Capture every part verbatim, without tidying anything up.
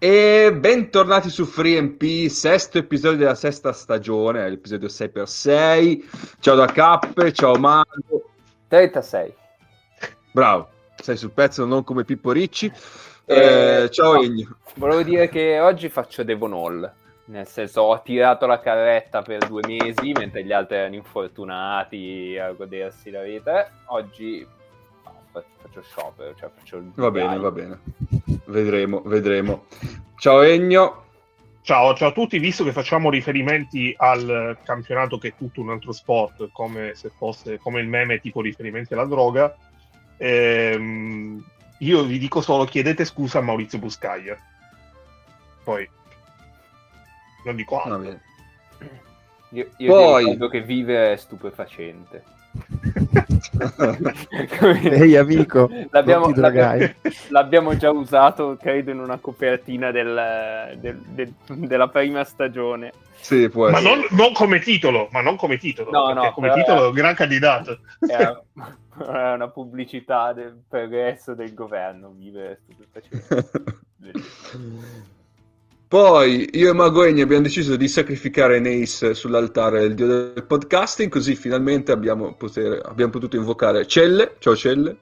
E bentornati su FreeMP, sesto episodio della sesta stagione, l'episodio sei per sei. Ciao da K, ciao Mago. trentasei. Bravo, sei sul pezzo, non come Pippo Ricci. Eh, eh, ciao no, Egno. Volevo dire che oggi faccio Devon Hall, nel senso ho tirato la carretta per due mesi, mentre gli altri erano infortunati a godersi la vita. Oggi faccio sciopero, cioè faccio il... Va bene, va bene. Vedremo, vedremo. Ciao Egno. Ciao, ciao a tutti. Visto che facciamo riferimenti al campionato che è tutto un altro sport, come se fosse come il meme tipo riferimenti alla droga, ehm, io vi dico solo chiedete scusa a Maurizio Buscaglia. Poi non dico altro. Vabbè. Io, io Poi... dico che vive è stupefacente. Ehi amico, l'abbiamo, l'abbiamo, l'abbiamo già usato credo in una copertina del, del, del, della prima stagione, sì, può ma non, non come titolo ma non come titolo no, no, come titolo è un gran candidato, è una pubblicità del progresso del governo, vive Poi io e Mago Eni abbiamo deciso di sacrificare Neis sull'altare del dio del podcasting, così finalmente abbiamo, poter, abbiamo potuto invocare Celle. Ciao Celle.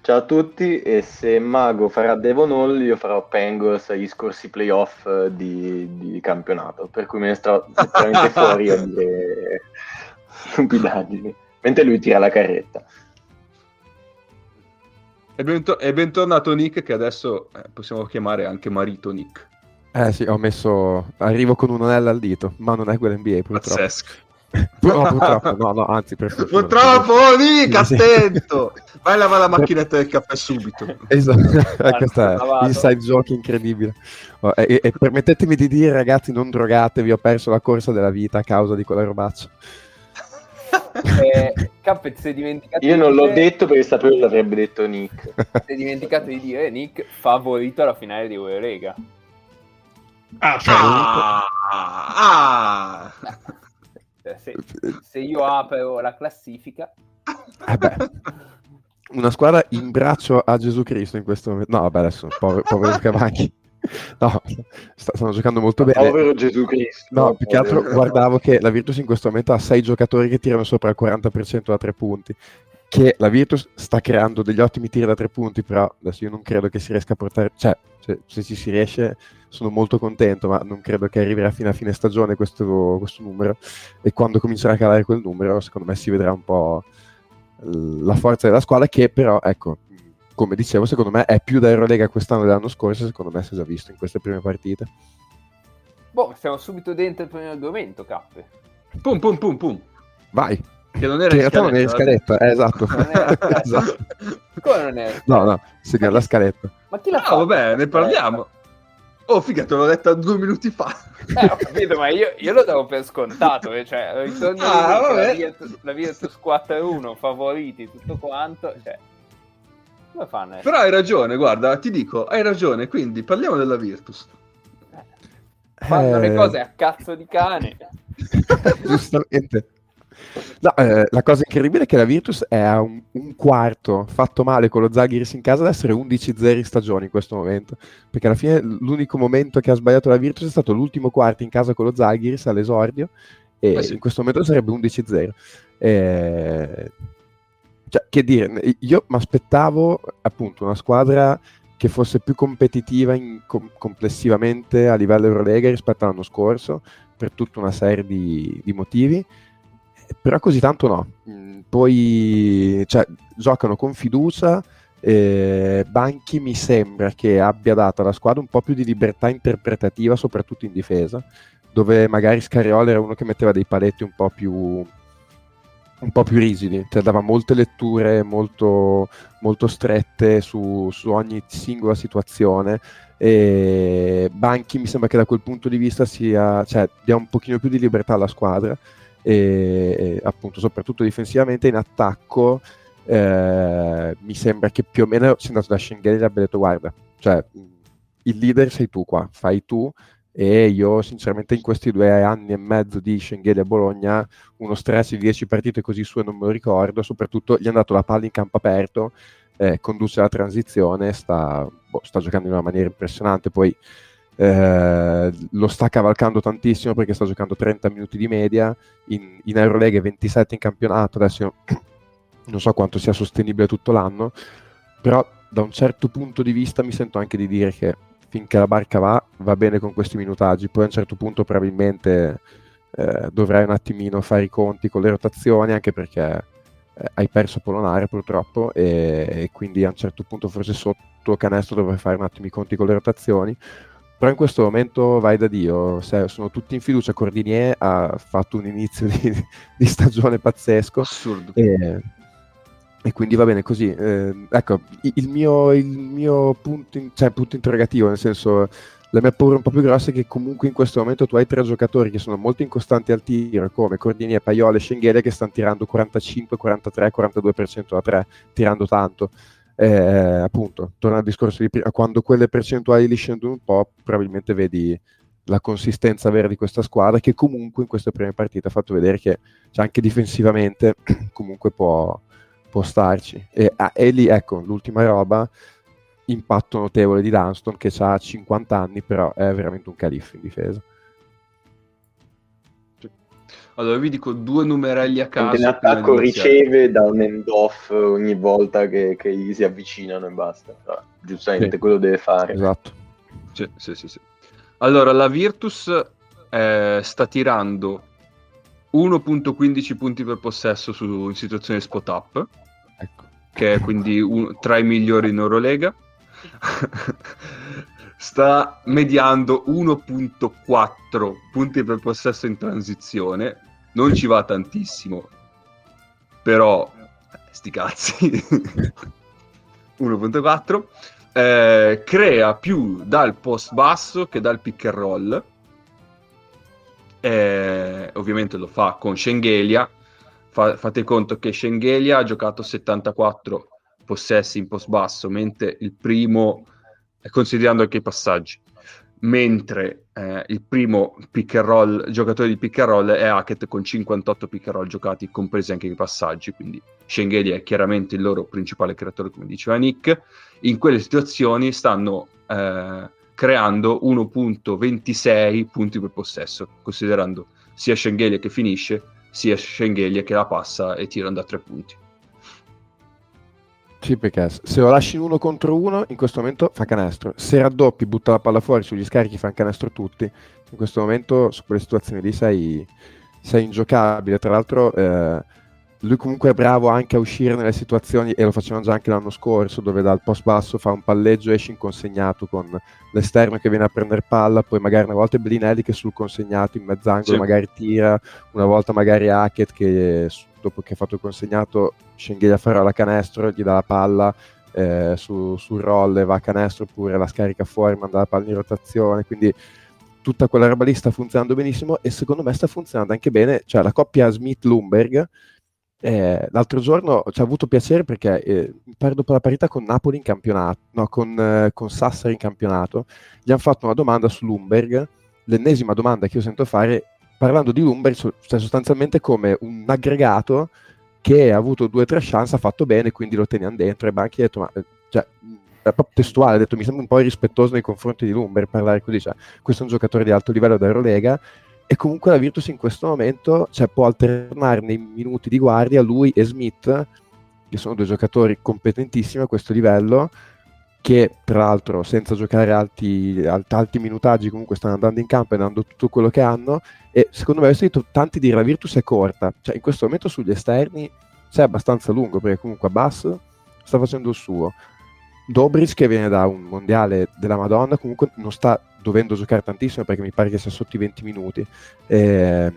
Ciao a tutti, e se Mago farà Devon Hall io farò Pangos agli scorsi playoff di, di campionato, per cui me ne sto veramente fuori a dire stupidaggini, mentre lui tira la carretta. E bento- bentornato Nick, che adesso eh, possiamo chiamare anche marito Nick. Eh sì, ho messo... Arrivo con un anello al dito, ma non è quella N B A purtroppo. Pazzesco. No, purtroppo, no, no, anzi per fortuna. Purtroppo, oh, Nick, attento! Vai a lavare la macchinetta del caffè subito. Esatto, questo è inside joke incredibile. E, e permettetemi di dire, ragazzi, non drogatevi, ho perso la corsa della vita a causa di quella robaccia. Eh, K, ti sei dimenticato. Io non di l'ho dire... detto perché sapevo che l'avrebbe detto Nick. Ti sei dimenticato di dire Nick favorito alla finale di Eurega. Ah, ah, ah. Se, se io apro la classifica, eh beh, una squadra in braccio a Gesù Cristo in questo momento. No, vabbè, adesso povero, povero Cavani. No, st- stanno giocando molto bene. Povero Gesù Cristo. No, più che altro guardavo che la Virtus in questo momento ha sei giocatori che tirano sopra il quaranta per cento da tre punti, che la Virtus sta creando degli ottimi tiri da tre punti, però adesso io non credo che si riesca a portare, cioè se, se ci si riesce sono molto contento, ma non credo che arriverà fino a fine stagione questo, questo numero, e quando comincerà a calare quel numero secondo me si vedrà un po' la forza della squadra, che però ecco, come dicevo, secondo me è più da Eurolega quest'anno dell'anno scorso, secondo me si è già visto in queste prime partite. Boh, siamo subito dentro il primo argomento, Cappe. Pum, pum, pum, pum. Vai. Che non era che in realtà scaletta. Non era in scaletta, eh, esatto. Non era esatto. Come non era? No, no, si chiama la scaletta. Ma chi l'ha no, fatto? No, vabbè, ne parliamo. Oh, figa, te l'ho detta due minuti fa. Eh, ho capito, ma io, io lo davo per scontato, cioè, ritorno ah, la Virtus, la Virtus quattro a uno, favoriti, tutto quanto, cioè... Fan, eh. Però hai ragione, guarda, ti dico, hai ragione, quindi parliamo della Virtus. Fanno eh... le cose a cazzo di cane. Giustamente. No, eh, la cosa incredibile è che la Virtus è a un, un quarto fatto male con lo Zalgiris in casa ad essere undici zero in stagione in questo momento, perché alla fine l'unico momento che ha sbagliato la Virtus è stato l'ultimo quarto in casa con lo Zalgiris all'esordio, e eh sì, in questo momento sarebbe undici zero. Eh... Cioè, che dire, io mi aspettavo appunto una squadra che fosse più competitiva in, com- complessivamente a livello Eurolega rispetto all'anno scorso, per tutta una serie di, di motivi, però così tanto no. Mm, poi cioè, giocano con fiducia, eh, Banchi mi sembra che abbia dato alla squadra un po' più di libertà interpretativa, soprattutto in difesa, dove magari Scariolo era uno che metteva dei paletti un po' più... un po' più rigidi, cioè dava molte letture molto, molto strette su, su ogni singola situazione, e Banchi mi sembra che da quel punto di vista sia, cioè dia un pochino più di libertà alla squadra, e, e appunto soprattutto difensivamente. In attacco eh, mi sembra che più o meno sia andato da Shengelia e abbia detto guarda, cioè il leader sei tu qua, fai tu. E io sinceramente in questi due anni e mezzo di Shengelia a Bologna uno stress di dieci partite così sue non me lo ricordo, soprattutto gli è andato la palla in campo aperto, eh, conduce la transizione, sta, boh, sta giocando in una maniera impressionante. Poi eh, lo sta cavalcando tantissimo, perché sta giocando trenta minuti di media in, in Eurolega e ventisette in campionato. Adesso io non so quanto sia sostenibile tutto l'anno, però da un certo punto di vista mi sento anche di dire che finché la barca va, va bene con questi minutaggi. Poi a un certo punto probabilmente eh, dovrai un attimino fare i conti con le rotazioni, anche perché eh, hai perso Polonare purtroppo, e, e quindi a un certo punto forse sotto canestro dovrai fare un attimo i conti con le rotazioni. Però in questo momento vai da Dio, se, sono tutti in fiducia. Cordinier ha fatto un inizio di, di stagione pazzesco, assurdo, e, e quindi va bene così. Eh, ecco, il mio, il mio punto, in, cioè punto interrogativo, nel senso, la mia paura un po' più grossa è che comunque in questo momento tu hai tre giocatori che sono molto incostanti al tiro, come Cordinier, Pajola e Shengelia, che stanno tirando quarantacinque, quarantatré, quarantadue percento da tre, tirando tanto. Eh, appunto, torna al discorso di prima, quando quelle percentuali li scendono un po', probabilmente vedi la consistenza vera di questa squadra, che comunque in queste prime partite ha fatto vedere che, cioè, anche difensivamente comunque può... può starci. E, ah, e lì, ecco, l'ultima roba, impatto notevole di Dunston, che ha cinquanta anni, però è veramente un califfo in difesa. Allora vi dico due numerelli a caso. In attacco riceve da un end-off ogni volta che, che gli si avvicinano e basta. No, giustamente, sì, quello deve fare. Esatto. Sì, sì, sì, sì. Allora la Virtus eh, sta tirando uno virgola quindici punti per possesso su, in situazione spot up, ecco, che è quindi un, tra i migliori in Eurolega. Sta mediando uno virgola quattro punti per possesso in transizione, non ci va tantissimo, però sti cazzi. uno virgola quattro eh, crea più dal post basso che dal pick and roll. Eh, ovviamente lo fa con Shengelia. Fa, fate conto che Shengelia ha giocato settantaquattro possessi in post basso, mentre il primo, considerando anche i passaggi, mentre eh, il primo pick and roll, giocatore di pick and roll è Hackett, con cinquantotto pick and roll giocati, compresi anche i passaggi. Quindi Shengelia è chiaramente il loro principale creatore, come diceva Nick. In quelle situazioni stanno eh, creando uno virgola ventisei punti per possesso, considerando sia Shengelia che finisce, sia Shengelia che la passa e tirano da tre punti. Sì, perché se lo lasci in uno contro uno, in questo momento fa canestro. Se raddoppi, butta la palla fuori, sugli scarichi fa canestro tutti. In questo momento, su quelle situazioni lì, sei, sei ingiocabile. Tra l'altro, eh, lui comunque è bravo anche a uscire nelle situazioni, e lo facevano già anche l'anno scorso, dove dal post basso fa un palleggio, esce in consegnato con l'esterno che viene a prendere palla, poi magari una volta è Belinelli che sul consegnato in mezz'angolo, sì, magari tira, una volta magari Hackett che dopo che ha fatto il consegnato Shengelia farà la canestro, gli dà la palla eh, su, sul roll e va a canestro, oppure la scarica fuori, manda la palla in rotazione. Quindi tutta quella roba lì sta funzionando benissimo, e secondo me sta funzionando anche bene, cioè la coppia Smith-Lumberg. Eh, l'altro giorno ci ha avuto piacere perché eh, per dopo la parità con Napoli in campionato, no, con, eh, con Sassari in campionato, gli hanno fatto una domanda su Lumberg, l'ennesima domanda che io sento fare, parlando di Lumberg, so, cioè sostanzialmente come un aggregato che ha avuto due o tre chance, ha fatto bene, quindi lo teniamo dentro. E Banchi ha detto, ma cioè, è proprio testuale, ha detto, mi sembra un po' irrispettoso nei confronti di Lumberg parlare così, cioè, questo è un giocatore di alto livello da Eurolega. E comunque la Virtus in questo momento, cioè, può alternare nei minuti di guardia lui e Smith, che sono due giocatori competentissimi a questo livello, che tra l'altro senza giocare alti, alti minutaggi comunque stanno andando in campo e dando tutto quello che hanno. E secondo me ho sentito tanti dire la Virtus è corta, cioè in questo momento sugli esterni c'è abbastanza lungo, perché comunque Bass sta facendo il suo, Dobric che viene da un mondiale della Madonna comunque non sta dovendo giocare tantissimo, perché mi pare che sia sotto i venti minuti. Eh,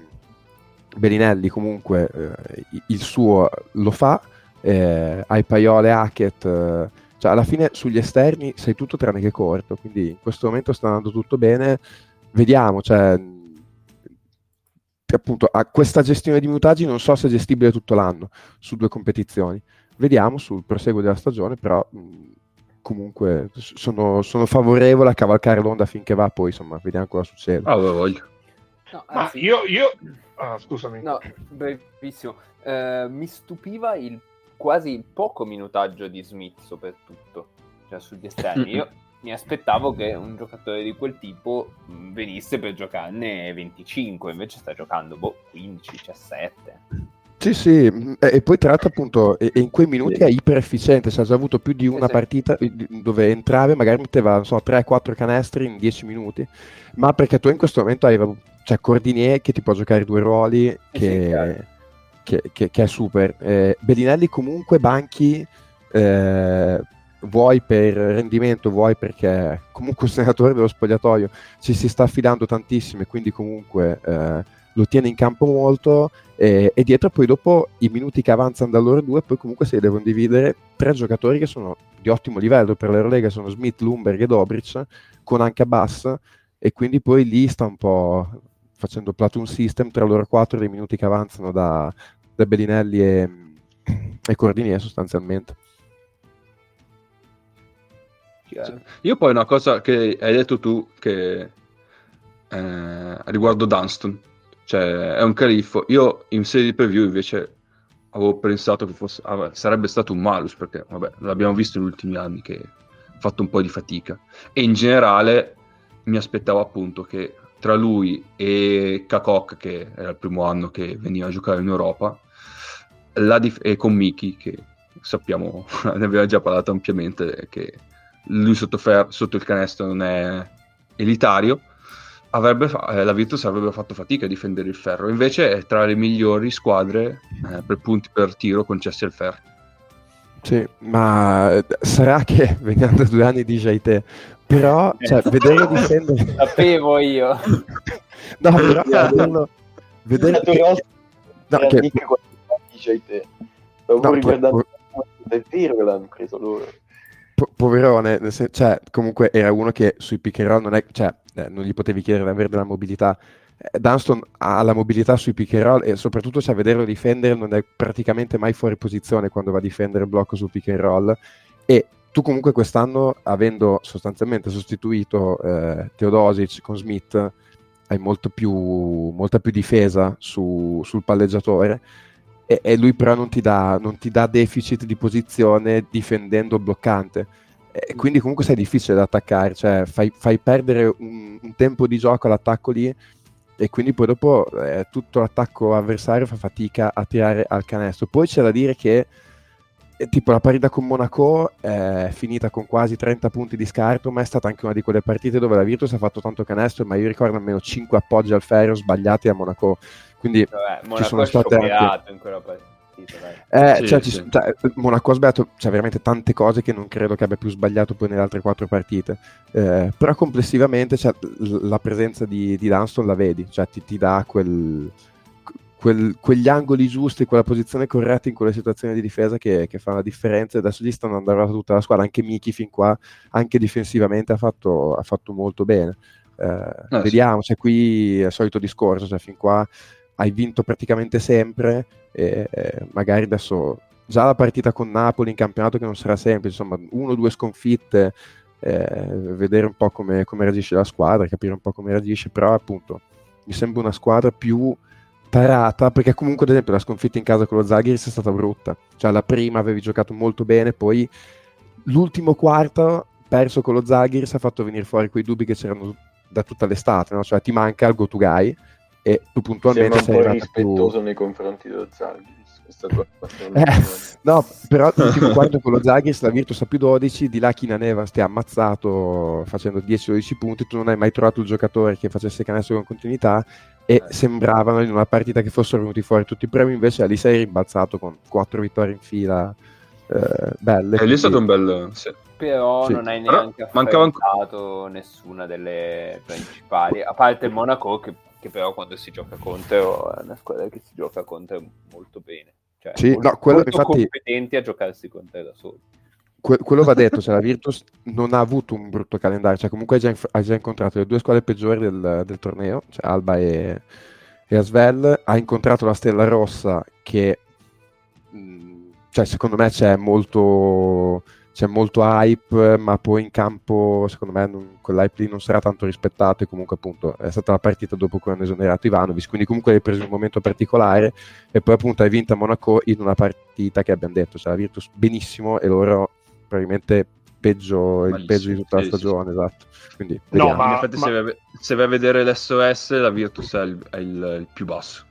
Belinelli comunque eh, il suo lo fa, eh, hai Paiole, Hackett, eh, cioè alla fine sugli esterni sei tutto tranne che corto, quindi in questo momento sta andando tutto bene. Vediamo, cioè appunto a questa gestione di minutaggi non so se è gestibile tutto l'anno su due competizioni, vediamo sul proseguo della stagione, però mh, comunque sono, sono favorevole a cavalcare l'onda finché va, poi insomma vediamo cosa succede. Ah, lo voglio. No, ma io, io... Ah, scusami. No, brevissimo. Eh, mi stupiva il quasi poco minutaggio di Smith soprattutto, cioè sugli esterni. Io mi aspettavo che un giocatore di quel tipo venisse per giocarne venticinque, invece sta giocando boh, quindici diciassette. Sì, sì, e poi tra l'altro appunto e, e in quei minuti è iperefficiente, si è già avuto più di una sì, partita dove entrava e magari metteva non so, tre quattro canestri in dieci minuti, ma perché tu in questo momento hai cioè, Cordinier che ti può giocare due ruoli, che, sì, che, che, che è super. Eh, Belinelli comunque, Banchi, eh, vuoi per rendimento, vuoi perché comunque il senatore dello spogliatoio ci si sta affidando tantissimo e quindi comunque... Eh, lo tiene in campo molto eh, e dietro poi dopo i minuti che avanzano da loro due poi comunque si devono dividere tre giocatori che sono di ottimo livello per l'Eurolega, sono Smith, Lumberg e Dobric con anche Bass, e quindi poi lì sta un po' facendo platoon system tra loro quattro dei minuti che avanzano da, da Belinelli e, e Cordinier sostanzialmente. Chiaro. Io poi una cosa che hai detto tu che eh, riguardo Dunston, cioè è un califfo. Io in serie di preview invece avevo pensato che fosse, ah, sarebbe stato un malus, perché vabbè, l'abbiamo visto negli ultimi anni che ha fatto un po' di fatica, e in generale mi aspettavo appunto che tra lui e Kakok, che era il primo anno che veniva a giocare in Europa, la dif- e con Miki, che sappiamo, ne aveva già parlato ampiamente, che lui sotto, fer- sotto il canestro non è elitario, avrebbe eh, la Virtus avrebbe fatto fatica a difendere il ferro, invece è tra le migliori squadre eh, per punti per tiro concessi al ferro. Sì, ma sarà che veniamo due anni di Jaite, però cioè, vedere difendere sapevo io no però vederlo vedere che... no, che... Nick di Jaite stavo no, riguardando po- del tiro che l'hanno preso loro. Poverone, cioè, comunque era uno che sui pick and roll non è, cioè, eh, non gli potevi chiedere di avere della mobilità. Eh, Dunston ha la mobilità sui pick and roll e soprattutto, cioè, vederlo difendere non è praticamente mai fuori posizione quando va a difendere il blocco sul pick and roll. E tu comunque quest'anno, avendo sostanzialmente sostituito eh, Teodosic con Smith, hai molto più, molta più difesa su, sul palleggiatore. E lui però non ti dà, non ti dà deficit di posizione difendendo il bloccante, e quindi comunque sei difficile da attaccare, cioè fai, fai perdere un, un tempo di gioco all'attacco lì, e quindi poi dopo eh, tutto l'attacco avversario fa fatica a tirare al canestro. Poi c'è da dire che eh, tipo la partita con Monaco è finita con quasi trenta punti di scarto, ma è stata anche una di quelle partite dove la Virtus ha fatto tanto canestro, ma io ricordo almeno cinque appoggi al ferro sbagliati a Monaco. Quindi vabbè, Monaco ci sono state anche... in quella partita, dai. Eh, sì, cioè, sì. Ci... Cioè, Monaco ha sbagliato cioè, veramente tante cose che non credo che abbia più sbagliato poi nelle altre quattro partite, eh, però complessivamente cioè, la presenza di, di Dunston la vedi, cioè, ti, ti dà quel, quel, quegli angoli giusti, quella posizione corretta in quelle situazioni di difesa che, che fa la differenza, e adesso gli stanno andando tutta la squadra, anche Miki fin qua, anche difensivamente ha fatto, ha fatto molto bene. Eh, no, vediamo, sì. Cioè, qui è il solito discorso, cioè, fin qua hai vinto praticamente sempre, e, eh, magari adesso già la partita con Napoli in campionato che non sarà semplice, insomma uno o due sconfitte, eh, vedere un po' come, come reagisce la squadra, capire un po' come reagisce, però appunto mi sembra una squadra più tarata, perché comunque ad esempio la sconfitta in casa con lo Zalgiris è stata brutta, cioè la prima avevi giocato molto bene, poi l'ultimo quarto perso con lo Zalgiris ha fatto venire fuori quei dubbi che c'erano da tutta l'estate, no? Cioè ti manca il go-to-guy, e tu puntualmente sei un po' rispettoso più... nei confronti dello Zalgiris, questa tua eh, no, però l'ultimo quarto con lo Zalgiris la Virtus ha più dodici, di là China Nevas ti ha ammazzato facendo dieci dodici punti, tu non hai mai trovato il giocatore che facesse canestro con continuità, e eh. sembravano in una partita che fossero venuti fuori tutti i premi, invece lì sei rimbalzato con quattro vittorie in fila eh, belle. E lì è stato un bel... Sì. Però sì. non hai neanche però affrontato anche... nessuna delle principali, a parte il Monaco che che però quando si gioca contro è una squadra che si gioca contro molto bene, cioè sì, molto, no, quello, molto infatti, competenti a giocarsi contro da soli. Que- quello va detto, cioè la Virtus non ha avuto un brutto calendario, cioè comunque ha già, inf- ha già incontrato le due squadre peggiori del, del torneo, cioè Alba e, e Asvel, ha incontrato la Stella Rossa che mh, cioè secondo me c'è molto... c'è molto hype, ma poi in campo secondo me non, quell'hype lì non sarà tanto rispettato, e comunque appunto è stata la partita dopo che hanno esonerato Ivanovic, quindi comunque hai preso un momento particolare, e poi appunto hai vinto a Monaco in una partita che abbiamo detto, cioè la Virtus benissimo e loro probabilmente peggio, il peggio di tutta la stagione, esatto. Quindi vediamo. No, ma, infatti ma... se, vai, se vai a vedere l'S O S la Virtus è il, è il, il più basso.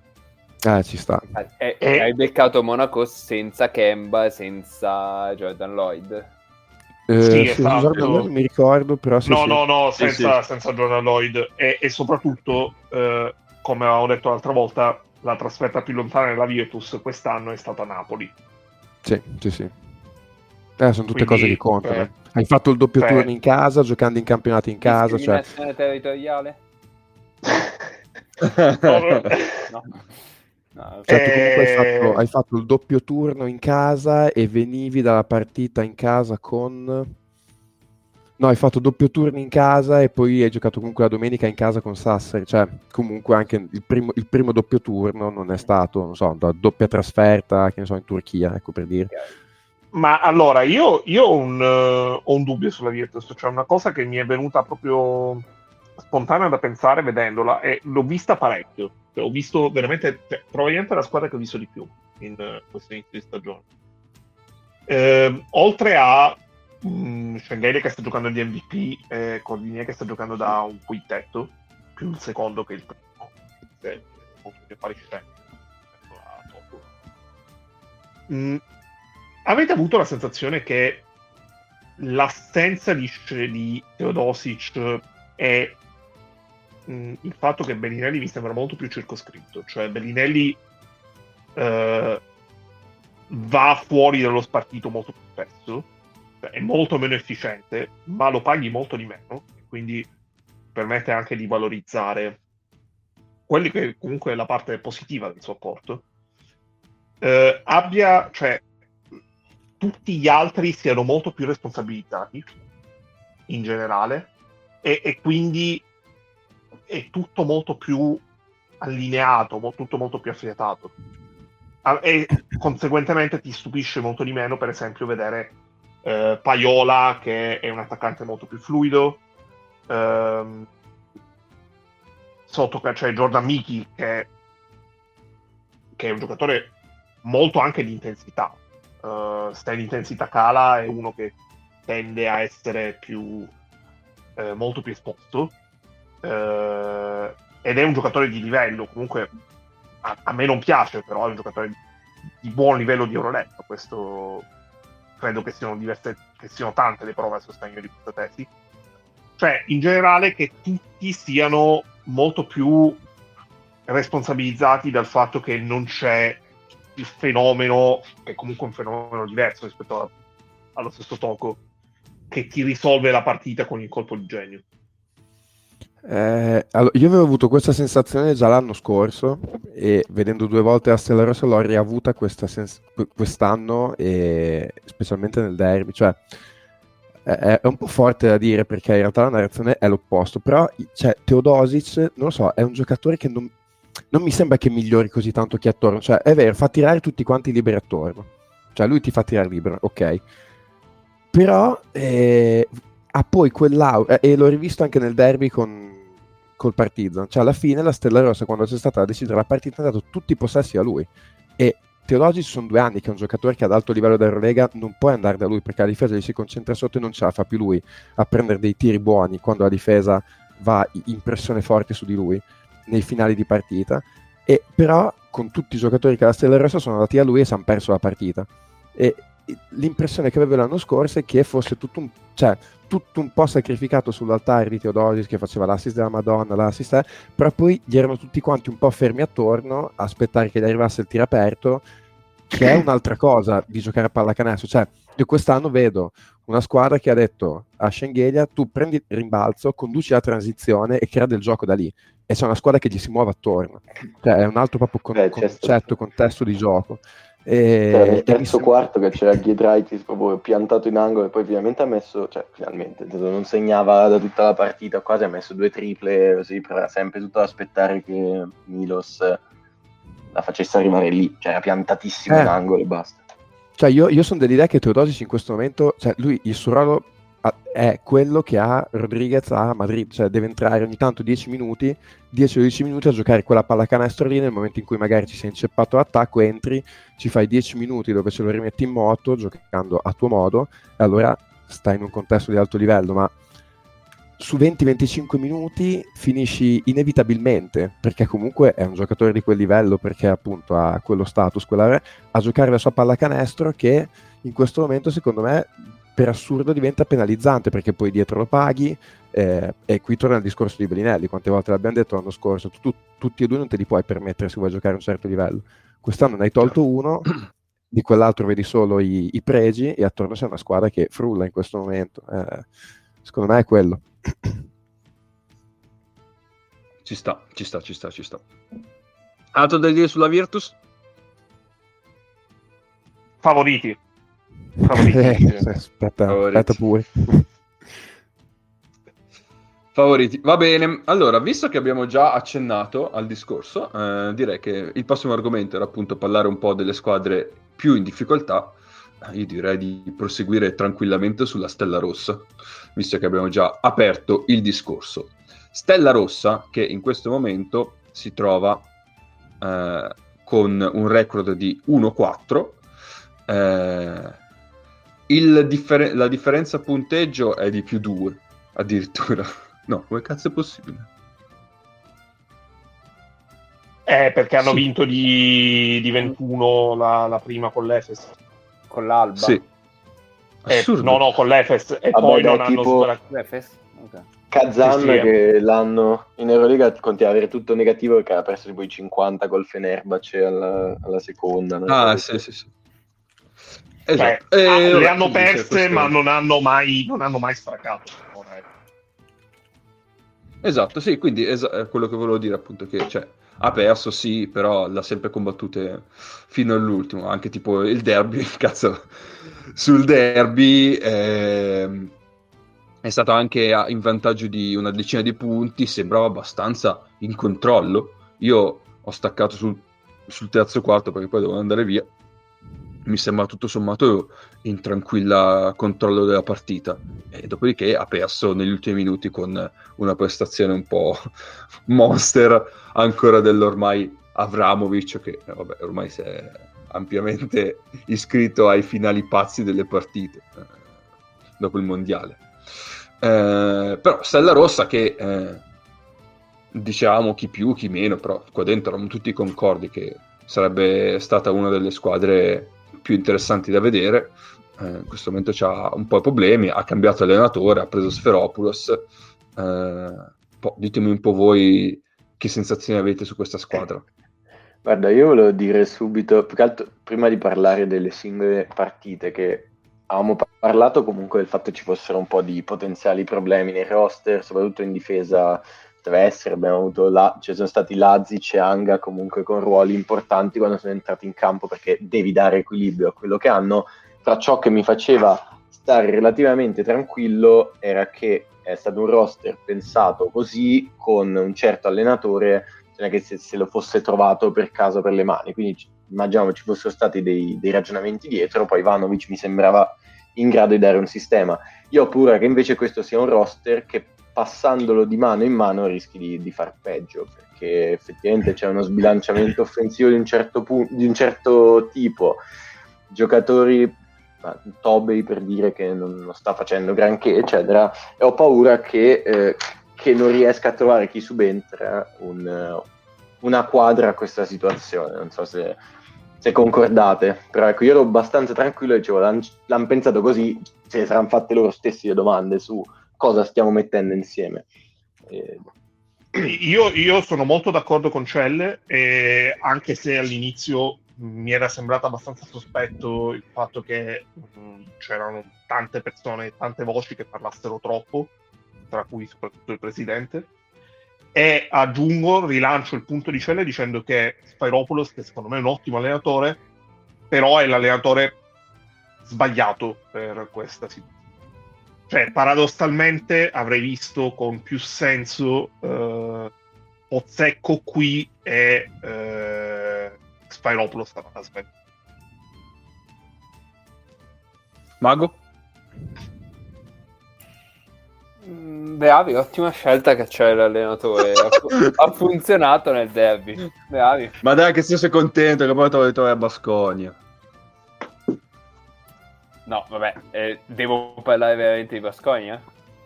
Ah, ci sta. E, e... Hai beccato Monaco senza Kemba, senza Jordan Lloyd. Eh, sì, sì, esatto. Non mi ricordo, però sì, no, sì. no, no, senza, eh, sì. senza Jordan Lloyd. E, e soprattutto, eh, come avevo detto l'altra volta, la trasferta più lontana della Virtus quest'anno è stata Napoli. Sì, sì, sì. Eh, sono tutte Quindi, cose che contano. Cioè, hai fatto il doppio cioè, turno in casa, giocando in campionato in casa. Discriminazione cioè... territoriale? no. No, cioè, tu comunque hai fatto, hai fatto il doppio turno in casa e venivi dalla partita in casa con... No, hai fatto doppio turno in casa e poi hai giocato comunque la domenica in casa con Sassari. Cioè, comunque anche il primo, il primo doppio turno non è stato, non so, una doppia trasferta, che ne so, in Turchia, ecco per dire. Ma allora, io, io ho, un, uh, ho un dubbio sulla Virtus, cioè una cosa che mi è venuta proprio spontanea da pensare vedendola, e l'ho vista parecchio. Ho visto veramente, cioè, probabilmente la squadra che ho visto di più in uh, questo inizio di stagione, eh, oltre a mh, Shengelia che sta giocando di M V P, eh, Cordinier che sta giocando da un quintetto più il secondo che il primo, eh, che pari mm, avete avuto la sensazione che l'assenza di, di Teodosic è il fatto che Belinelli mi sembra molto più circoscritto, cioè Belinelli eh, va fuori dallo spartito molto più spesso, è molto meno efficiente, ma lo paghi molto di meno, quindi permette anche di valorizzare quelli che comunque è la parte positiva del suo apporto, eh, abbia, cioè tutti gli altri siano molto più responsabilizzati in generale, e, e quindi è tutto molto più allineato, mo- tutto molto più affiatato, ah, e conseguentemente ti stupisce molto di meno, per esempio, vedere eh, Pajola, che è un attaccante molto più fluido, ehm, sotto c'è cioè Jordan Mickey, che, che è un giocatore molto anche di intensità, uh, se l'intensità cala è uno che tende a essere più eh, molto più esposto. Uh, ed è un giocatore di livello, comunque a, a me non piace, però è un giocatore di buon livello di Euroletto. Questo credo che siano diverse, che siano tante le prove a sostegno di questa tesi, cioè in generale che tutti siano molto più responsabilizzati dal fatto che non c'è il fenomeno, che è comunque un fenomeno diverso rispetto a, allo stesso Toko, che ti risolve la partita con il colpo di genio. Eh, allora, io avevo avuto questa sensazione già l'anno scorso, e vedendo due volte la Stella Rossa l'ho riavuta questa sens- quest'anno, e specialmente nel derby, cioè è, è un po' forte da dire perché in realtà la narrazione è l'opposto, però cioè, Teodosic, non lo so, è un giocatore che non, non mi sembra che migliori così tanto chi attorno, cioè è vero, fa tirare tutti quanti liberi attorno, cioè lui ti fa tirare libero, ok, però eh, ha poi quell'aura, e l'ho rivisto anche nel derby con col Partizan, cioè alla fine la Stella Rossa, quando c'è stata da decidere la partita, ha dato tutti i possessi a lui, e Teodosic sono due anni che è un giocatore che ad alto livello d'Eurolega non può andare da lui, perché la difesa gli si concentra sotto e non ce la fa più lui a prendere dei tiri buoni quando la difesa va in pressione forte su di lui nei finali di partita, e però con tutti i giocatori che la Stella Rossa sono andati a lui e si hanno perso la partita, e l'impressione che avevo l'anno scorso è che fosse tutto un, cioè, tutto un po' sacrificato sull'altare di Teodosic, che faceva l'assist della Madonna, l'assist è, però poi gli erano tutti quanti un po' fermi attorno a aspettare che gli arrivasse il tiro aperto, che è un'altra cosa di giocare a pallacanestro. Cioè io quest'anno vedo una squadra che ha detto a Shengelia: tu prendi il rimbalzo, conduci la transizione e crea del gioco da lì, e c'è una squadra che gli si muove attorno, cioè è un altro proprio con- Beh, concetto, certo. contesto di gioco. E... Cioè, nel terzo quarto che c'era Giedraitis proprio piantato in angolo, e poi finalmente ha messo, cioè finalmente non segnava da tutta la partita, quasi ha messo due triple così, per sempre tutto ad aspettare che Milos la facesse rimanere lì, cioè era piantatissimo eh. in angolo e basta. Cioè io, io sono dell'idea che Teodosic in questo momento, cioè lui il suo ruolo è quello che ha Rodriguez a Madrid, cioè deve entrare ogni tanto dieci minuti, dieci o dodici minuti a giocare quella pallacanestro lì, nel momento in cui magari ci sei inceppato l'attacco, entri, ci fai dieci minuti dove ce lo rimetti in moto, giocando a tuo modo, e allora stai in un contesto di alto livello, ma su venti a venticinque minuti finisci inevitabilmente, perché comunque è un giocatore di quel livello, perché appunto ha quello status, quella, a giocare la sua pallacanestro, che in questo momento secondo me per assurdo diventa penalizzante, perché poi dietro lo paghi, eh, e qui torna il discorso di Belinelli, quante volte l'abbiamo detto l'anno scorso, tu, tu, tutti e due non te li puoi permettere se vuoi giocare a un certo livello. Quest'anno ne hai tolto uno, di quell'altro vedi solo i, i pregi, e attorno c'è una squadra che frulla in questo momento, eh, secondo me è quello. Ci sta, ci sta, ci sta, ci sta. Altro da dire sulla Virtus? Favoriti. Favoriti. Eh, aspetta, Favoriti. aspetta pure. Favoriti. Va bene. Allora, visto che abbiamo già accennato al discorso, eh, direi che il prossimo argomento era appunto parlare un po' delle squadre più in difficoltà. Io direi di proseguire tranquillamente sulla Stella Rossa, visto che abbiamo già aperto il discorso. Stella Rossa che in questo momento si trova eh, con un record di uno quattro, eh, il differ- la differenza punteggio è di più due addirittura. No, come cazzo è possibile? Eh, perché hanno sì. vinto di, di ventuno la, la prima con l'Efes. Con l'Alba? Sì. Assurdo. Eh, no, no, con l'Efes. E Vabbè, poi non hanno tipo... l'Efes? Okay. Kazan, sì, sì, che eh. l'anno in Euroliga continua ad avere tutto negativo, perché ha perso tipo i cinquanta col Fenerbahce alla, alla seconda. Ah, sì, sì, sì. Esatto. Beh, eh, ah, le hanno perse, ma non hanno mai, non hanno mai staccato. Esatto, sì, quindi es- quello che volevo dire appunto, che cioè, ha perso sì, però l'ha sempre combattute fino all'ultimo, anche tipo il derby, cazzo, sul derby eh, è stato anche in vantaggio di una decina di punti, sembrava abbastanza in controllo, io ho staccato sul, sul terzo quarto perché poi dovevo andare via, mi sembra tutto sommato in tranquilla controllo della partita, e dopodiché ha perso negli ultimi minuti con una prestazione un po' monster ancora dell'ormai Avramovic, che vabbè, ormai si è ampiamente iscritto ai finali pazzi delle partite eh, dopo il mondiale, eh, però Stella Rossa che eh, diciamo chi più chi meno, però qua dentro erano tutti concordi che sarebbe stata una delle squadre più interessanti da vedere. Eh, in questo momento c'ha un po' i problemi, ha cambiato allenatore, ha preso Spairopoulos, eh, po- ditemi un po' voi che sensazioni avete su questa squadra. Guarda, io volevo dire subito, più che altro, prima di parlare delle singole partite, che avevamo parlato comunque del fatto che ci fossero un po' di potenziali problemi nel roster, soprattutto in difesa. Deve essere, abbiamo avuto la, ci cioè sono stati Lazic e Anga comunque con ruoli importanti quando sono entrati in campo, perché devi dare equilibrio a quello che hanno. Tra ciò che mi faceva stare relativamente tranquillo era che è stato un roster pensato così, con un certo allenatore, cioè che se, se lo fosse trovato per caso per le mani, quindi immaginiamo ci fossero stati dei, dei ragionamenti dietro. Poi Vanovic mi sembrava in grado di dare un sistema. Io ho paura che invece questo sia un roster che passandolo di mano in mano rischi di, di far peggio, perché effettivamente c'è uno sbilanciamento offensivo di un certo, pu- di un certo tipo, giocatori, ma, Tobey per dire che non, non sta facendo granché eccetera, e ho paura che, eh, che non riesca a trovare chi subentra un, una quadra a questa situazione, non so se, se concordate, però ecco, io ero abbastanza tranquillo e dicevo, l'hanno l'han pensato così, se saranno fatte loro stessi le domande su cosa stiamo mettendo insieme. Eh... Io, io sono molto d'accordo con Celle, eh, anche se all'inizio mi era sembrato abbastanza sospetto il fatto che mh, c'erano tante persone, tante voci che parlassero troppo, tra cui soprattutto il presidente, e aggiungo, rilancio il punto di Celle dicendo che Spairopoulos, che secondo me è un ottimo allenatore, però è l'allenatore sbagliato per questa situazione. Cioè, paradossalmente avrei visto con più senso eh, Pozzecco qui e eh, Spairopoulos. Mago? Bravi, ottima scelta che c'è l'allenatore. Ha funzionato nel derby. Bravi. Ma dai, che sia contento che poi te lo ritrovi a Baskonia. No, vabbè, eh, devo parlare veramente di Baskonia?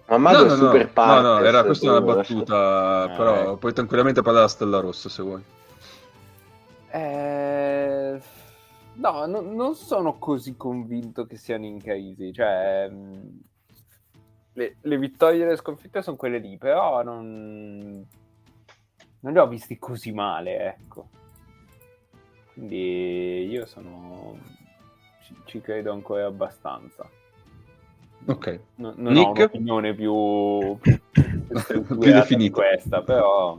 Ma Mago no, no, è super no, parte. No, no, era questa una battuta, eh. Però puoi tranquillamente parlare della Stella Rossa se vuoi. Eh... No, no, non sono così convinto che siano in crisi. Cioè, le, le vittorie e le sconfitte sono quelle lì, però non, non li ho visti così male, ecco. Quindi io sono ci, ci credo ancora abbastanza. Ok. No, non Nick? Ho un'opinione più, più, più definita questa, però.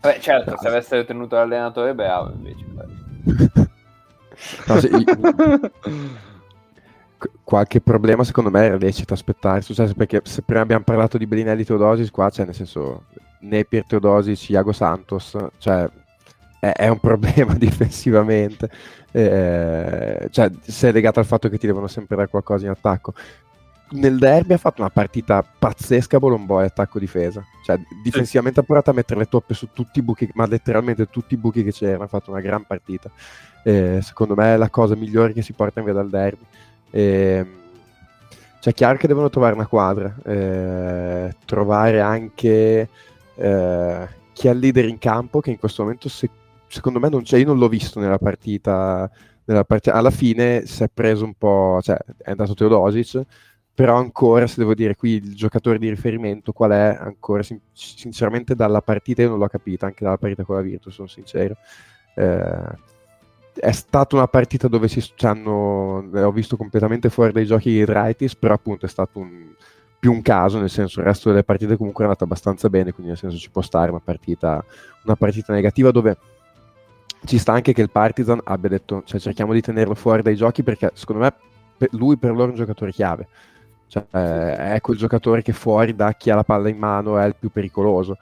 Beh, certo, se avessero tenuto l'allenatore bravo invece. Beh. No, se, qualche problema secondo me era lecito aspettare il successo, perché se prima abbiamo parlato di Belinelli Teodosic, qua c'è, cioè, nel senso, né per Teodosic Iago Santos, cioè è, è un problema difensivamente, eh, cioè se è legato al fatto che ti devono sempre dare qualcosa in attacco. Nel derby ha fatto una partita pazzesca Bolomboy, attacco-difesa, cioè difensivamente ha provato a mettere le toppe su tutti i buchi, ma letteralmente tutti i buchi che c'erano, ha fatto una gran partita, eh, secondo me è la cosa migliore che si porta via dal derby, eh, cioè è chiaro che devono trovare una quadra, eh, trovare anche eh, chi è il leader in campo, che in questo momento se, secondo me non c'è, io non l'ho visto nella partita, nella partita alla fine si è preso un po', cioè è andato Teodosic, però ancora, se devo dire, qui il giocatore di riferimento qual è, ancora sin- sinceramente dalla partita io non l'ho capita, anche dalla partita con la Virtus, sono sincero, eh, è stata una partita dove si hanno, ho visto completamente fuori dai giochi di Draitis, però appunto è stato un, più un caso, nel senso il resto delle partite comunque è andata abbastanza bene, quindi nel senso ci può stare una partita, una partita negativa, dove ci sta anche che il Partizan abbia detto, cioè cerchiamo di tenerlo fuori dai giochi, perché secondo me per lui, per loro è un giocatore chiave. Cioè, è quel giocatore che fuori da chi ha la palla in mano è il più pericoloso,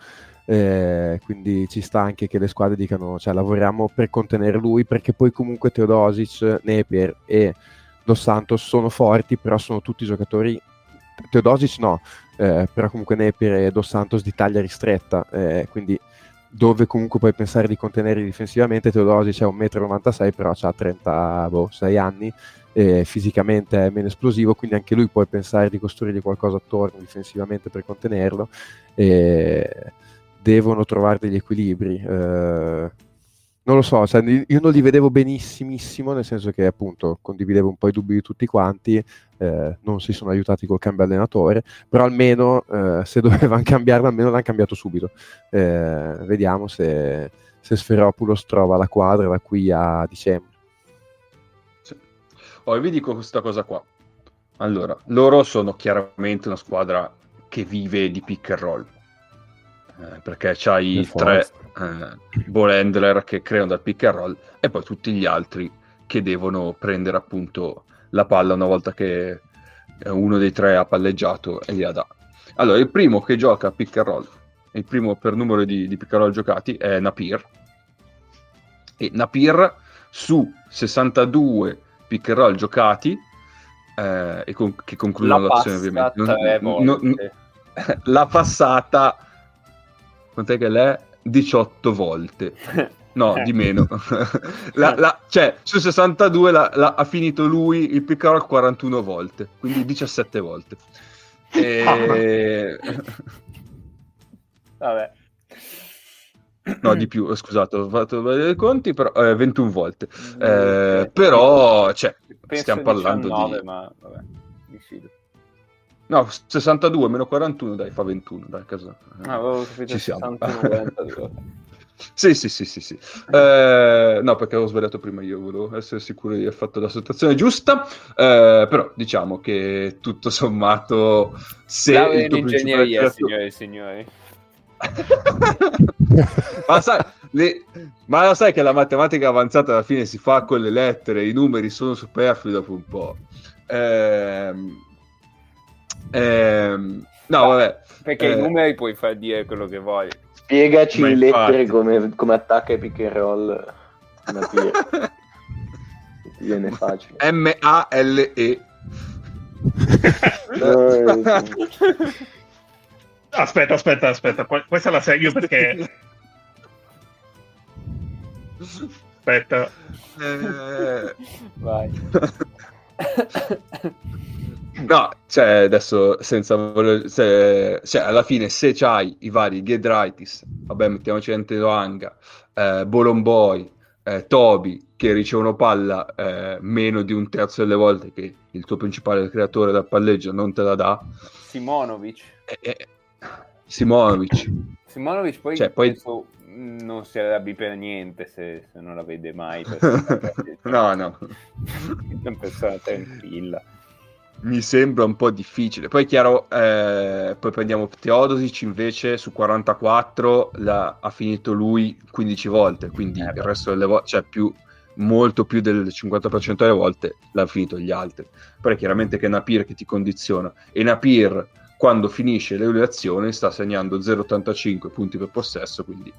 eh, quindi ci sta anche che le squadre dicano, cioè lavoriamo per contenere lui, perché poi comunque Teodosic, Neper e Dos Santos sono forti, però sono tutti giocatori, Teodosic no, eh, però comunque Neper e Dos Santos di taglia ristretta, eh, quindi dove comunque puoi pensare di contenere difensivamente. Teodosic è uno virgola novantasei metri, però ha trentasei anni, e fisicamente è meno esplosivo, quindi anche lui puoi pensare di costruire qualcosa attorno difensivamente per contenerlo, e devono trovare degli equilibri, eh, non lo so, cioè, io non li vedevo benissimissimo, nel senso che appunto condividevo un po' i dubbi di tutti quanti, eh, non si sono aiutati col cambio allenatore, però almeno eh, se dovevano cambiarlo almeno l'hanno cambiato subito, eh, vediamo se, se Sferopoulos trova la quadra da qui a dicembre. Poi vi dico questa cosa qua. Allora, loro sono chiaramente una squadra che vive di pick and roll, eh, perché c'hai i tre eh, ball handler che creano dal pick and roll e poi tutti gli altri che devono prendere appunto la palla una volta che uno dei tre ha palleggiato e gliela dà. Allora, il primo che gioca a pick and roll, il primo per numero di, di pick and roll giocati è Napier, e Napier su sessantadue pick and roll giocati, eh, e con, che concludono la l'azione ovviamente. Non, non, non, la passata, quant'è che l'è? diciotto volte. No, di meno. la, la, cioè, su sessantadue la, la, ha finito lui il pick and roll quarantuno volte, quindi diciassette volte. E... Vabbè. No, di più, scusate, ho fatto dei conti, però eh, ventuno volte. Eh, però, cioè, penso stiamo parlando diciannove, di... ma vabbè, no, sessantadue meno quarantuno, dai, fa ventuno, dai, caso... Ah, avevo capito, ci siamo. sessantuno, sì, sì, sì, sì, sì. Eh, no, perché avevo sbagliato prima, io volevo essere sicuro di aver fatto la situazione giusta, eh, però diciamo che tutto sommato... se laurea in ingegneria, principale... signore e signori. ma, sai, le... ma lo sai che la matematica avanzata alla fine si fa con le lettere, i numeri sono superflui dopo un po'. ehm... Ehm... no vabbè, perché eh... i numeri puoi far dire quello che vuoi. Spiegaci le lettere come, come attacca i pick and roll. Viene facile. M A L E aspetta, aspetta, aspetta. Qu- questa la seguo perché. Aspetta. Eh... Vai. No, cioè adesso senza voler, se, cioè alla fine se c'hai i vari Giedraitis, vabbè mettiamoci Antedoanga, eh, Bolomboi, eh, Toby che ricevono palla eh, meno di un terzo delle volte che il tuo principale creatore dal palleggio non te la dà, Simonovic eh, eh, Simonovic Simonovic poi, cioè, poi... non si arrabbi per niente se, se non la vede mai perché... no no è una persona tranquilla. Mi sembra un po' difficile. Poi è chiaro, eh, poi prendiamo Teodosic invece su quarantaquattro la, ha finito lui quindici volte, quindi eh, il resto delle volte, cioè più, molto più del cinquanta per cento delle volte l'ha finito gli altri. Però è chiaramente che è Napier che ti condiziona, e Napier quando finisce l'eulazione sta segnando zero virgola ottantacinque punti per possesso, quindi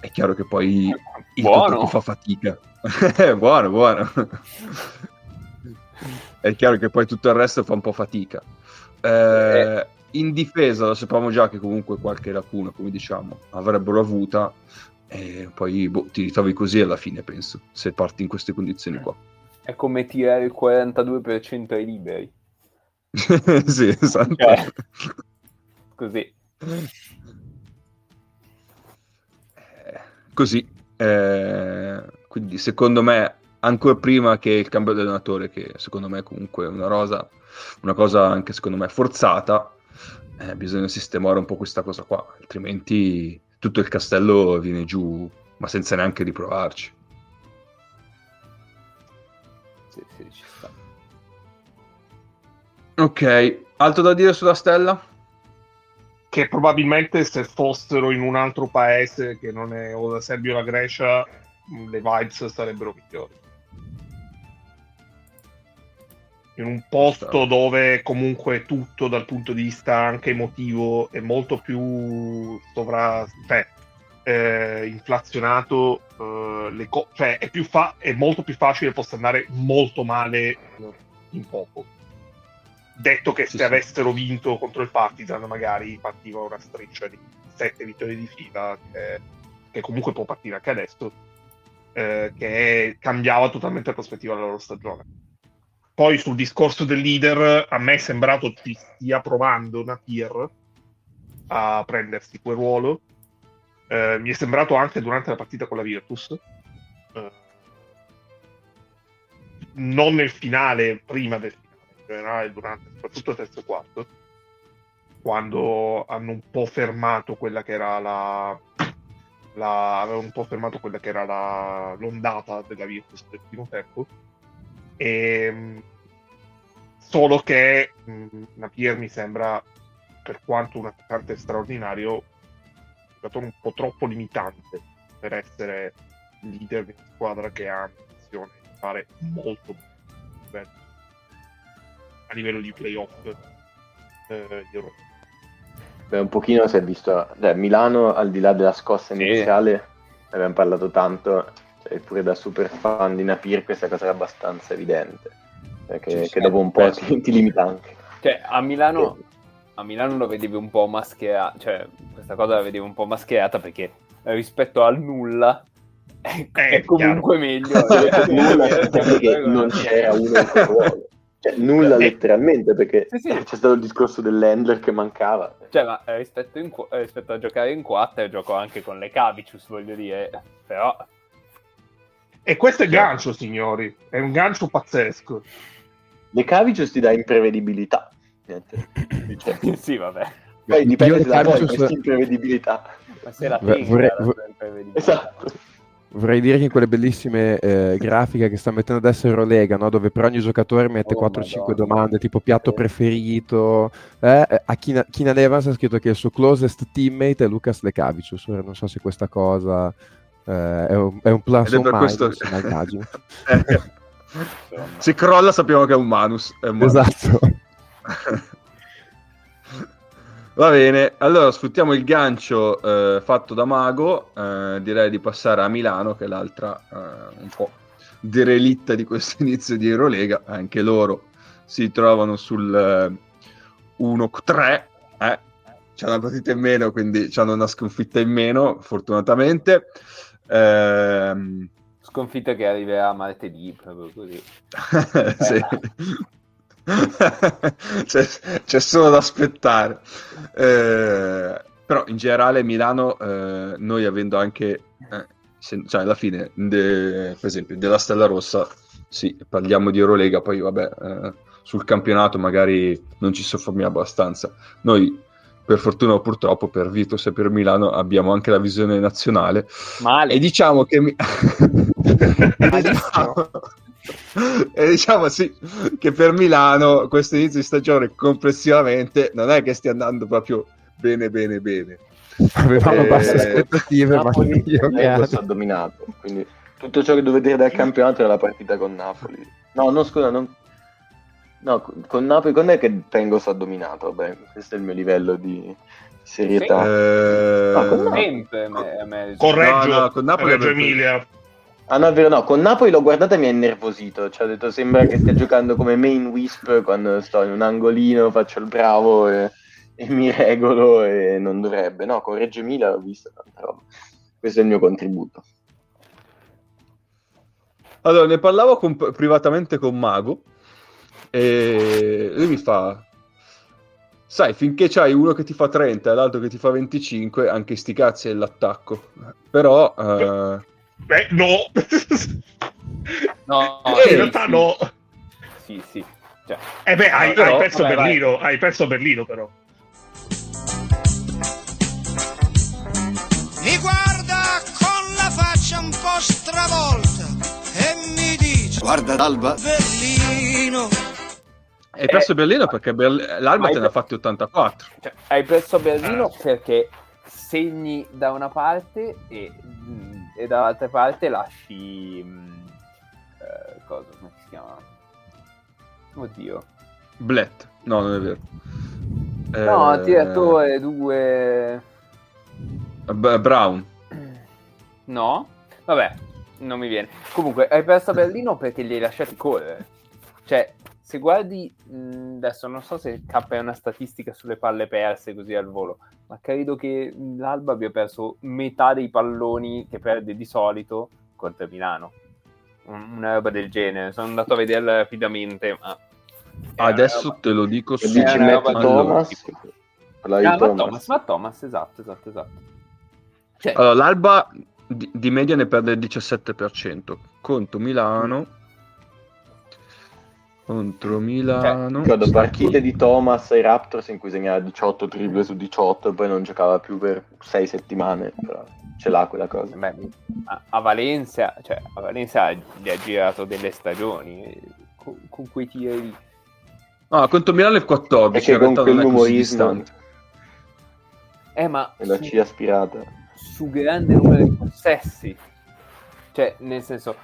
è chiaro che poi il tuo fa fatica. buono, buono. È chiaro che poi tutto il resto fa un po' fatica. Eh, eh. In difesa lo sappiamo già che comunque qualche lacuna, come diciamo, avrebbero avuta, e poi boh, ti ritrovi così alla fine, penso, se parti in queste condizioni qua. È come tirare il quarantadue per cento ai liberi. Sì, esatto. Cioè, così. Eh, così. Eh, quindi secondo me ancora prima che il cambio dell'allenatore, che secondo me comunque è una, rosa, una cosa anche secondo me forzata, eh, bisogna sistemare un po' questa cosa qua, altrimenti tutto il castello viene giù, ma senza neanche riprovarci. Sì, sì, ci sta. Ok, altro da dire sulla Stella? Che probabilmente se fossero in un altro paese che non è o la Serbia o la Grecia, le vibes sarebbero migliori. In un posto dove comunque tutto dal punto di vista anche emotivo è molto più sovra beh, eh, inflazionato, eh, le co- cioè è, più fa- è molto più facile possa andare molto male in poco. Detto che sì, se sì. avessero vinto contro il Partizan magari partiva una striscia di sette vittorie di fila, eh, che comunque può partire anche adesso, eh, che cambiava totalmente la prospettiva della loro stagione. Poi sul discorso del leader, a me è sembrato ci stia provando Napier a prendersi quel ruolo. Eh, mi è sembrato anche durante la partita con la Virtus. Eh, non nel finale, prima del finale, in generale, durante, soprattutto il terzo e quarto, quando hanno un po' fermato quella che era la... la avevano un po' fermato quella che era la, l'ondata della Virtus del primo tempo. E, solo che mh, Napier mi sembra, per quanto un attaccante straordinario, un giocatore un po' troppo limitante per essere leader di una squadra che ha ambizione di fare molto bene a livello di playoff eh, di Europa. Beh, un pochino si è visto, cioè, Milano al di là della scossa iniziale, sì. Abbiamo parlato tanto. Eppure da super fan di Napier questa cosa era abbastanza evidente, perché cioè, che dopo un po' ti, ti limita anche. Cioè a Milano sì. a Milano lo vedevi un po' mascherata, cioè questa cosa la vedevi un po' mascherata perché rispetto al nulla è, è, è comunque chiaro. Meglio nulla, perché non c'era uno in ruolo, cioè nulla letteralmente, perché sì, sì. c'è stato il discorso dell'handler che mancava, cioè ma rispetto, in, rispetto a giocare in quattro gioco anche con le Cavicius, voglio dire, però. E questo è gancio, signori, è un gancio pazzesco. Le Cavicius ti dà imprevedibilità. Cioè, sì, vabbè. Poi dipende da voi questa imprevedibilità. Ma se la tenga, vorrei, la vorrei... Esatto. Vorrei dire che in quelle bellissime eh, grafiche che sta mettendo adesso Eurolega, no? Dove per ogni giocatore mette oh, quattro o cinque domande, tipo piatto preferito. Eh? A Kina, Kina Evans ha scritto che il suo closest teammate è Lucas Le Cavicius. Non so se questa cosa... Uh, è, un, è un plus o minus questo... eh. Se crolla sappiamo che è un manus, è un manus. Esatto. Va bene, allora sfruttiamo il gancio eh, fatto da Mago, eh, direi di passare a Milano, che è l'altra eh, un po' derelitta di questo inizio di Eurolega. Anche loro si trovano sul uno tre, eh. C'è una partita in meno, quindi hanno una sconfitta in meno, fortunatamente. Ehm... Sconfitta che arriverà martedì, proprio così. Sì. c'è, c'è solo da aspettare. Ehm... Però in generale Milano, eh, noi avendo anche... Eh, se, cioè alla fine, de, per esempio, della Stella Rossa, sì, parliamo di Eurolega, poi vabbè, eh, sul campionato magari non ci soffermiamo abbastanza. Noi... per fortuna o purtroppo, per Virtus e per Milano, abbiamo anche la visione nazionale. Male. E diciamo che... Mi... e, diciamo... e diciamo sì, che per Milano questo inizio di stagione complessivamente non è che stia andando proprio bene, bene, bene. Avevamo e... basse aspettative, Napoli, ma io... ha dominato, quindi tutto ciò che devo vedere dal campionato è la partita con Napoli. No, no, scusa, non... No, con Napoli, quando è che Tengo sta dominato? Vabbè, questo è il mio livello di serietà. Eh... No, con Napoli, me... con Reggio, no, no, con Napoli Reggio Emilia. Ah no, è vero, no, con Napoli l'ho guardata e mi ha innervosito. Cioè, ho detto, sembra che stia giocando come Main Whisper quando sto in un angolino, faccio il bravo e, e mi regolo e non dovrebbe. No, con Reggio Emilia ho visto tanta roba. Questo è il mio contributo. Allora, ne parlavo con, privatamente con Mago. E lui mi fa: sai, finché c'hai uno che ti fa trenta e l'altro che ti fa venticinque, anche sti cazzi è l'attacco. Però uh... beh, no no, eh, in realtà sì. No sì sì cioè. Eh beh, hai, però, hai perso vabbè, Berlino vai. Hai perso Berlino, però mi guarda con la faccia un po' stravolta e mi dice: guarda l'Alba, Berlino. Hai perso eh, Berlino perché Berl- l'Alba te ne ha fatti ottantaquattro. Cioè, hai perso Berlino perché segni da una parte e, e dall'altra parte lasci... Eh, cosa? Come si chiama? Oddio. Blett. No, non è vero. No, eh, tiratore, due... B- Brown. No? Vabbè, non mi viene. Comunque, hai perso Berlino perché li hai lasciati correre. Cioè... Se guardi, adesso non so se K è una statistica sulle palle perse così al volo, ma credo che l'Alba abbia perso metà dei palloni che perde di solito contro Milano. Una roba del genere, sono andato a vederla rapidamente. Ma adesso roba... te lo dico su Matt Thomas. Allora, ah, Thomas. Thomas, ma Thomas, esatto, esatto, esatto. Cioè... Allora, l'Alba di, di media ne perde il diciassette per cento, contro Milano... Contro Milano... Ricordo cioè, partite di Thomas ai Raptors in cui segnava diciotto triple su diciotto e poi non giocava più per sei settimane, però ce l'ha quella cosa. Beh, a, a Valencia, cioè a Valencia gli ha girato delle stagioni con, con quei tiri. No, contro Milano è quattordici. E che con quell'umorismo... Eh, ma... E la C aspirata. Su grande numero di possessi. Cioè, nel senso,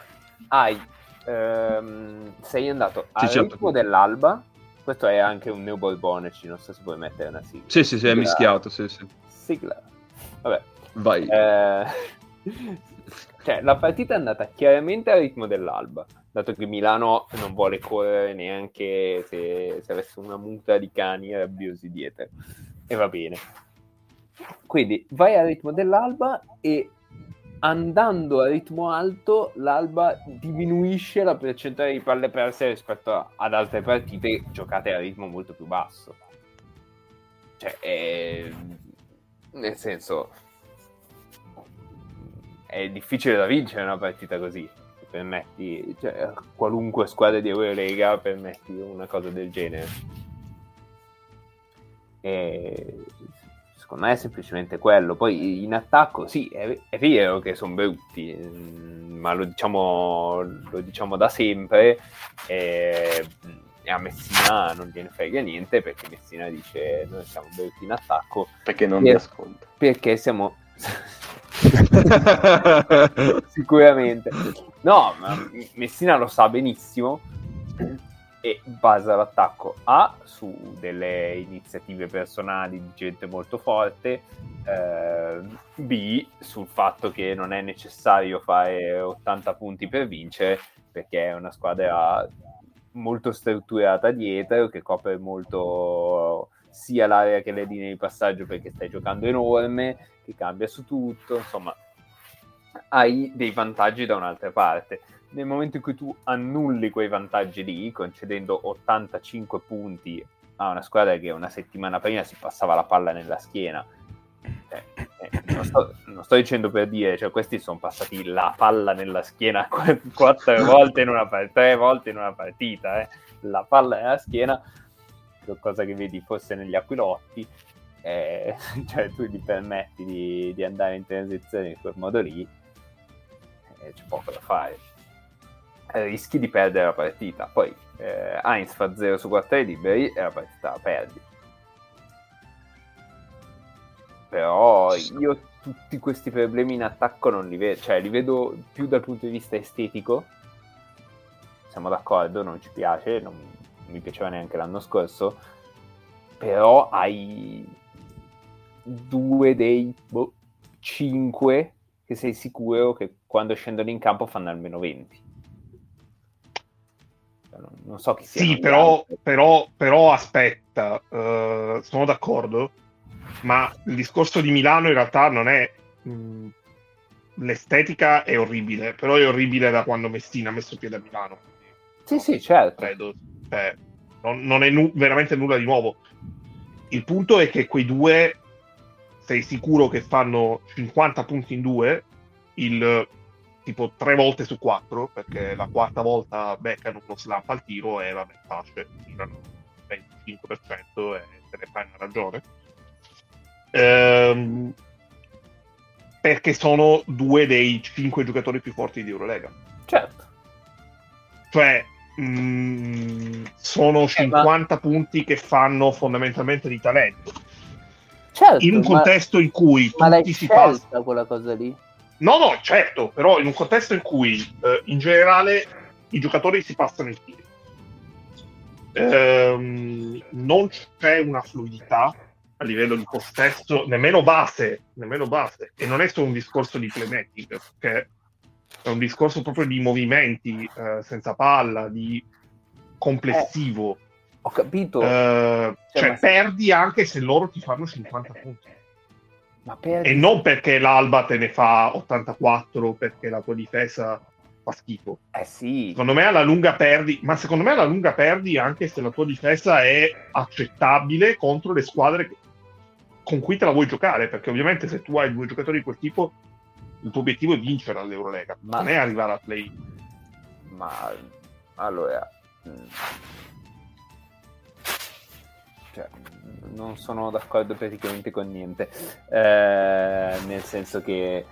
hai... Um, sei andato al sì, ritmo certo. dell'Alba. Questo è anche un Neo Borboneci, non so se puoi mettere una sigla. Sì, sì, sì, è mischiato, sì, sì. Sigla. Vabbè. Vai. Eh, cioè, la partita è andata chiaramente al ritmo dell'Alba, dato che Milano non vuole correre neanche se, se avesse una muta di cani rabbiosi dietro. E va bene. Quindi vai al ritmo dell'Alba e andando a ritmo alto, l'Alba diminuisce la percentuale di palle perse rispetto a, ad altre partite giocate a ritmo molto più basso. Cioè, è, nel senso, è difficile da vincere una partita così. Se permetti, cioè, qualunque squadra di Eurolega permetti una cosa del genere. E... secondo me è semplicemente quello. Poi in attacco sì, è, è vero che sono brutti, ma lo diciamo lo diciamo da sempre, e, e a Messina non gliene frega niente, perché Messina dice: noi siamo brutti in attacco perché non vi ascolta, perché siamo sicuramente no, ma Messina lo sa benissimo e basa l'attacco A su delle iniziative personali di gente molto forte, eh, B sul fatto che non è necessario fare ottanta punti per vincere, perché è una squadra molto strutturata dietro, che copre molto sia l'area che le linee di passaggio, perché stai giocando enorme, che cambia su tutto, insomma hai dei vantaggi da un'altra parte. Nel momento in cui tu annulli quei vantaggi lì, concedendo ottantacinque punti a una squadra che una settimana prima si passava la palla nella schiena, eh, eh, non, sto, non sto dicendo per dire, cioè questi sono passati la palla nella schiena qu- quattro volte in una partita, tre volte in una partita, eh. La palla nella schiena, cosa che vedi forse negli Aquilotti, eh, cioè tu gli permetti di, di andare in transizione in quel modo lì, eh, c'è poco da fare. Rischi di perdere la partita. Poi eh, Heinz fa zero su quattro ai liberi e la partita la perdi. Però io tutti questi problemi in attacco non li vedo, cioè li vedo più dal punto di vista estetico. Siamo d'accordo, non ci piace, non mi piaceva neanche l'anno scorso, però hai due dei boh, cinque che sei sicuro che quando scendono in campo fanno almeno venti. Non so chi sia. Sì, però, però, però aspetta, uh, sono d'accordo, ma il discorso di Milano in realtà non è... Mh, l'estetica è orribile, però è orribile da quando Messina ha messo piede a Milano. Sì, no, sì, certo. Credo. Cioè, non, non è nu- veramente nulla di nuovo. Il punto è che quei due, sei sicuro che fanno cinquanta punti in due, il... tipo tre volte su quattro, perché la quarta volta beccano uno slump al tiro e vabbè, tace, tirano il venticinque per cento e se ne fanno ragione. Ehm, perché sono due dei cinque giocatori più forti di Eurolega. Certo. Cioè, mh, sono cinquanta eh, ma... punti che fanno fondamentalmente di talento. Certo. In un contesto ma... in cui ma tutti si passa quella cosa lì. No, no, certo, però in un contesto in cui eh, in generale i giocatori si passano il tiro, ehm, non c'è una fluidità a livello di possesso, nemmeno base, nemmeno base, e non è solo un discorso di playmaking, perché è un discorso proprio di movimenti eh, senza palla, di complessivo. Eh, ho capito. Eh, cioè, cioè ma... perdi anche se loro ti fanno cinquanta punti. Ma per... E non perché l'Alba te ne fa ottantaquattro, perché la tua difesa fa schifo. Eh sì. Secondo me alla lunga perdi, ma secondo me alla lunga perdi anche se la tua difesa è accettabile contro le squadre con cui te la vuoi giocare, perché ovviamente se tu hai due giocatori di quel tipo, il tuo obiettivo è vincere all'Eurolega, ma... non è arrivare a play. Ma allora... Cioè, non sono d'accordo praticamente con niente, eh, nel senso che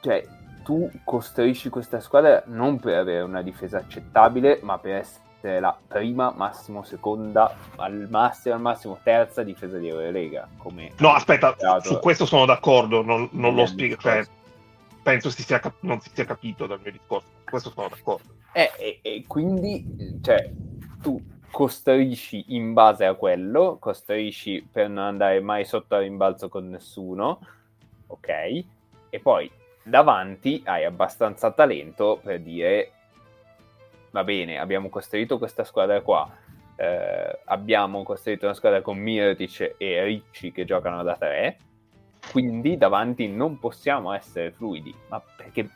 cioè, tu costruisci questa squadra non per avere una difesa accettabile, ma per essere la prima, massimo seconda, al massimo al massimo terza difesa di Eurolega. Come no, aspetta, su questo sono d'accordo, non, non lo spiego, cioè, penso si sia cap- non si sia capito dal mio discorso, questo sono d'accordo. E eh, eh, eh, quindi cioè, tu costruisci in base a quello, costruisci per non andare mai sotto a rimbalzo con nessuno, ok? E poi davanti hai abbastanza talento per dire va bene, abbiamo costruito questa squadra qua, eh, abbiamo costruito una squadra con Mirotic e Ricci che giocano da tre, quindi davanti non possiamo essere fluidi, ma perché...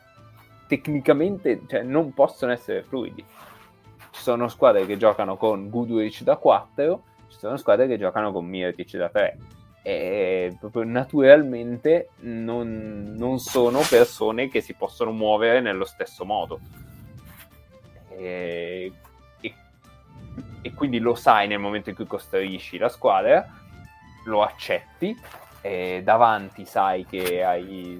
tecnicamente cioè, non possono essere fluidi. Ci sono squadre che giocano con Guduric da quattro, ci sono squadre che giocano con Mirotic da tre, e proprio naturalmente non, non sono persone che si possono muovere nello stesso modo, e, e, e quindi lo sai nel momento in cui costruisci la squadra, lo accetti, e davanti sai che hai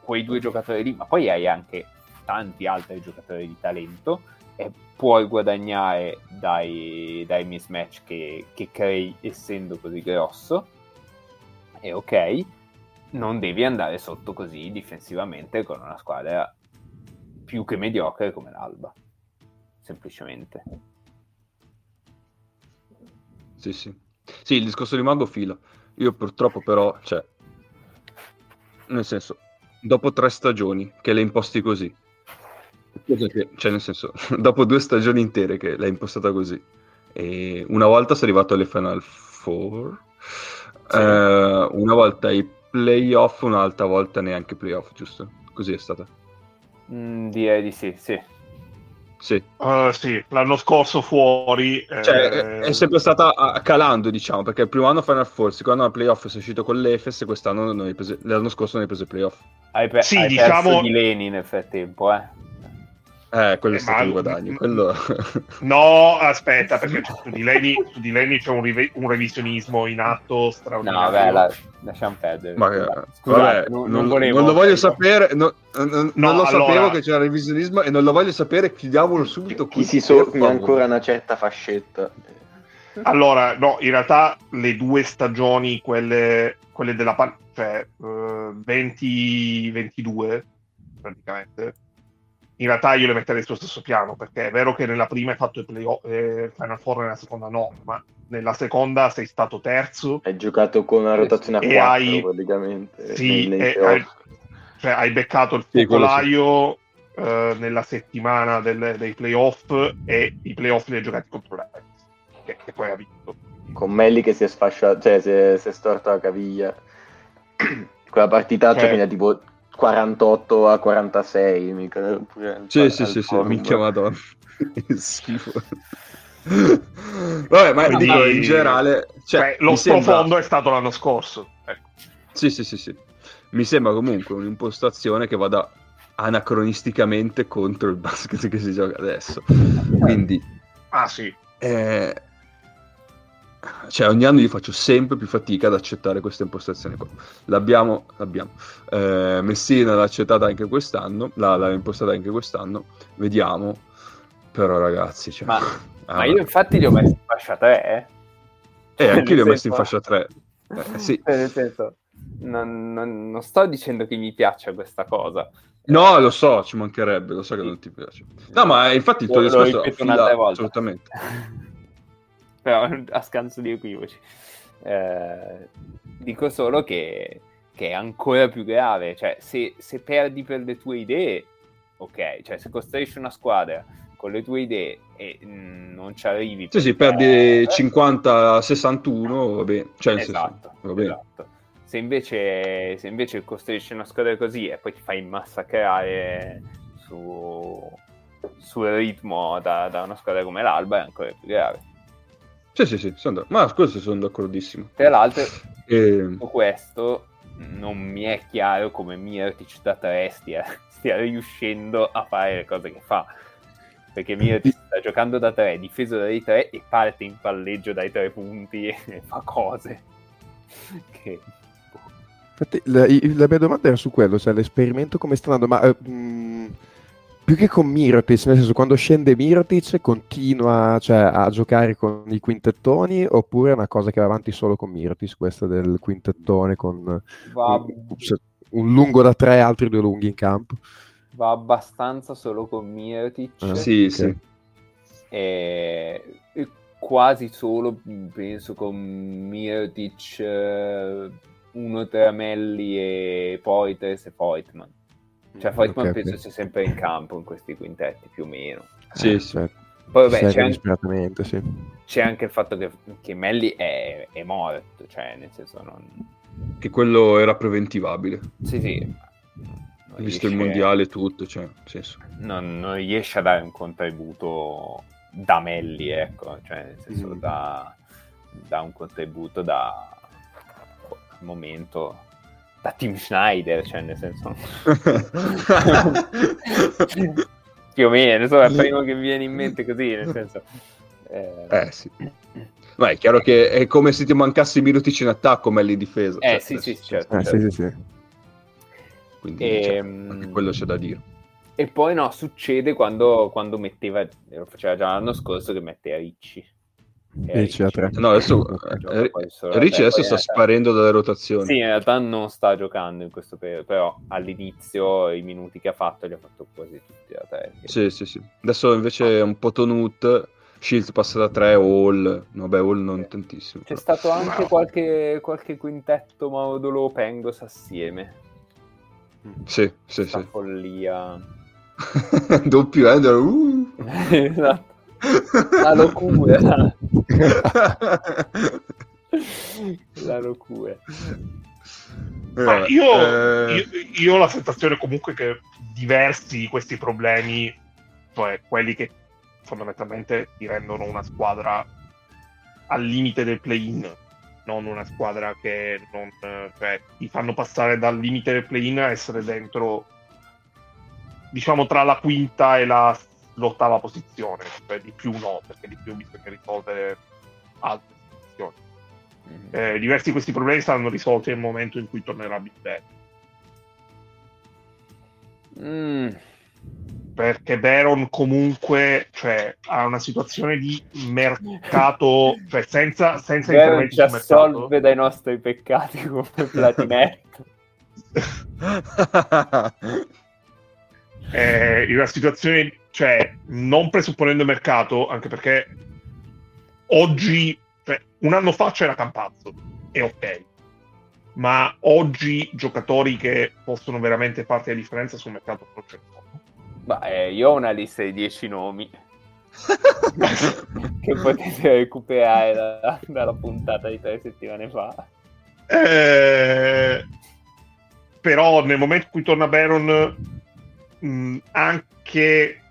quei due giocatori lì, ma poi hai anche tanti altri giocatori di talento e puoi guadagnare dai, dai mismatch che, che crei essendo così grosso, e ok, non devi andare sotto così difensivamente con una squadra più che mediocre come l'Alba, semplicemente. Sì, sì. Sì, il discorso di Mago fila. Io purtroppo però, cioè, nel senso... dopo tre stagioni che le imposti così, Che, cioè nel senso, dopo due stagioni intere che l'hai impostata così, e una volta sei arrivato alle Final Four, sì. eh, una volta ai playoff, un'altra volta neanche playoff, giusto? Così è stata? Mm, direi di sì, sì. Sì. Uh, sì, l'anno scorso fuori, cioè, eh... è sempre stata calando, diciamo, perché il primo anno Final Four, secondo anno playoff sei uscito con l'Efes, quest'anno non hai preso, l'anno scorso non hai preso i playoff. Hai, pe- sì, hai diciamo... perso di Leni nel frattempo, eh. Eh, quello eh, è stato il guadagno. N- quello... No, aspetta, perché su di Leni, su di Leni c'è un, rive- un revisionismo in atto straordinario. No, vabbè, la, lasciamo perdere. Ma, scusate, vabbè, non, non, volevo, non lo voglio sapere, no, no, non lo allora... sapevo che c'era revisionismo e non lo voglio sapere, chiudiamolo subito. Chi si soffia ancora una certa fascetta. Allora, no, in realtà le due stagioni, quelle, quelle della pan- cioè uh, venti ventidue praticamente, in realtà io le metterei sullo stesso piano, perché è vero che nella prima hai fatto il playoff, eh, Final Four, nella seconda no, ma nella seconda sei stato terzo. Hai giocato con una rotazione a quattro hai... praticamente. Sì, e hai... Cioè, hai beccato il focolaio sì, eh, nella settimana del, dei playoff, e i playoff li hai giocati contro l'Ajax, che, che poi ha vinto. Con Melli che si è sfasciato, cioè si è, si è storta la caviglia. Quella partitaccia cioè... quindi tipo... quarantotto a quarantasei mica, pure sì, al, sì, al sì, sì, minchia madonna. Schifo. Vabbè, ma quindi, dico, in generale, cioè, beh, lo sprofondo sembra... è stato l'anno scorso. Ecco. Sì, sì, sì, sì. Mi sembra comunque un'impostazione che vada anacronisticamente contro il basket che si gioca adesso. Quindi ah, sì. Eh... Cioè ogni anno io faccio sempre più fatica ad accettare questa impostazione qua. L'abbiamo, l'abbiamo. Eh, Messina l'ha accettata anche quest'anno, l'ha, l'ha impostata anche quest'anno, vediamo. Però ragazzi... Cioè, ma, ah, ma io infatti li ho messi in fascia tre, eh. Eh, anche io li ho messi in fascia tre. Eh, sì. Nel senso, non, non, non sto dicendo che mi piaccia questa cosa. No, lo so, ci mancherebbe, lo so che non ti piace. No, ma infatti il tuo discorso affida, assolutamente. Però a scanso di equivoci, eh, dico solo che, che è ancora più grave, cioè se, se perdi per le tue idee, ok, cioè se costruisci una squadra con le tue idee e mh, non ci arrivi... Sì, sì, perdi cinquanta a sessantuno, va bene, cioè nel esatto, senso, va bene. Esatto. Se invece, se invece costruisci una squadra così e poi ti fai massacrare su, sul ritmo da, da una squadra come l'Alba, è ancora più grave. Sì, sì, sì, sono d'accordo. Ma questo sono d'accordissimo. Tra l'altro, e... tutto questo non mi è chiaro come Mirtic da tre stia, stia riuscendo a fare le cose che fa. Perché Mirtic sta giocando da tre, difeso dai tre e parte in palleggio dai tre punti e fa cose. Che... Infatti, la, la mia domanda era su quello, cioè l'esperimento come sta andando, ma... Uh, mh... più che con Mirotic, nel senso, quando scende Mirotic continua, cioè, a giocare con i quintettoni, oppure è una cosa che va avanti solo con Mirotic, questa del quintettone con un, un lungo da tre, altri due lunghi in campo? Va abbastanza solo con Mirotic. Ah, sì, okay. Sì. E... e quasi solo, penso, con Mirotic, eh, uno tra Melli e Poitras e Poitman. Cioè Voigtman, okay, penso okay. Sia sempre in campo in questi quintetti più o meno. Sì, eh, sì. Poi vabbè, c'è anche, sì. C'è anche il fatto che, che Melli è, è morto, cioè nel senso non... Che quello era preventivabile. Sì, sì. Non visto riesce... il mondiale e tutto, cioè nel senso... Non, non riesce a dare un contributo da Melli, ecco, cioè nel senso mm. da, da un contributo da al momento... da Tim Schneider, cioè nel senso più o meno, insomma, è il primo che mi viene in mente così, nel senso eh, eh sì, ma è chiaro che è come se ti mancassi Mirotic in attacco, ma è lì in difesa, eh, cioè, sì, sì, certo, eh certo. Sì sì sì, quindi e, cioè, anche quello c'è da dire. E poi no, succede quando, quando metteva, lo faceva già l'anno scorso, che mette Ricci Ricci no, adesso Ricci adesso sta sparendo dalle rotazioni. Sì, in realtà non sta giocando in questo periodo, però all'inizio i minuti che ha fatto li ha fatto quasi tutti da tre. Sì, sì, sì. Adesso invece è un po' Tonut, Shields passa da tre, Hall, vabbè, Hall non sì. Tantissimo. C'è però. Stato anche wow. qualche, qualche quintetto Maudolo Pengos assieme. Sì, sì, sta sì. Follia. Doppio header, uh. Esatto. La locura. La locura. Ma io, io, io ho la sensazione comunque che diversi di questi problemi, cioè quelli che fondamentalmente ti rendono una squadra al limite del play-in, non una squadra che non, cioè, ti fanno passare dal limite del play-in a essere dentro, diciamo, tra la quinta e la, l'ottava posizione, cioè di più no, perché di più bisogna risolvere altre situazioni. Eh, diversi di questi problemi saranno risolti nel momento in cui tornerà Big Ben. Mm. Perché Baron comunque, cioè, ha una situazione di mercato, cioè senza, senza interventi sul mercato. Baron ci assolve dai nostri peccati come Platinetto. Eh, in una situazione, cioè, non presupponendo mercato, anche perché oggi, cioè, un anno fa c'era Campazzo, è ok, ma oggi giocatori che possono veramente fare la differenza sul mercato non c'è. Beh, io ho una lista di dieci nomi che potete recuperare da, dalla puntata di tre settimane fa. Eh, però nel momento in cui torna Baron, mh, anche,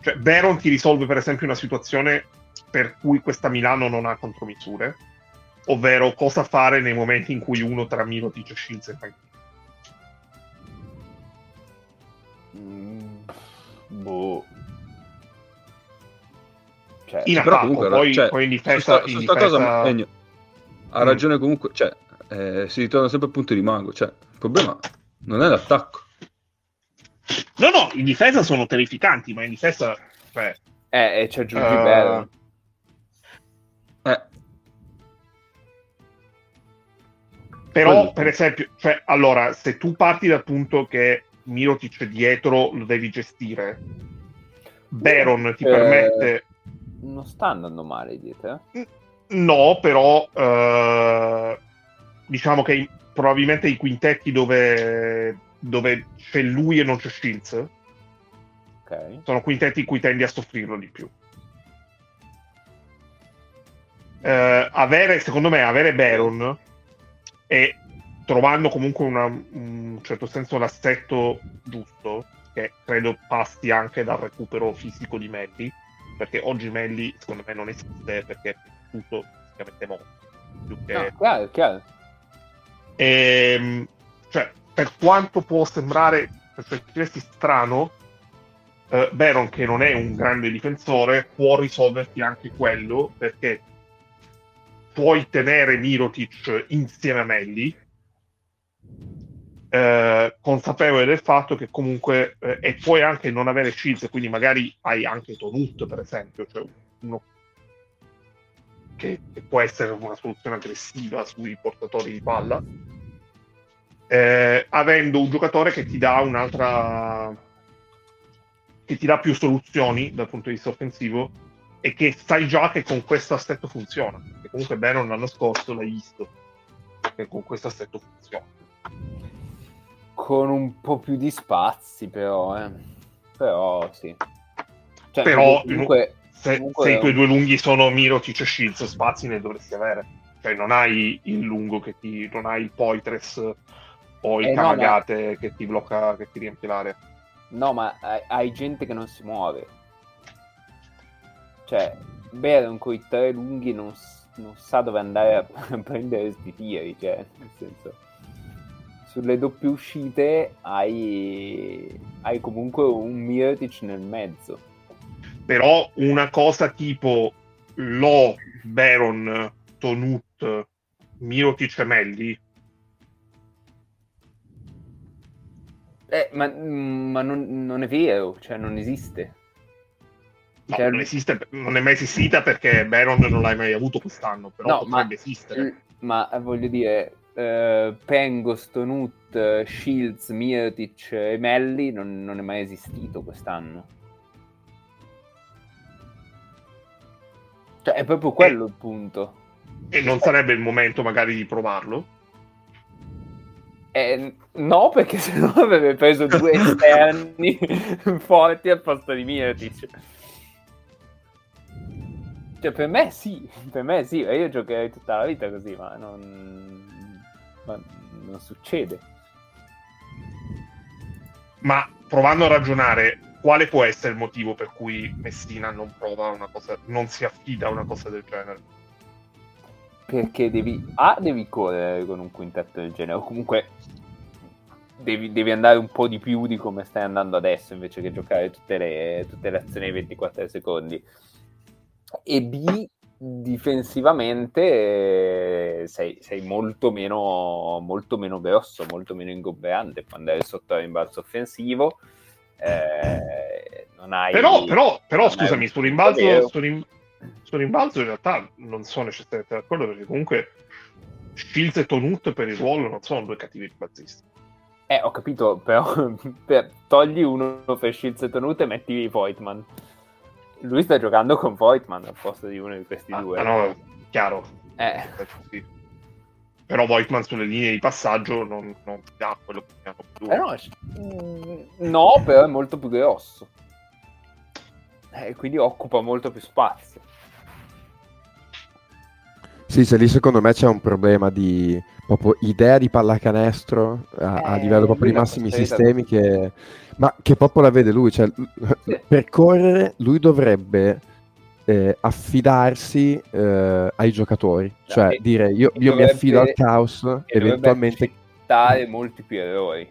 cioè, Baron ti risolve per esempio una situazione per cui questa Milano non ha contromisure, ovvero cosa fare nei momenti in cui uno tra Milotic e Shields è tranquillo. Mm, boh. Cioè, in attacco, comunque, poi, cioè, poi in difesa... Su sta cosa Magno ha ragione comunque, cioè, eh, si ritorna sempre al punto di Mago, cioè, il problema non è l'attacco. No, no, in difesa sono terrificanti, ma in difesa... Cioè, eh, e c'è Giulio uh... Bello. Eh. Però quello, per esempio, cioè, allora, se tu parti dal punto che Mirotic dietro lo devi gestire, Baron ti eh, permette, non sta andando male dietro, eh? No, però eh, diciamo che probabilmente i quintetti dove, dove c'è lui e non c'è Shields, okay, sono quintetti in cui tendi a soffrirlo di più. Uh, avere, secondo me, avere Baron e trovando comunque una, un certo senso l'assetto giusto, che credo passi anche dal recupero fisico di Melli, perché oggi Melli secondo me non esiste perché tutto fisicamente morto più che... No, chiaro, chiaro. E, cioè, per quanto può sembrare, per certi strano, uh, Baron, che non è un grande difensore, può risolverti anche quello, perché puoi tenere Mirotic insieme a Melli, eh, consapevole del fatto che comunque eh, e puoi anche non avere Shields, quindi magari hai anche Tonut, per esempio, cioè uno che, che può essere una soluzione aggressiva sui portatori di palla, eh, avendo un giocatore che ti dà un'altra, che ti dà più soluzioni dal punto di vista offensivo e che sai già che con questo assetto funziona. Perché comunque Baron l'anno scorso l'hai visto che con questo assetto funziona, con un po' più di spazi però, eh. Però sì, cioè, però comunque, se, comunque... se i tuoi due lunghi sono Mirotic e Shields, spazi ne dovresti avere, cioè non hai il lungo che ti, non hai il Poitres o il eh, Kamagate no, ma... che ti blocca, che ti riempie l'area. No, ma hai, hai gente che non si muove. Cioè, Baron con i tre lunghi non, non sa dove andare a, a prendere questi tiri, cioè, nel senso, sulle doppie uscite hai, hai comunque un Mirotic nel mezzo. Però una cosa tipo Lo, Baron, Tonut, Mirotic e Melli. Eh, ma, ma non, non è vero, cioè non esiste. No, cioè... non esiste, non è mai esistita perché Baron non l'hai mai avuto quest'anno, però no, potrebbe ma, esistere. Ma voglio dire, eh, Pengo, Stonut, Shields, Mirotic e Melli non, non è mai esistito quest'anno. Cioè, è proprio quello e, il punto. E non sarebbe il momento magari di provarlo? Eh, no, perché sennò avrebbe preso due esterni forti al posto di Mirotic. Cioè, per me sì, per me sì, io giocherei tutta la vita così, ma non, ma non succede. Ma provando a ragionare, quale può essere il motivo per cui Messina non prova una cosa, non si affida a una cosa del genere? Perché devi, A, devi correre con un quintetto del genere, o comunque devi, devi andare un po' di più di come stai andando adesso, invece che giocare tutte le, tutte le azioni ai ventiquattro secondi. E B, difensivamente sei, sei molto meno molto meno grosso, molto meno ingombrante, puoi andare sotto al rimbalzo offensivo. Eh, non hai, però, però, però non scusami, sul rimbalzo... Sul rimbalzo in realtà non sono necessariamente d'accordo, perché comunque Shields e Tonut per il ruolo non sono due cattivi rimbalzisti. Eh, ho capito, però per, togli uno per Shields e Tonut e metti Voigtman. Lui sta giocando con Voigtman al posto di uno di questi ah, due. Ah no, chiaro. Eh. Sì. Però Voigtman sulle linee di passaggio non, non ti dà quello che hanno più. Eh no, no, però è molto più grosso. Eh, quindi occupa molto più spazio. Sì, se lì secondo me c'è un problema di proprio idea di pallacanestro a, eh, a livello proprio di massimi sistemi che, ma che proprio la vede lui, cioè sì. Per correre lui dovrebbe eh, affidarsi eh, ai giocatori, sì, cioè dire io, io dovrebbe, mi affido al caos e eventualmente dare molti più errori.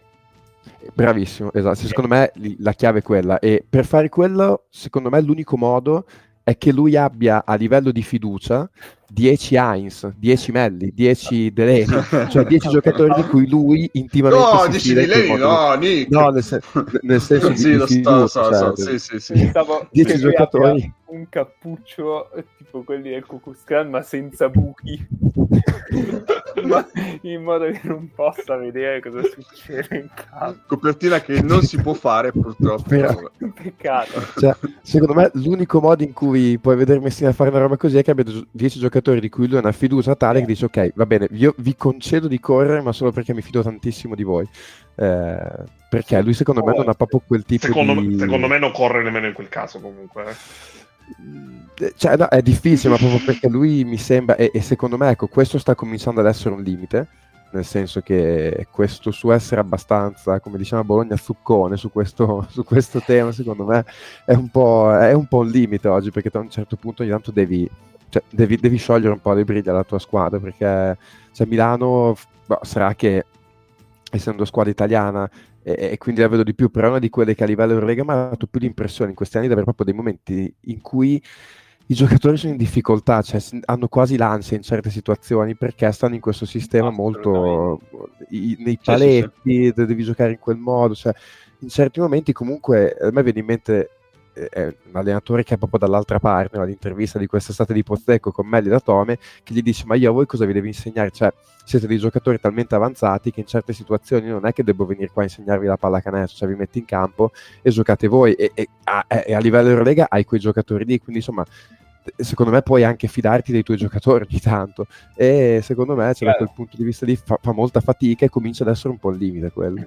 Bravissimo, esatto, secondo me la chiave è quella, e per fare quello secondo me l'unico modo è che lui abbia a livello di fiducia dieci Heinz, dieci Melli, dieci Deleni, cioè dieci giocatori di cui lui intimamente no, dieci Deleni, no, Nick no, nel, sen- nel senso di, sì, di lo fiducia, sto, so, so, cioè, sì, sì, sì. Stavo, dieci giocatori un cappuccio tipo quelli del Ku Klux Klan ma senza buchi in modo che non possa vedere cosa succede in campo, copertina che non si può fare purtroppo. Però, peccato, cioè, secondo me l'unico modo in cui puoi vedere Messina fare una roba così è che abbia dieci giocatori di cui lui ha una fiducia tale che dice ok, va bene, io vi concedo di correre ma solo perché mi fido tantissimo di voi, eh, perché lui secondo oh, me non ha proprio quel tipo secondo di... me, secondo me non corre nemmeno in quel caso comunque, eh. Cioè, no, è difficile, ma proprio perché lui mi sembra e, e secondo me ecco questo sta cominciando ad essere un limite, nel senso che questo suo essere abbastanza, come diciamo a Bologna, zuccone su questo, su questo tema secondo me è un po', è un po' un limite oggi, perché a un certo punto ogni tanto devi, cioè, devi, devi sciogliere un po' le briglie alla tua squadra, perché cioè, Milano boh, sarà che essendo squadra italiana e, e quindi la vedo di più, però è una di quelle che a livello Eurolega mi ha dato più l'impressione in questi anni di avere proprio dei momenti in cui i giocatori sono in difficoltà, cioè hanno quasi l'ansia in certe situazioni perché stanno in questo sistema no, molto i, nei paletti, sì, sì, sì. Devi giocare in quel modo, cioè in certi momenti comunque a me viene in mente eh, un allenatore che è proprio dall'altra parte, all'intervista di quest'estate di Pozzecco con Melli da Tome, che gli dice ma io a voi cosa vi devo insegnare, cioè siete dei giocatori talmente avanzati che in certe situazioni non è che devo venire qua a insegnarvi la pallacanestro, cioè vi metti in campo e giocate voi, e, e, a, e a livello Eurolega hai quei giocatori lì, quindi insomma secondo me puoi anche fidarti dei tuoi giocatori ogni tanto, e secondo me cioè, da quel punto di vista lì fa, fa molta fatica e comincia ad essere un po' il limite quello.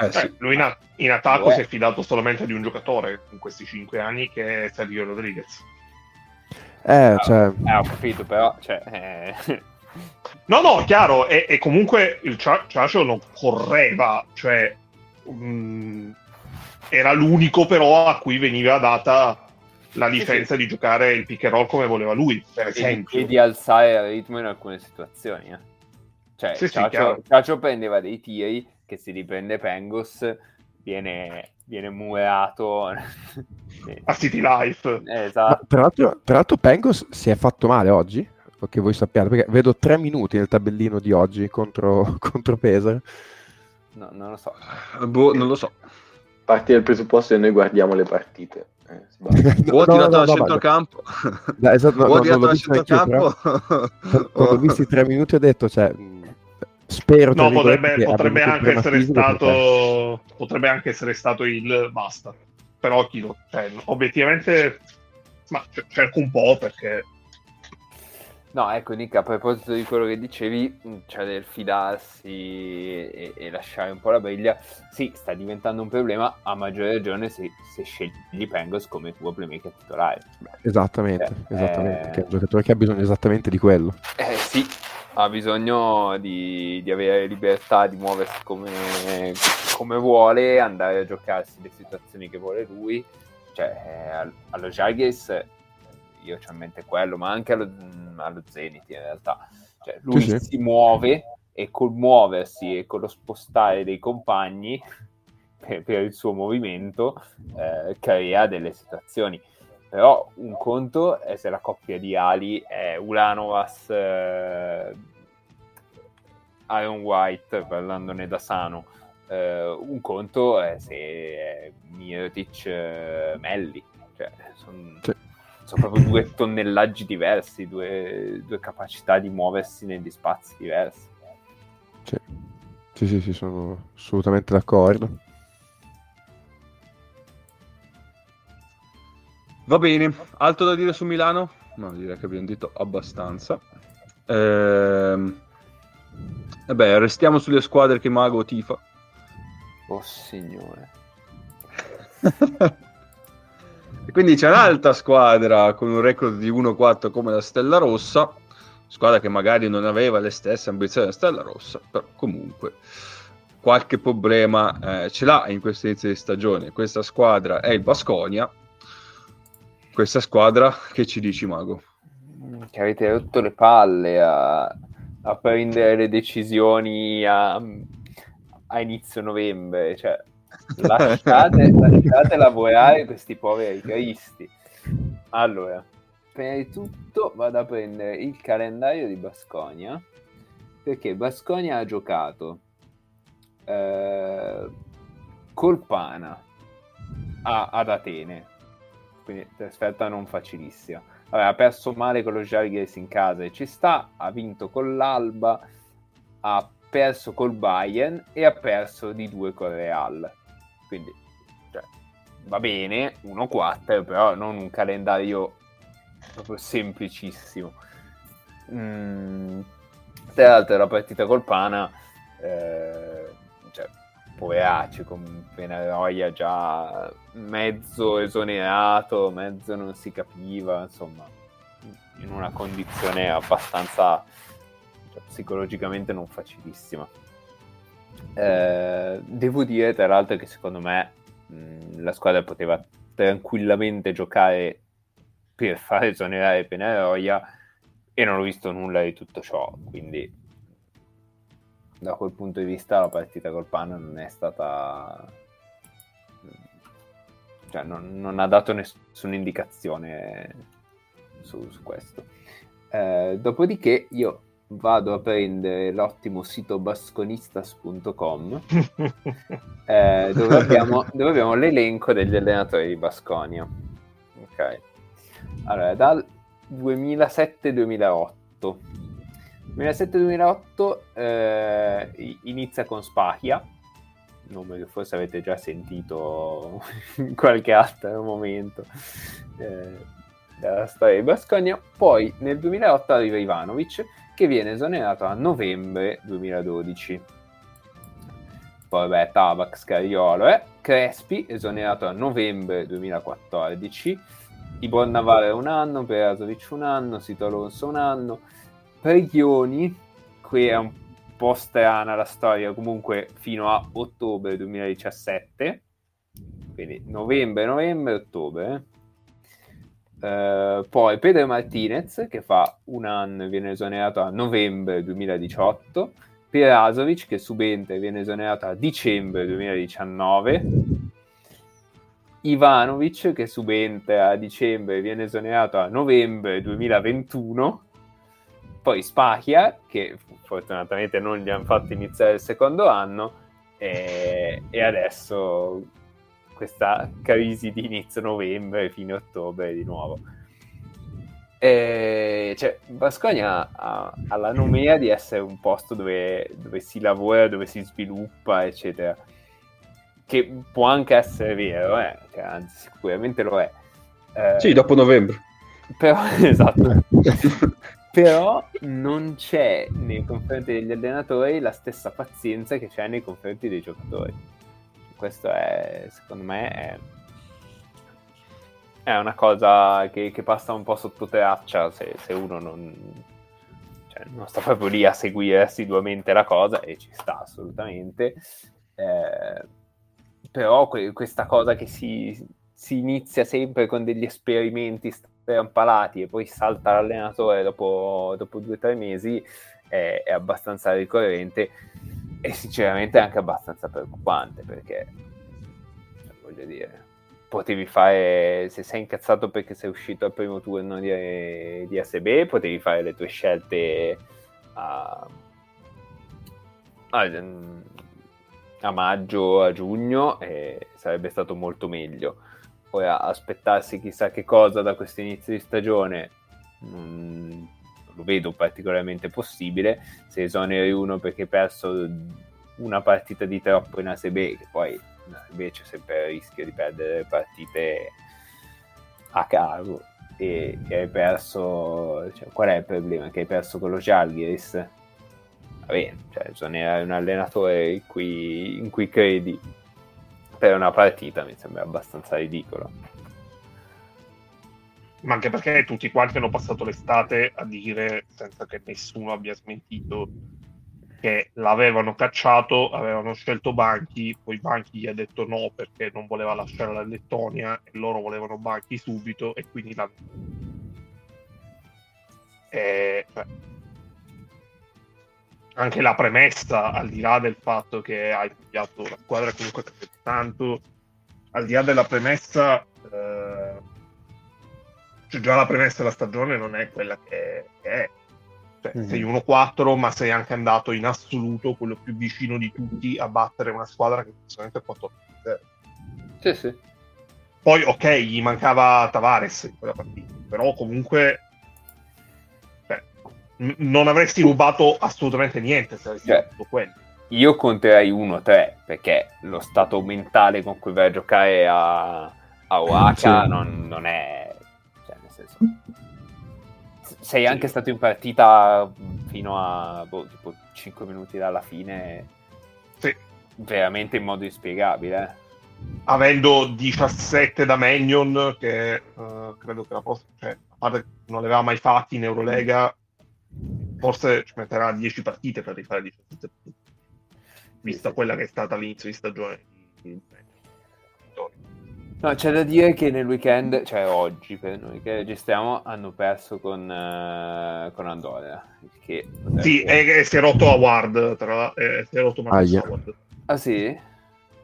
Eh, sì. Beh, lui in, a- in attacco Beh. si è fidato solamente di un giocatore in questi cinque anni, che è Sergio Rodriguez. Eh, cioè... eh ho capito, però cioè, eh... no no chiaro, e, e comunque il Ciacio non correva, cioè um, era l'unico però a cui veniva data la licenza sì, sì. di giocare il pick and roll come voleva lui, per esempio, e, e di alzare il ritmo in alcune situazioni, eh. Cioè sì, Ciacio, sì, Ciacio prendeva dei tiri che si riprende Pengos, viene, viene murato a City Life. Esatto. Tra l'altro, tra l'altro Pengos si è fatto male oggi, che voi sappiate, perché vedo tre minuti nel tabellino di oggi contro, contro Pesaro. No, non lo so. Boh, non lo so. Parti dal presupposto che noi guardiamo le partite. Eh, o ha tirato da centrocampo o ha tirato da centrocampo. Ho visto i tre minuti e ho detto, cioè... Spero no, potrebbe, potrebbe anche essere stato perché... potrebbe anche essere stato il basta, però chi lo cioè, obiettivamente ma cerco un po' perché No, ecco Nick, a proposito di quello che dicevi, cioè del fidarsi e, e lasciare un po' la briglia, sì, sta diventando un problema, a maggior ragione se, se scegli Pengos come tuo playmaker titolare. Esattamente, eh, esattamente, eh, che è un giocatore che ha bisogno esattamente di quello. Eh sì, ha bisogno di, di avere libertà, di muoversi come, come vuole, andare a giocarsi le situazioni che vuole lui, cioè eh, allo Zalgiris... io c'ho in mente quello, ma anche allo, allo Zenit in realtà, cioè, lui sì, sì. si muove e col muoversi e con lo spostare dei compagni per, per il suo movimento eh, crea delle situazioni, però un conto è se la coppia di ali è Ulanovas eh, Aaron White, parlandone da sano, eh, un conto è se è Mirotic eh, Melli, cioè sono sì. sono proprio due tonnellaggi diversi, due, due capacità di muoversi negli spazi diversi. Sì, sì, sì, sì, sono assolutamente d'accordo. Va bene, altro da dire su Milano? No, direi che abbiamo detto abbastanza. Ehm, e beh, restiamo sulle squadre che Mago tifa. Oh signore. E quindi c'è un'altra squadra con un record di uno quattro come la Stella Rossa, squadra che magari non aveva le stesse ambizioni della Stella Rossa, però comunque qualche problema eh, ce l'ha in questo inizio di stagione. Questa squadra è il Baskonia, questa squadra che ci dici Mago? Che avete rotto le palle a, a prendere le decisioni a, a inizio novembre, cioè... Lasciate, lasciate lavorare questi poveri cristi. Allora, prima di tutto vado a prendere il calendario di Baskonia, perché Baskonia ha giocato eh, Colpana a, ad Atene, quindi trasferta non facilissima. Allora, ha perso male con lo Žalgiris in casa e ci sta, ha vinto con l'Alba, ha perso col Bayern e ha perso di due con Real, quindi cioè, va bene, uno quattro, però non un calendario proprio semplicissimo. Mm, tra l'altro la partita col Pana eh, cioè, poveracci, con Penaroia già mezzo esonerato, mezzo non si capiva, insomma in una condizione abbastanza cioè, psicologicamente non facilissima. Eh, devo dire tra l'altro che secondo me mh, la squadra poteva tranquillamente giocare per far esonerare Penaroia e non ho visto nulla di tutto ciò, quindi da quel punto di vista la partita col Pan non è stata cioè non, non ha dato nessuna indicazione su, su questo. Eh, dopodiché io vado a prendere l'ottimo sito basconistas punto com eh, dove, abbiamo, dove abbiamo l'elenco degli allenatori di Baskonia. Ok, allora dal duemilasette duemilaotto duemilasette duemilaotto eh, inizia con Spahia, nome che forse avete già sentito in qualche altro momento eh, della storia di Baskonia. Poi nel duemilaotto arriva Ivanovic, che viene esonerato a novembre duemiladodici. Poi vabbè, Tabak, Scariolo, eh? Crespi, esonerato a novembre duemilaquattordici. Ibon Navarre un anno, Perasovic un anno, Sito Alonso un anno. Preglioni, qui è un po' strana la storia, comunque fino a ottobre duemiladiciassette. Quindi novembre, novembre, ottobre, eh? Uh, poi Pedro Martinez, che fa un anno e viene esonerato a novembre duemiladiciotto. Perasovic, che subentra e viene esonerato a dicembre duemiladiciannove. Ivanovic, che subentra a dicembre e viene esonerato a novembre duemilaventuno. Poi Spahia, che fortunatamente non gli hanno fatto iniziare il secondo anno, e, e adesso questa crisi di inizio novembre fine ottobre di nuovo. E cioè Baskonia ha, ha la nomea di essere un posto dove, dove si lavora, dove si sviluppa eccetera, che può anche essere vero, eh? Cioè, anzi sicuramente lo è, eh, sì, dopo novembre però esatto però non c'è nei confronti degli allenatori la stessa pazienza che c'è nei confronti dei giocatori. Questo è, secondo me, è, è una cosa che, che passa un po' sotto traccia se, se uno non, cioè, non sta proprio lì a seguire assiduamente la cosa, e ci sta assolutamente, eh, però que- questa cosa che si, si inizia sempre con degli esperimenti strampalati e poi salta l'allenatore dopo, dopo due o tre mesi è, è abbastanza ricorrente e sinceramente anche abbastanza preoccupante, perché, voglio dire, potevi fare, se sei incazzato perché sei uscito al primo turno di, di A S B, potevi fare le tue scelte a, a, a maggio, a giugno, e sarebbe stato molto meglio. Ora aspettarsi chissà che cosa da questo inizio di stagione non lo vedo particolarmente possibile. Se esoneri uno perché hai perso una partita di troppo in A S B, che poi invece c'è sempre il rischio di perdere partite a caso, e, e hai perso, cioè, qual è il problema? Che hai perso con lo Zalgiris? Va bene, cioè, bisogna un allenatore in cui, in cui credi per una partita, mi sembra abbastanza ridicolo. Ma anche perché tutti quanti hanno passato l'estate a dire, senza che nessuno abbia smentito, che l'avevano cacciato, avevano scelto Banchi, poi Banchi gli ha detto no perché non voleva lasciare la Lettonia e loro volevano Banchi subito, e quindi la... E, cioè, anche la premessa, al di là del fatto che hai cambiato la squadra comunque tanto, al di là della premessa, eh, cioè già la premessa della stagione non è quella che è. Cioè, mm-hmm. Sei uno quattro, ma sei anche andato in assoluto quello più vicino di tutti a battere una squadra che solamente quattordici a zero. Sì, sì. Poi, ok, gli mancava Tavares in quella partita, però comunque, beh, n- non avresti rubato assolutamente niente se avessi fatto, cioè, quello. Io conterei uno a tre, perché lo stato mentale con cui vai a giocare a, a Oaca sì. non, non è... Cioè, nel senso... Sei anche sì. stato in partita fino a boh, tipo cinque minuti dalla fine, sì. veramente in modo inspiegabile. Avendo diciassette da Mannion, che uh, credo che la prossima, cioè, a parte che non l'aveva mai fatti in Eurolega, forse ci metterà dieci partite per rifare diciassette partite, vista sì. quella che è stata l'inizio di stagione. No, c'è da dire che nel weekend, cioè oggi per noi che registriamo, hanno perso con, uh, con Andorra. Che sì, e, e si è rotto Howard, tra eh, si è rotto Marcus ah, Howard. Ah sì?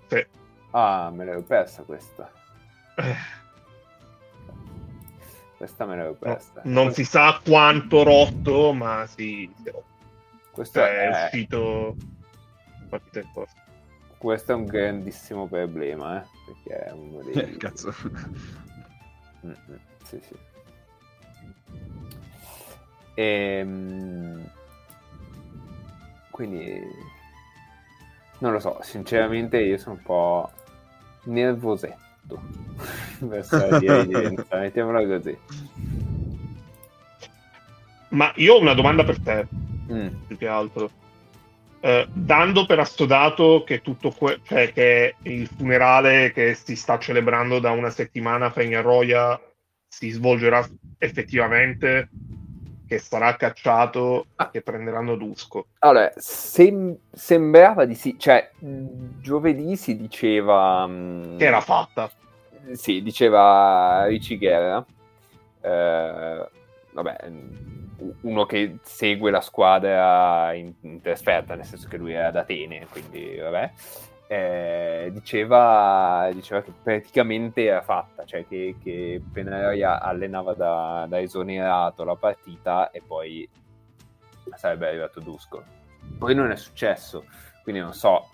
Sì. Ah, me l'avevo persa questa. Questa me l'avevo persa. No, non si sa quanto rotto, ma sì. Questo cioè, è... è uscito in partita in corso. Questo è un grandissimo problema, eh? Perché è uno dei... Eh, cazzo. Sì, sì. E... Quindi... Non lo so, sinceramente io sono un po' nervosetto. Verso la dirigenza, mettiamola così. Ma io ho una domanda per te, mm. più che altro. Uh, dando per assodato che tutto que- cioè che il funerale che si sta celebrando da una settimana a Peñarroya si svolgerà effettivamente, che sarà cacciato, ah. che prenderanno Dusko. Allora, sem- sembrava di sì, cioè giovedì si diceva... Um... Che era fatta. Sì, diceva Richie Guerra, uh, vabbè... uno che segue la squadra in, in trasferta, nel senso che lui era ad Atene, quindi vabbè, eh, diceva, diceva che praticamente era fatta, cioè che, che Peñarroya allenava da, da esonerato la partita e poi sarebbe arrivato Dusko. Poi non è successo, quindi non so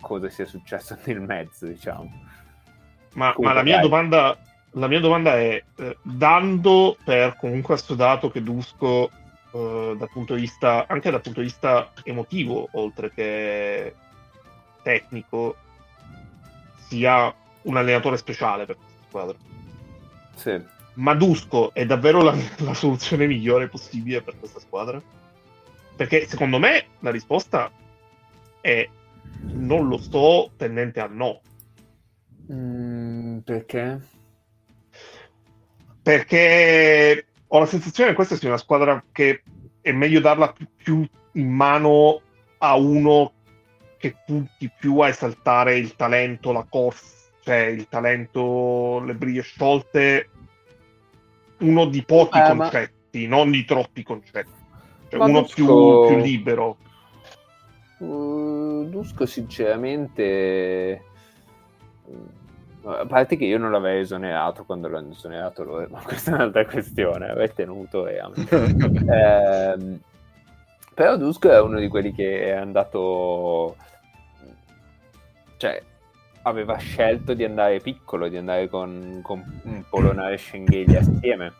cosa sia successo nel mezzo, diciamo. Ma, Comunque, ma la mia dai. domanda... La mia domanda è, eh, dando per comunque assodato che Dusko, eh, dal punto di vista, anche dal punto di vista emotivo, oltre che tecnico, sia un allenatore speciale per questa squadra. Sì. Madusco è davvero la, la soluzione migliore possibile per questa squadra? Perché secondo me la risposta è non lo so, tendente a no. Mm, perché? Perché ho la sensazione che questa sia una squadra che è meglio darla più, più in mano a uno che punti più a esaltare il talento, la corsa, cioè il talento, le briglie sciolte, uno di pochi eh, concetti, ma... non di troppi concetti, cioè uno Dusco... più, più libero. Uh, Dusco sinceramente, a parte che io non l'avevo esonerato quando l'hanno esonerato loro, ma questa è un'altra questione, l'avrei tenuto e eh, però Dusco è uno di quelli che è andato, cioè aveva scelto di andare piccolo, di andare con, con Polonara e Shengelia assieme.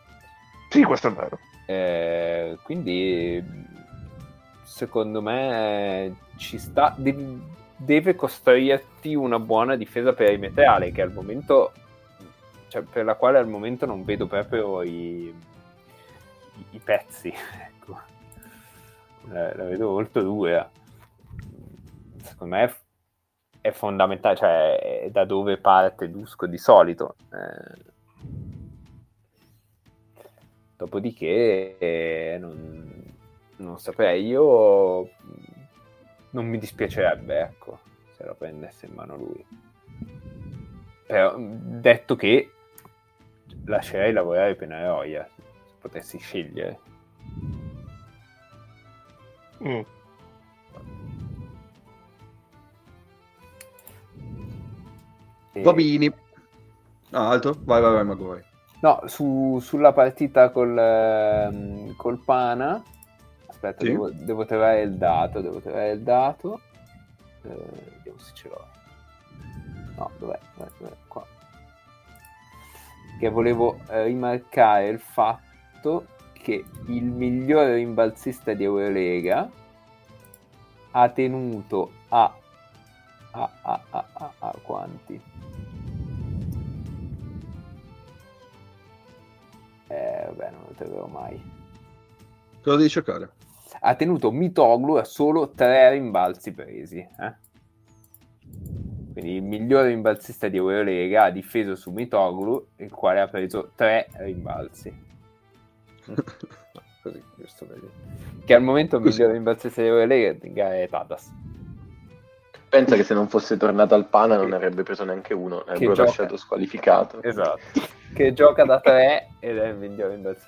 Sì, questo è vero. Eh, quindi secondo me ci sta, de- deve costruirti una buona difesa perimetrale che al momento, cioè per la quale al momento non vedo proprio i, i, i pezzi, ecco. la, la vedo molto dura, secondo me è è fondamentale, cioè è da dove parte Dusco di solito. Eh, dopodiché eh, non, non saprei, io non mi dispiacerebbe, ecco, se la prendesse in mano lui. Però detto che lascerei lavorare Penaroia se potessi scegliere. Mm. Bobini. No, altro? Vai, vai, vai, Magoi. No, su, sulla partita col, eh, col Pana. Aspetta, sì. devo, devo trovare il dato, devo trovare il dato. Eh, vediamo se ce l'ho. No, dov'è? Dov'è, dov'è? Qua. Che volevo eh, rimarcare il fatto che il migliore rimbalzista di Eurolega ha tenuto a a a a a, a quanti? Eh, vabbè, non lo troverò mai. Te lo devi cercare. Ha tenuto Mitoglu a solo tre rimbalzi presi. Eh? Quindi il migliore rimbalzista di Eurolega ha difeso su Mitoglu, il quale ha preso tre rimbalzi. Così, giusto per dire. Che al momento il migliore rimbalzista di Eurolega è Tadas. Pensa che se non fosse tornato al Pana non avrebbe preso neanche uno, l'avrebbero lasciato squalificato. Esatto. Che gioca da tre ed è il migliore in base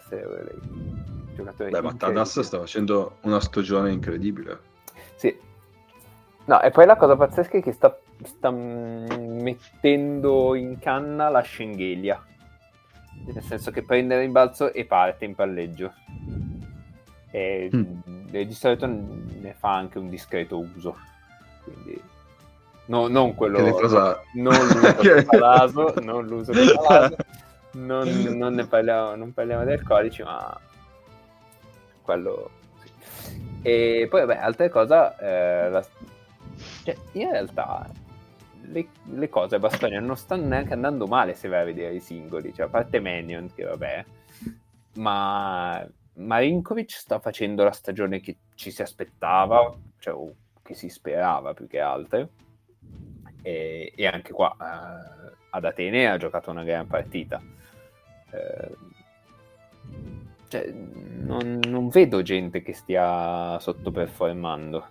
giocatore. Beh, ma Tadas sta facendo una stagione incredibile. Sì. No, e poi la cosa pazzesca è che sta, sta mettendo in canna la Shengelia. Nel senso che prende il rimbalzo e parte in palleggio. E, mm. e di solito ne fa anche un discreto uso. Quindi no, non quello non l'uso del Palazzo, non l'uso del Palazzo, non, non ne parliamo, non parliamo del codice, ma quello sì. E poi vabbè, altre cose eh, la... cioè, in realtà le, le cose a Baskonia non stanno neanche andando male se vai a vedere i singoli, cioè a parte Mannion che vabbè, ma Marinkovic sta facendo la stagione che ci si aspettava, cioè oh, che si sperava più che altre, e, e anche qua eh, ad Atene ha giocato una gran partita. Eh, cioè, non, non vedo gente che stia sottoperformando.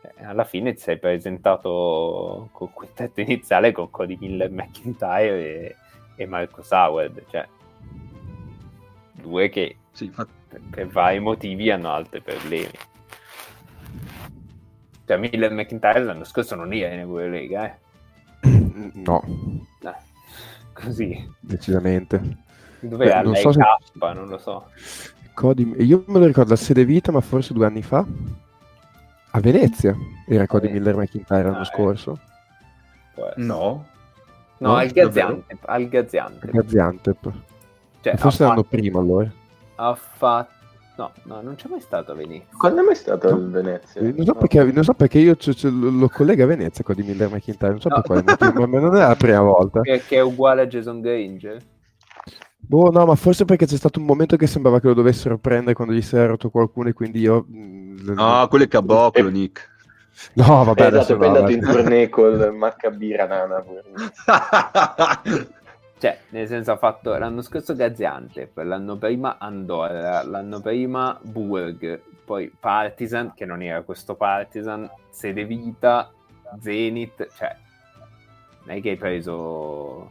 Eh, alla fine ti sei presentato col quintetto iniziale con Codi Miller-McIntyre e, e Marco Howard, cioè due che sì, ma... per, per vari motivi hanno altri problemi. Cioè, Miller-McIntyre l'anno scorso non era in Eurolega, eh? No. no. Così. Decisamente. Dove era? Non so se... non lo so. Cody... Io me lo ricordo a sede vita, ma forse due anni fa. A Venezia era Cody Miller-McIntyre l'anno ah, scorso. Eh. No. No, no al, Gaziantep, al Gaziantep. Al Gaziantep. Cioè, forse l'anno fatto... prima, allora. Ha fatto... No, no, non c'è mai stato a Venezia. Quando è mai stato no. a Venezia? Non so, no. perché, non so perché io c- c- lo collego a Venezia con di Miller-McIntyre, non so no. per quale motivo, ma non è la prima volta. Perché è uguale a Jason Granger? Boh, no, ma forse perché c'è stato un momento che sembrava che lo dovessero prendere quando gli si era rotto qualcuno e quindi io... No, quello è Caboclo, eh, Nick. No, vabbè, eh, adesso esatto, è andato in tournée col Maccabi Ranana. Cioè, nel senso, ha fatto l'anno scorso Gaziantep, l'anno prima Andorra, l'anno prima Burg, poi Partizan, che non era questo Partizan, Sedevita, Zenit, cioè, non è che hai preso...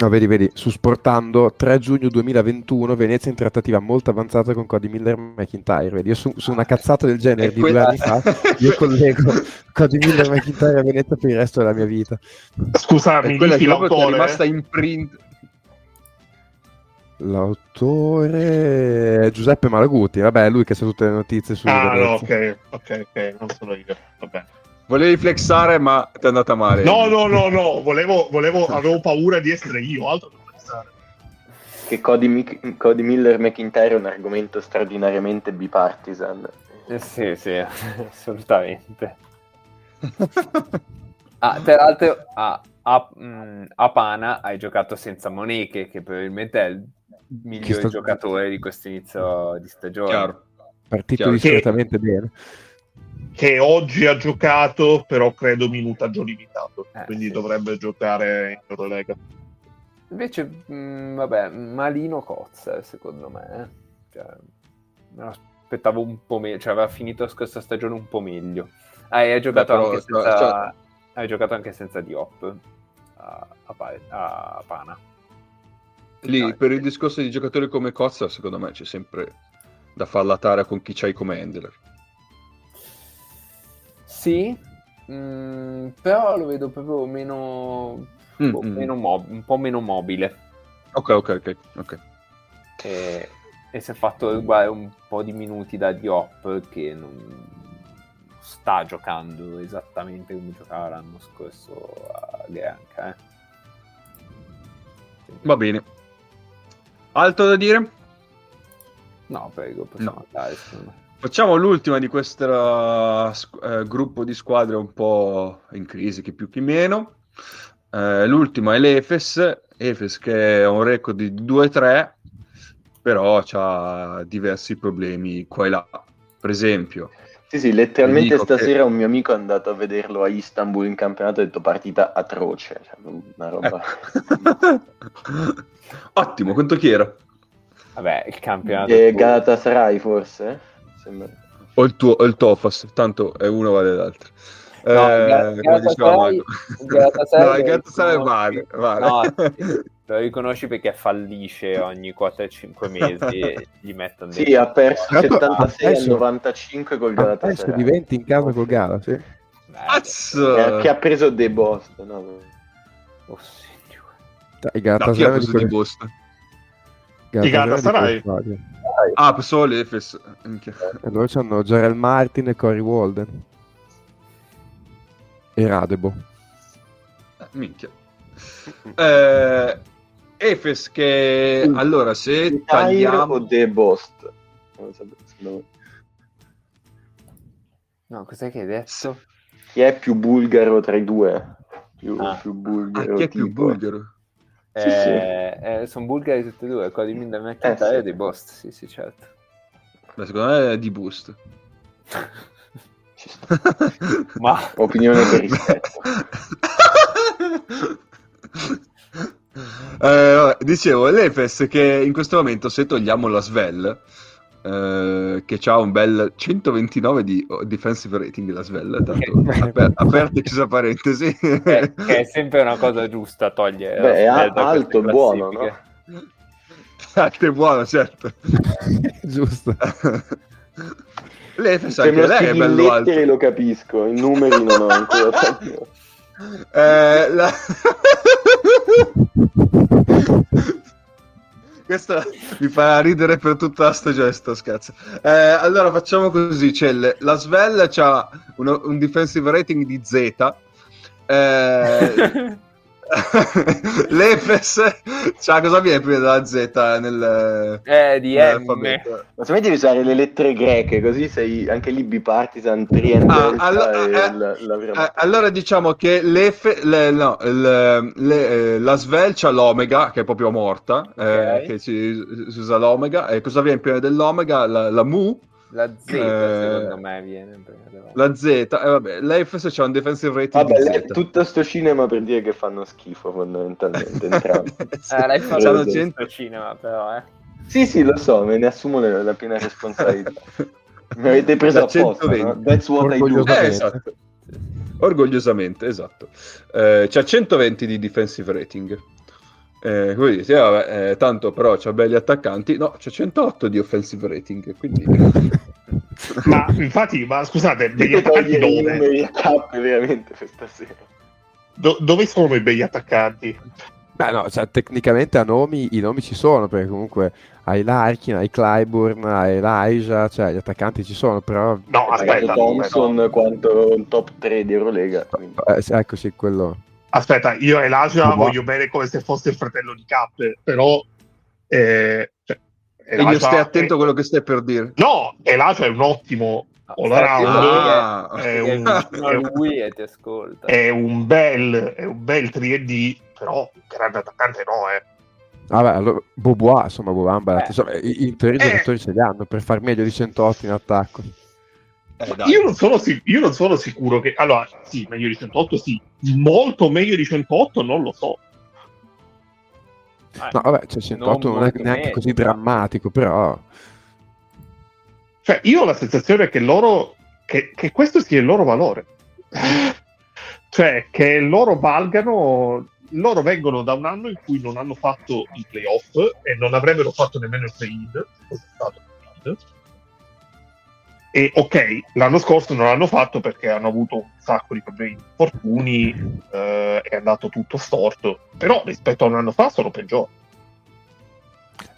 No, vedi, vedi, su Sportando, tre giugno duemilaventuno, Venezia in trattativa molto avanzata con Codi Miller-McIntyre. Vedi, io su, su una cazzata del genere di quella... due anni fa, io collego Codi Miller-McIntyre a Venezia per il resto della mia vita. Scusami, dici l'autore? È rimasta in print. L'autore... Giuseppe Malaguti, vabbè, è lui che sa tutte le notizie su ah, Venezia. No, ok, ok, ok, non sono io, va bene. Volevi flexare, ma ti è andata male. No, no, no, no. Volevo, volevo, avevo paura di essere io. Altro che flexare. Che Cody, Cody Miller-McIntyre è un argomento straordinariamente bipartisan. Eh sì, sì, assolutamente. Ah, tra l'altro, a, a, a Pana hai giocato senza Moneke, che probabilmente è il miglior sta... giocatore di questo inizio di stagione. Chiaro. Partito Chiaro. Discretamente che... bene. Che oggi ha giocato, però credo minutaggio limitato, eh, quindi sì, dovrebbe giocare in Eurolega. Invece, mh, vabbè, malino Cozza, secondo me. Cioè, me lo aspettavo un po' meglio, cioè aveva finito la scorsa stagione un po' meglio. Ah, e ha giocato, però, anche senza, cioè... ha giocato anche senza Diop a, a, a Pana. Lì, no, per sì. Il discorso di giocatori come Cozza, secondo me c'è sempre da far la tara con chi c'hai come handler. Sì, mh, però lo vedo proprio meno, mm, boh, mm. meno mob- un po' meno mobile. Ok, ok, ok. okay. E, e si è fatto guarda, un po' di minuti da Diop, che non sta giocando esattamente come giocava l'anno scorso a Granca. Eh. Va bene. Altro da dire? No, prego, possiamo no. andare, secondo me. Facciamo l'ultima di questo eh, gruppo di squadre un po' in crisi, che più che meno. Eh, l'ultima è l'Efes, Efes che ha un record di due tre, però ha diversi problemi qua e là. Per esempio... Sì, sì, letteralmente stasera che... un mio amico è andato a vederlo a Istanbul in campionato e ha detto partita atroce. Cioè, una roba... Eh. Ottimo, quanto chi era? Vabbè, il campionato... Eh, Galatasaray forse? O il tuo o il Tofas, tanto è uno vale l'altro. No, eh, Galatasaray no, vale, vale. No, lo riconosci perché fallisce ogni quattro cinque mesi e gli mettono dentro. Sì, ha perso il settantasei al novantacinque col Galatasaray. Adesso diventi in casa col Gala, sì. Cazzo! Che ha preso De Bost, no? Oh signore. Dai, Galatasaray no, ha preso De Bost. Di Galatasaray. Ah, solo l'Efes. E loro c'hanno Jarrell Martin e Corey Walden. E Radebo. Minchia. Eh, Efes che... Mm. Allora, se Dai tagliamo... De Bost. No, cos'è che hai detto? Chi è più bulgaro tra i due? Più, ah. più bulgaro. Ah, chi è più bulgaro? Sì, eh, sì. Eh, sono bulgari tutti e due, Cody Miller-McIntyre e De Bost, sì sì certo. Ma secondo me è di Boost. Ma opinione per rispetto. eh, dicevo, l'Efes che in questo momento se togliamo la Svel, eh, che ha un bel centoventinove di defensive rating la Svel, tanto aper- aperta e chiusa parentesi. Beh, che è sempre una cosa giusta togliere. Beh, è alto e buono, no? Alto e buono, certo. Giusto. L'Efes anche lei è bello alto. Lo capisco, i numeri non ho ancora tanto. Eh, la... Questa mi fa ridere per tutta la stagione, sto scherzo. Eh, allora facciamo così, Celle. La Svel ha un, un defensive rating di Z. Eh, L'Efes, cioè, cosa viene prima della Z nel eh, di nell'alfabeto? Ma se devi usare le lettere greche, così sei anche lì bipartisan, triangolo. Ah, allo- eh, la, la eh, allora diciamo che l'Efes, le, no, le, le, eh, la Svel c'ha l'omega, che è proprio morta, okay. eh, che si, si usa l'omega. E cosa viene prima dell'omega? La, la mu? La Z, eh, secondo me, viene la Z, eh, vabbè, l'Efes c'è un defensive rating vabbè, di Z. Tutto sto cinema per dire che fanno schifo fondamentalmente entrambi. eh, l'hai fatto cento cinema però, eh. Sì, sì, lo so, me ne assumo la, la piena responsabilità. Mi avete preso apposta, no? That's what I do. Eh, esatto. Orgogliosamente, esatto. Eh, c'ha centoventi di defensive rating. Eh, quindi sì, vabbè, eh, tanto però c'ha belli attaccanti, no, c'è centootto di offensive rating, quindi ma infatti, ma scusate, degli attaccanti dove? Veramente questa sera. Do- dove sono i belli attaccanti? Beh, no, cioè, tecnicamente a nomi i nomi ci sono, perché comunque hai Larkin, hai Clyburn, hai Elijah, cioè gli attaccanti ci sono, però no, aspetta, Dunston no. Quanto un top tre di Eurolega, quindi... eh, ecco sì, quello. Aspetta, io e Lagia voglio bene come se fosse il fratello di Cappe, però... Eh, cioè, Elagia... Io stai attento a quello che stai per dire. No, Lagia è un ottimo all-around. Ah, è, un, è, un, è un bel è un bel tre D, però un grande attaccante no, eh. Ah beh, allora, Bobois, insomma, Bobamba, eh. insomma, in teoria i giocatori ce li hanno per far meglio di centootto in attacco. Eh, io, non sono sic- io non sono sicuro che allora sì, meglio di centootto sì, molto meglio di centootto non lo so, eh, no vabbè, cioè centootto non, non è neanche meglio, così drammatico, però cioè io ho la sensazione che loro che, che questo sia il loro valore, cioè che loro valgano, loro vengono da un anno in cui non hanno fatto i playoff e non avrebbero fatto nemmeno il play-in, fosse stato il play-in. E ok, l'anno scorso non l'hanno fatto perché hanno avuto un sacco di problemi di infortuni, eh, è andato tutto storto, però rispetto a un anno fa sono peggiori.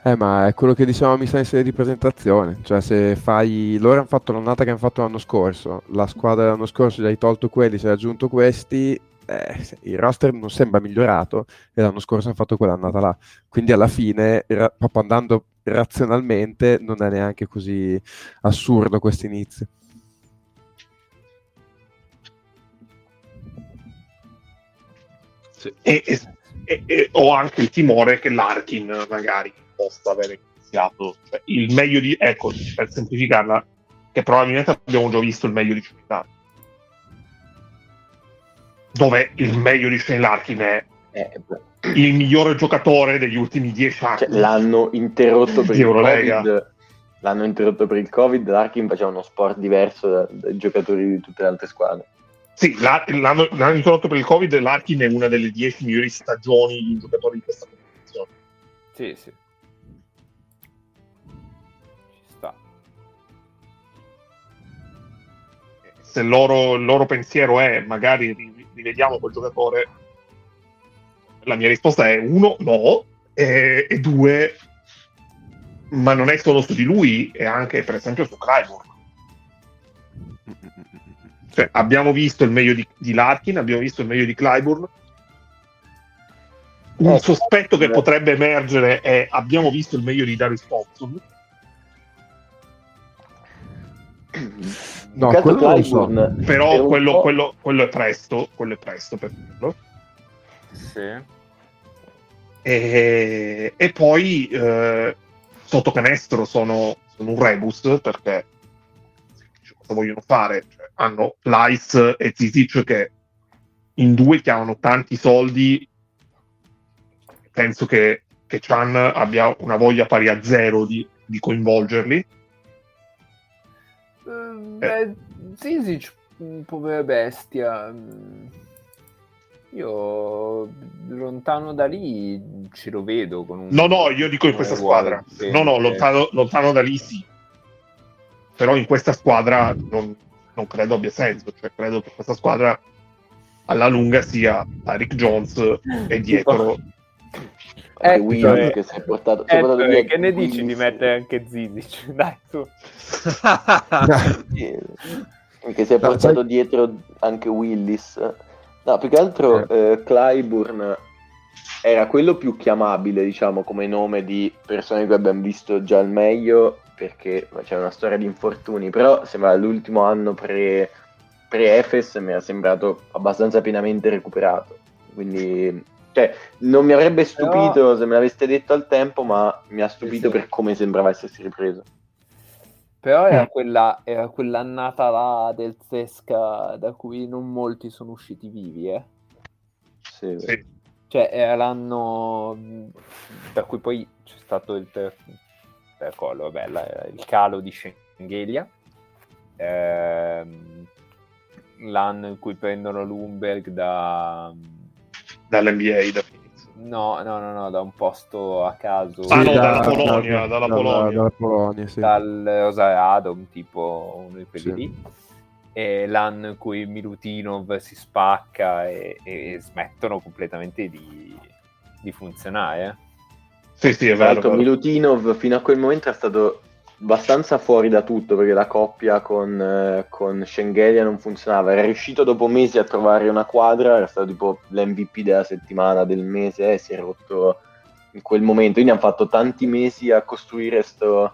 Eh, ma è quello che dicevamo mi sa in serie di presentazione, cioè se fai, loro hanno fatto l'annata che hanno fatto l'anno scorso, la squadra dell'anno scorso gli hai tolto quelli, ci hai aggiunto questi, eh, il roster non sembra migliorato e l'anno scorso hanno fatto quell'annata là, quindi alla fine ra- proprio andando razionalmente non è neanche così assurdo questo inizio. Sì. E, e, e ho anche il timore che Larkin magari possa aver iniziato cioè, il meglio di, ecco, per semplificarla, che probabilmente abbiamo già visto il meglio di Città, dove il meglio di Shane Larkin è eh, il migliore giocatore degli ultimi dieci anni. Cioè, l'hanno interrotto per il Covid, l'hanno interrotto per il Covid, Larkin faceva uno sport diverso dai giocatori di tutte le altre squadre. Sì, l'hanno, l'hanno interrotto per il Covid e Larkin è una delle dieci migliori stagioni di giocatori di questa competizione. Sì, sì. Ci sta. Se loro, il loro pensiero è magari... rivediamo quel giocatore, la mia risposta è uno, no, e, e due, ma non è solo su di lui, è anche per esempio su Clyburn. Cioè, abbiamo visto il meglio di, di Larkin, abbiamo visto il meglio di Clyburn, un sospetto che potrebbe emergere è abbiamo visto il meglio di Darius Thompson. No, quello non so. Però quello, quello, quello è presto, quello è presto per dirlo. Sì. E, e poi eh, sotto canestro sono, sono un rebus perché cosa vogliono fare? Cioè, hanno Lice e Zizic che in due chiamano tanti soldi. Penso che, che Chan abbia una voglia pari a zero di, di coinvolgerli. Beh, Zizic, povera bestia, io lontano da lì ci lo vedo con un... No, no, io dico in questa squadra. No, no, lontano, lontano da lì sì. Però in questa squadra non, non credo abbia senso. Cioè, credo che questa squadra alla lunga sia Rick Jones e dietro... Eh, Willis che si è portato, si è portato via, che ne dici di mettere anche Zizic? Dai tu. Che si è portato dietro anche Willis No, più che altro eh. Eh, Clyburn era quello più chiamabile, diciamo, come nome di persone che abbiamo visto già al meglio, perché c'è una storia di infortuni, però sembra l'ultimo anno pre, pre-Efes mi era sembrato abbastanza pienamente recuperato, quindi cioè, non mi avrebbe stupito però... se me l'aveste detto al tempo, ma mi ha stupito sì, sì. per come sembrava essersi ripreso. Però era quella era quell'annata là del Zesca da cui non molti sono usciti vivi, eh? Sì, sì. Cioè era l'anno da cui poi c'è stato il ter- tercollo, vabbè, il calo di Shengelia, ehm, l'anno in cui prendono Lumberg da... dall'N B A da No, no, no, no, da un posto a caso. Ah, no, dalla Polonia, dalla Polonia. Dalla Polonia, sì. Dal Rosarado, un tipo, uno di quelli lì. E l'anno in cui Milutinov si spacca e, e smettono completamente di, di funzionare. Sì, sì, è vero. Tra l'altro Milutinov fino a quel momento è stato abbastanza fuori da tutto, perché la coppia con, con Shengelia non funzionava. Era riuscito dopo mesi a trovare una quadra, era stato tipo l'M V P della settimana, del mese, eh, si è rotto in quel momento. Quindi hanno fatto tanti mesi a costruire sto,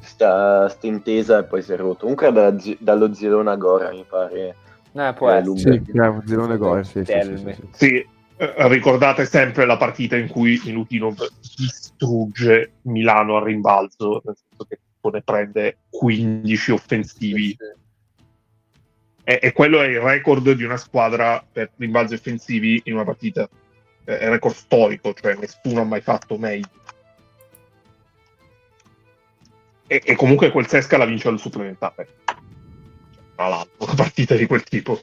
sta, sta intesa e poi si è rotto. Comunque da, dallo Zelona Gora, mi pare. Eh, può essere. Sì, sì, Zelona Gora, sì, sì, sì, sì, sì. Sì, ricordate sempre la partita in cui Milutinov distrugge Milano al rimbalzo, nel senso che ne prende quindici offensivi, e, e quello è il record di una squadra per rimbalzi offensivi in una partita, è un record storico, cioè nessuno ha mai fatto meglio, e, e comunque quel Sesca la vince al supplementare, tra l'altro una partita di quel tipo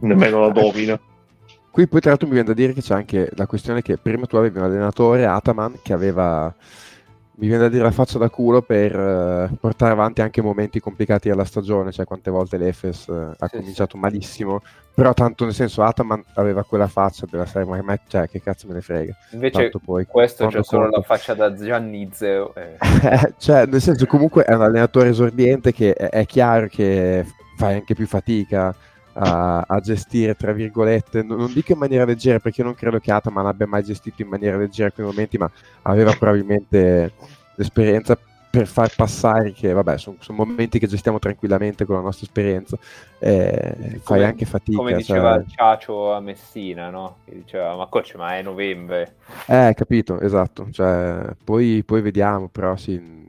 nemmeno la domina. Qui poi tra l'altro mi viene da dire che c'è anche la questione che prima tu avevi un allenatore, Ataman, che aveva, mi viene da dire, la faccia da culo per uh, portare avanti anche momenti complicati alla stagione, cioè quante volte l'Efes uh, ha sì, cominciato sì. malissimo, però tanto nel senso Ataman aveva quella faccia della serie, ma me, cioè, che cazzo me ne frega. Invece tanto poi, questo c'è conto... solo la faccia da Giannizio. Eh. Cioè nel senso comunque è un allenatore esordiente che è, è chiaro che fa anche più fatica a, a gestire, tra virgolette, non, non dico in maniera leggera, perché non credo che Ataman abbia mai gestito in maniera leggera quei momenti, ma aveva probabilmente l'esperienza per far passare che, vabbè, sono son momenti che gestiamo tranquillamente con la nostra esperienza, eh, come, fai anche fatica. Come diceva cioè... Ciacio a Messina, no? Che diceva, ma coach, ma è novembre. Eh, capito, esatto, cioè, poi, poi vediamo, però sì...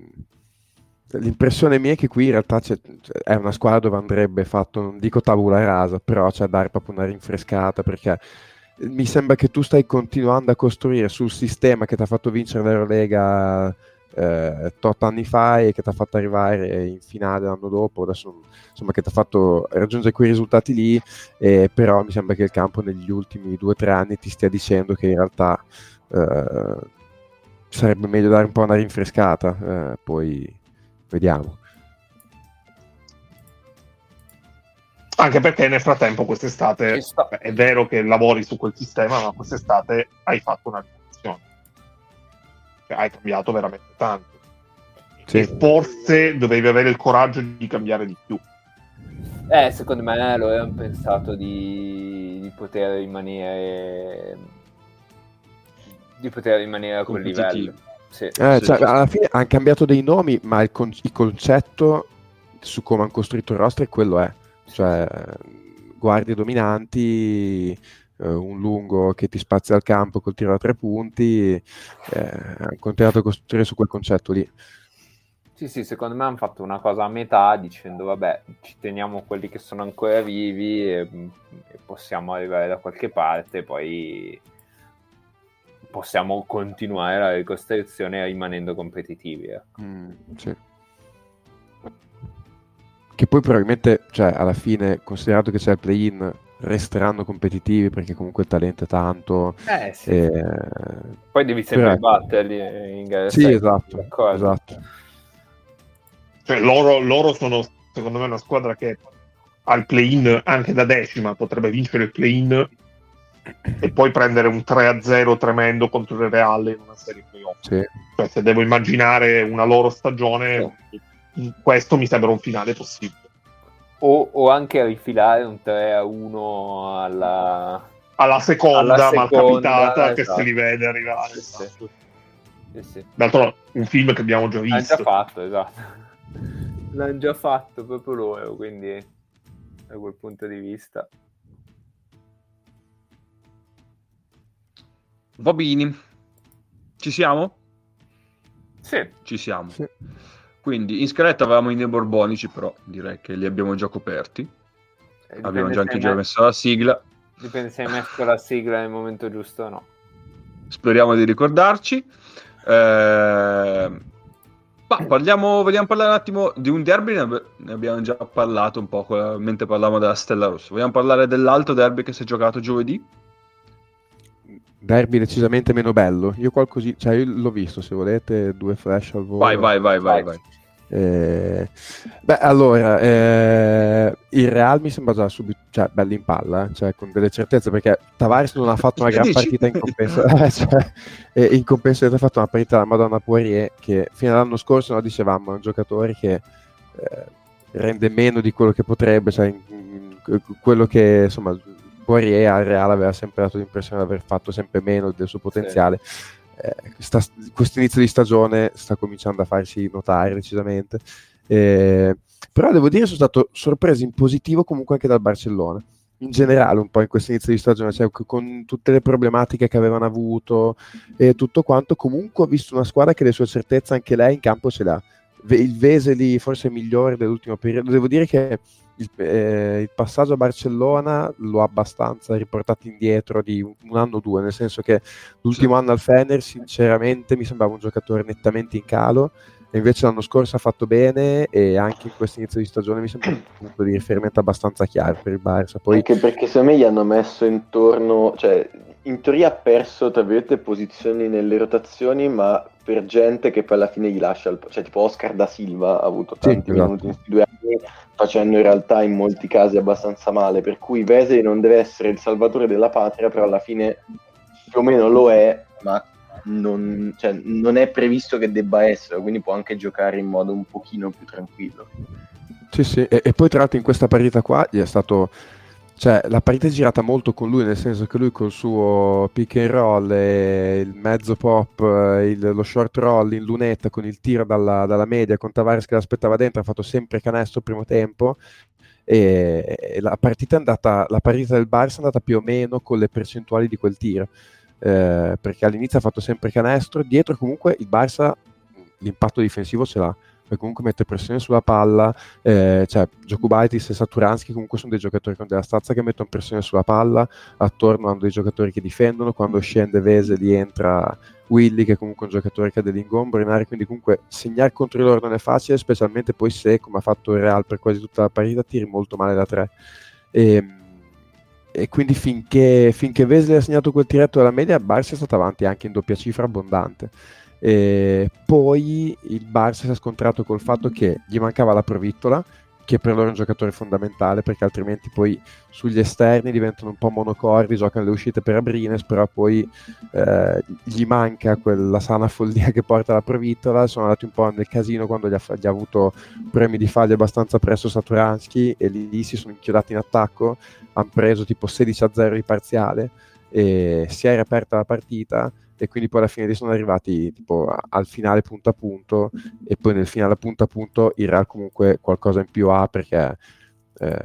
L'impressione mia è che qui in realtà c'è, è una squadra dove andrebbe fatto, non dico tavola rasa, però c'è da dare proprio una rinfrescata, perché mi sembra che tu stai continuando a costruire sul sistema che ti ha fatto vincere l'Eurolega eh, tot anni fa e che ti ha fatto arrivare in finale l'anno dopo, adesso insomma che ti ha fatto raggiungere quei risultati lì, eh, però mi sembra che il campo negli ultimi due o tre anni ti stia dicendo che in realtà eh, sarebbe meglio dare un po' una rinfrescata, eh, poi... Vediamo. Anche perché nel frattempo quest'estate è vero che lavori su quel sistema, ma quest'estate hai fatto una rivoluzione, cioè, hai cambiato veramente tanto, sì. E forse dovevi avere il coraggio di cambiare di più. Eh, secondo me lo avevano pensato di, di poter rimanere di poter rimanere a quel livello. Sì, eh, sì, cioè, sì. Alla fine hanno cambiato dei nomi, ma il, con- il concetto su come hanno costruito il roster quello è, cioè guardie dominanti, eh, un lungo che ti spazia al campo col tiro da tre punti, eh, hanno continuato a costruire su quel concetto lì. Sì, sì, secondo me hanno fatto una cosa a metà dicendo vabbè, ci teniamo quelli che sono ancora vivi e, e possiamo arrivare da qualche parte, poi... possiamo continuare la ricostruzione rimanendo competitivi, ecco. Mm, sì. Che poi probabilmente, cioè, alla fine, considerato che c'è il play-in, resteranno competitivi perché comunque il talento è tanto. Eh, sì, e... sì. Poi devi sempre però... batterli in gara. Sì, esatto, esatto. Cioè, loro, loro sono, secondo me, una squadra che al play-in anche da decima potrebbe vincere il play-in e poi prendere un tre a zero tremendo contro il Real in una serie playoff. Sì. Cioè, se devo immaginare una loro stagione, sì, questo mi sembra un finale possibile. o, o anche rifilare un tre a uno alla, alla seconda, alla malcapitata, che esatto. Si rivede arrivare. Sì, esatto. sì. Sì. D'altro un film che abbiamo già visto. L'hanno già fatto, esatto. L'hanno già fatto proprio loro, quindi da quel punto di vista. Bobini, ci siamo? Sì. Ci siamo. Sì. Quindi in scaletta avevamo i neoborbonici, però direi che li abbiamo già coperti. Eh, abbiamo già anche già messo la sigla. Dipende se hai messo la sigla nel momento giusto o no. Speriamo di ricordarci. Eh, bah, parliamo, vogliamo parlare un attimo di un derby, ne abbiamo già parlato un po', mentre parlavamo della Stella Rossa. Vogliamo parlare dell'altro derby che si è giocato giovedì? Derby decisamente meno bello. Io qualcosì, cioè io l'ho visto, se volete, due flash al volo. Vai, vai, vai, vai, vai. Eh, beh, allora, eh, il Real mi sembra già subito, cioè, bello in palla, cioè con delle certezze, perché Tavares non ha fatto una gran partita in compenso, cioè, e in compenso ha fatto una partita della Madonna Poirier, che fino all'anno scorso, no, dicevamo, è un giocatore che eh, rende meno di quello che potrebbe, cioè in, in, quello che, insomma, Poirier al Real aveva sempre dato l'impressione di aver fatto sempre meno del suo potenziale. Sì. Eh, questo inizio di stagione sta cominciando a farsi notare decisamente, eh, però devo dire sono stato sorpreso in positivo comunque anche dal Barcellona in generale, un po' in questo inizio di stagione, cioè con tutte le problematiche che avevano avuto e eh, tutto quanto, comunque ho visto una squadra che le sue certezze anche lei in campo ce l'ha. Il Veseli forse è migliore dell'ultimo periodo, devo dire che il, eh, il passaggio a Barcellona lo ha abbastanza riportato indietro di un, un anno o due, nel senso che l'ultimo sì. anno al Fener sinceramente mi sembrava un giocatore nettamente in calo, e invece l'anno scorso ha fatto bene, e anche in questo inizio di stagione mi sembra un punto di riferimento abbastanza chiaro per il Barça. Poi... anche perché secondo me gli hanno messo intorno, cioè in teoria ha perso tra virgolette posizioni nelle rotazioni, ma per gente che poi alla fine gli lascia il... cioè tipo Oscar da Silva ha avuto tanti sì, minuti esatto. in questi due anni, facendo in realtà in molti casi abbastanza male, per cui Vesey non deve essere il salvatore della patria, però alla fine più o meno lo è, ma non, cioè, non è previsto che debba essere, quindi può anche giocare in modo un pochino più tranquillo. Sì sì, e, e poi tra l'altro in questa partita qua gli è stato... cioè la partita è girata molto con lui, nel senso che lui col suo pick and roll, e il mezzo pop, il, lo short roll in lunetta con il tiro dalla, dalla media con Tavares che l'aspettava dentro, ha fatto sempre canestro primo tempo, e, e la partita è andata, la partita del Barça è andata più o meno con le percentuali di quel tiro, eh, perché all'inizio ha fatto sempre canestro, dietro comunque il Barça l'impatto difensivo ce l'ha, comunque mette pressione sulla palla, eh, cioè Jokubaitis e Saturanski comunque sono dei giocatori con della stazza che mettono pressione sulla palla, attorno hanno dei giocatori che difendono, quando scende Veseli entra Willy che è comunque un giocatore che ha dell'ingombro in area, quindi comunque segnare contro di loro non è facile, specialmente poi se, come ha fatto il Real per quasi tutta la partita, tiri molto male da tre, e, e quindi finché, finché Veseli ha segnato quel tiretto dalla media, Barça è stato avanti anche in doppia cifra abbondante. E poi il Barça si è scontrato col fatto che gli mancava la Provittola, che per loro è un giocatore fondamentale, perché altrimenti poi sugli esterni diventano un po' monocordi, giocano le uscite per Abrines, però poi eh, gli manca quella sana follia che porta la Provittola. Sono andati un po' nel casino quando gli ha, gli ha avuto premi di falli abbastanza presto Saturanski, e lì, lì si sono inchiodati in attacco, hanno preso tipo sedici a zero di parziale e si è riaperta la partita, e quindi poi alla fine sono arrivati tipo al finale punto a punto, e poi nel finale punto a punto il Real comunque qualcosa in più ha, perché eh,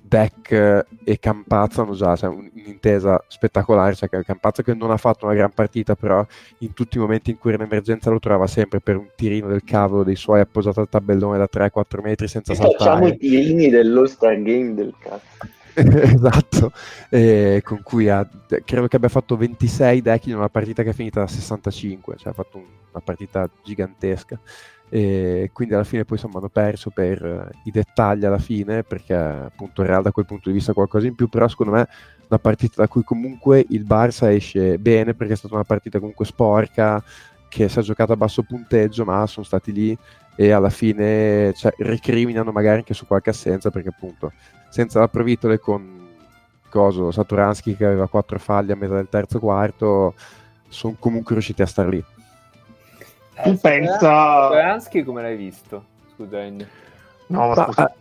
Dec e Campazzo hanno già, cioè, un'intesa spettacolare, cioè Campazzo che non ha fatto una gran partita, però in tutti i momenti in cui era in emergenza lo trovava sempre per un tirino del cavolo dei suoi appoggiato al tabellone da tre quattro metri senza saltare. Facciamo i tirini dell'All-Star Game del cazzo. Esatto, eh, con cui ha, credo che abbia fatto ventisei decchi in una partita che è finita da sessantacinque, cioè ha fatto un, una partita gigantesca, e quindi alla fine poi insomma hanno perso per eh, i dettagli alla fine, perché appunto Real da quel punto di vista qualcosa in più, però secondo me una partita da cui comunque il Barça esce bene, perché è stata una partita comunque sporca, che si è giocata a basso punteggio, ma sono stati lì e alla fine, cioè, recriminano magari anche su qualche assenza, perché appunto senza la Provitole, con coso Saturanski che aveva quattro falli a metà del terzo quarto, sono comunque riusciti a star lì. Eh, tu pensa Saturanski come l'hai visto? Scusa Ennio. No, ma, ma scusa.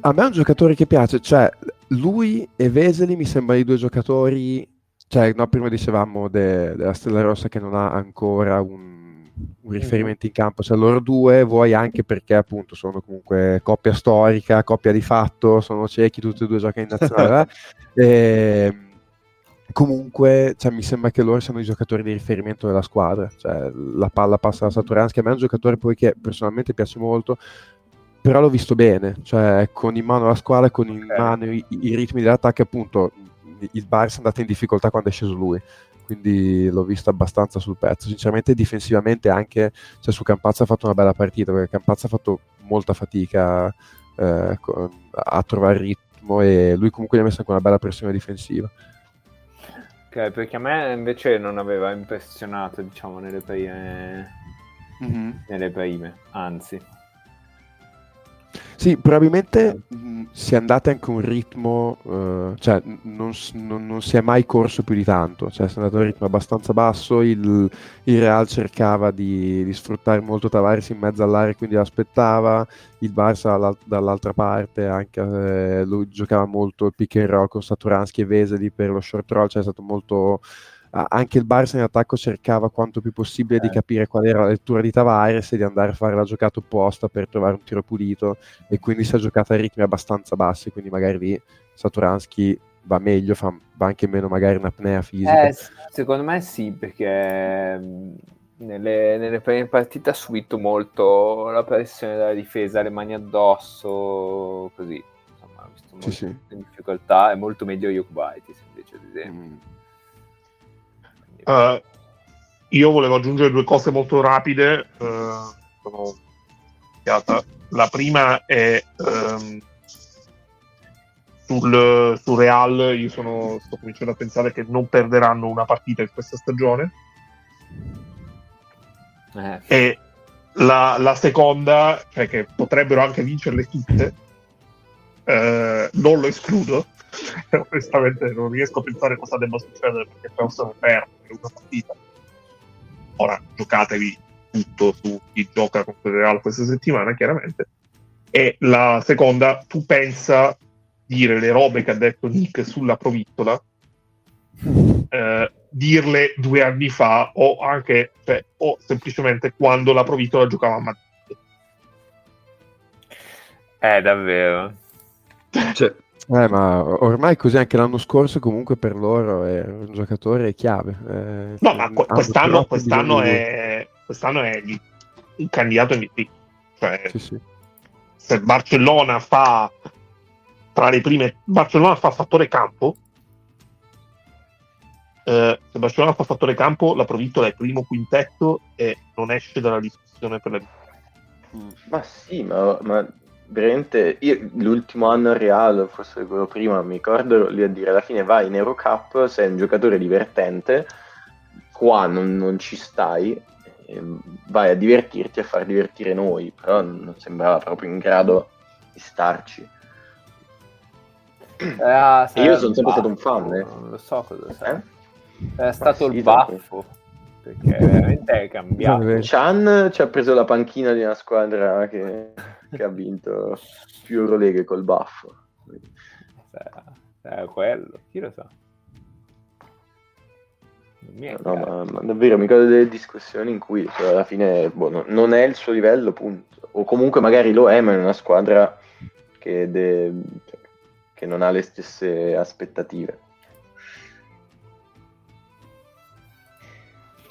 a me è un giocatore che piace, cioè lui e Veseli mi sembrano i due giocatori, cioè no, prima dicevamo de, della Stella Rossa che non ha ancora un, un riferimento in campo, cioè loro due, vuoi anche perché appunto sono comunque coppia storica, coppia di fatto, sono ciechi, tutti e due giocano in nazionale e comunque cioè, mi sembra che loro siano i giocatori di riferimento della squadra, cioè la palla passa da Satoranski, a me è un giocatore poi che personalmente piace molto, però l'ho visto bene, cioè con in mano la squadra, con in okay. mano i, i ritmi dell'attacco, appunto il Barça è andato in difficoltà quando è sceso lui, quindi l'ho visto abbastanza sul pezzo, sinceramente difensivamente anche, cioè su Campazza ha fatto una bella partita, perché Campazza ha fatto molta fatica eh, a trovare il ritmo e lui comunque gli ha messo anche una bella pressione difensiva. Okay, perché a me invece non aveva impressionato, diciamo, nelle prime, mm-hmm. nelle prime, anzi. Sì, probabilmente mh, si è andato anche un ritmo, uh, cioè non, non, non si è mai corso più di tanto, cioè si è andato a un ritmo abbastanza basso, il, il Real cercava di, di sfruttare molto Tavares in mezzo all'area, quindi l'aspettava, il Barça dall'altra parte anche eh, lui giocava molto il pick and roll con Satoranski e Veseli per lo short roll, cioè è stato molto... Anche il Barça in attacco cercava quanto più possibile eh. di capire qual era la lettura di Tavares e di andare a fare la giocata opposta per trovare un tiro pulito, e quindi si è giocata a ritmi abbastanza bassi, quindi magari lì Satoranski va meglio, fa, va anche meno magari una apnea fisica. Eh, secondo me sì, perché nelle, nelle prime partite ha subito molto la pressione della difesa, le mani addosso, così. Insomma, ha visto molto sì, sì. in difficoltà, è molto meglio Yokubaitis invece, ad esempio. Mm. Uh, io volevo aggiungere due cose molto rapide. Uh, la prima è um, sul, sul Real. Io sono, sto cominciando a pensare che non perderanno una partita in questa stagione. Eh. E la, la seconda, cioè che potrebbero anche vincerle tutte, uh, non lo escludo. Onestamente non riesco a pensare cosa debba succedere, perché possono perdere una partita. Ora giocatevi tutto su chi gioca con il Real questa settimana, chiaramente. E la seconda, tu pensa dire le robe che ha detto Nick sulla provittola, eh, dirle due anni fa, o anche cioè, o semplicemente quando la provittola giocava a Madrid. Eh, davvero. Cioè Eh, ma ormai così anche l'anno scorso comunque per loro è un giocatore chiave. È no, ma quest'anno, quest'anno, è, quest'anno è un candidato M V P. Cioè, sì, sì. Se Barcellona fa tra le prime, Barcellona fa fattore campo. Eh, se Barcellona fa fattore campo, la provittola è primo quintetto e non esce dalla discussione per la vita. Ma sì, ma... ma... veramente io l'ultimo anno a Real, forse quello prima, mi ricordo lì a dire alla fine vai in Eurocup, sei un giocatore divertente, qua non, non ci stai, vai a divertirti, a far divertire noi, però non sembrava proprio in grado di starci. Era, e io sono sempre baffo, stato un fan, eh. Non lo so cosa sei. Eh? È stato sì, il baffo. Perché veramente è cambiato. Chan ci ha preso la panchina di una squadra che, che ha vinto più Euroleghe col baffo. È quello, chi lo sa? No, ma, ma davvero mi ricordo delle discussioni in cui cioè, alla fine boh, no, non è il suo livello, punto. O comunque magari lo è, ma è una squadra che, de, cioè, che non ha le stesse aspettative.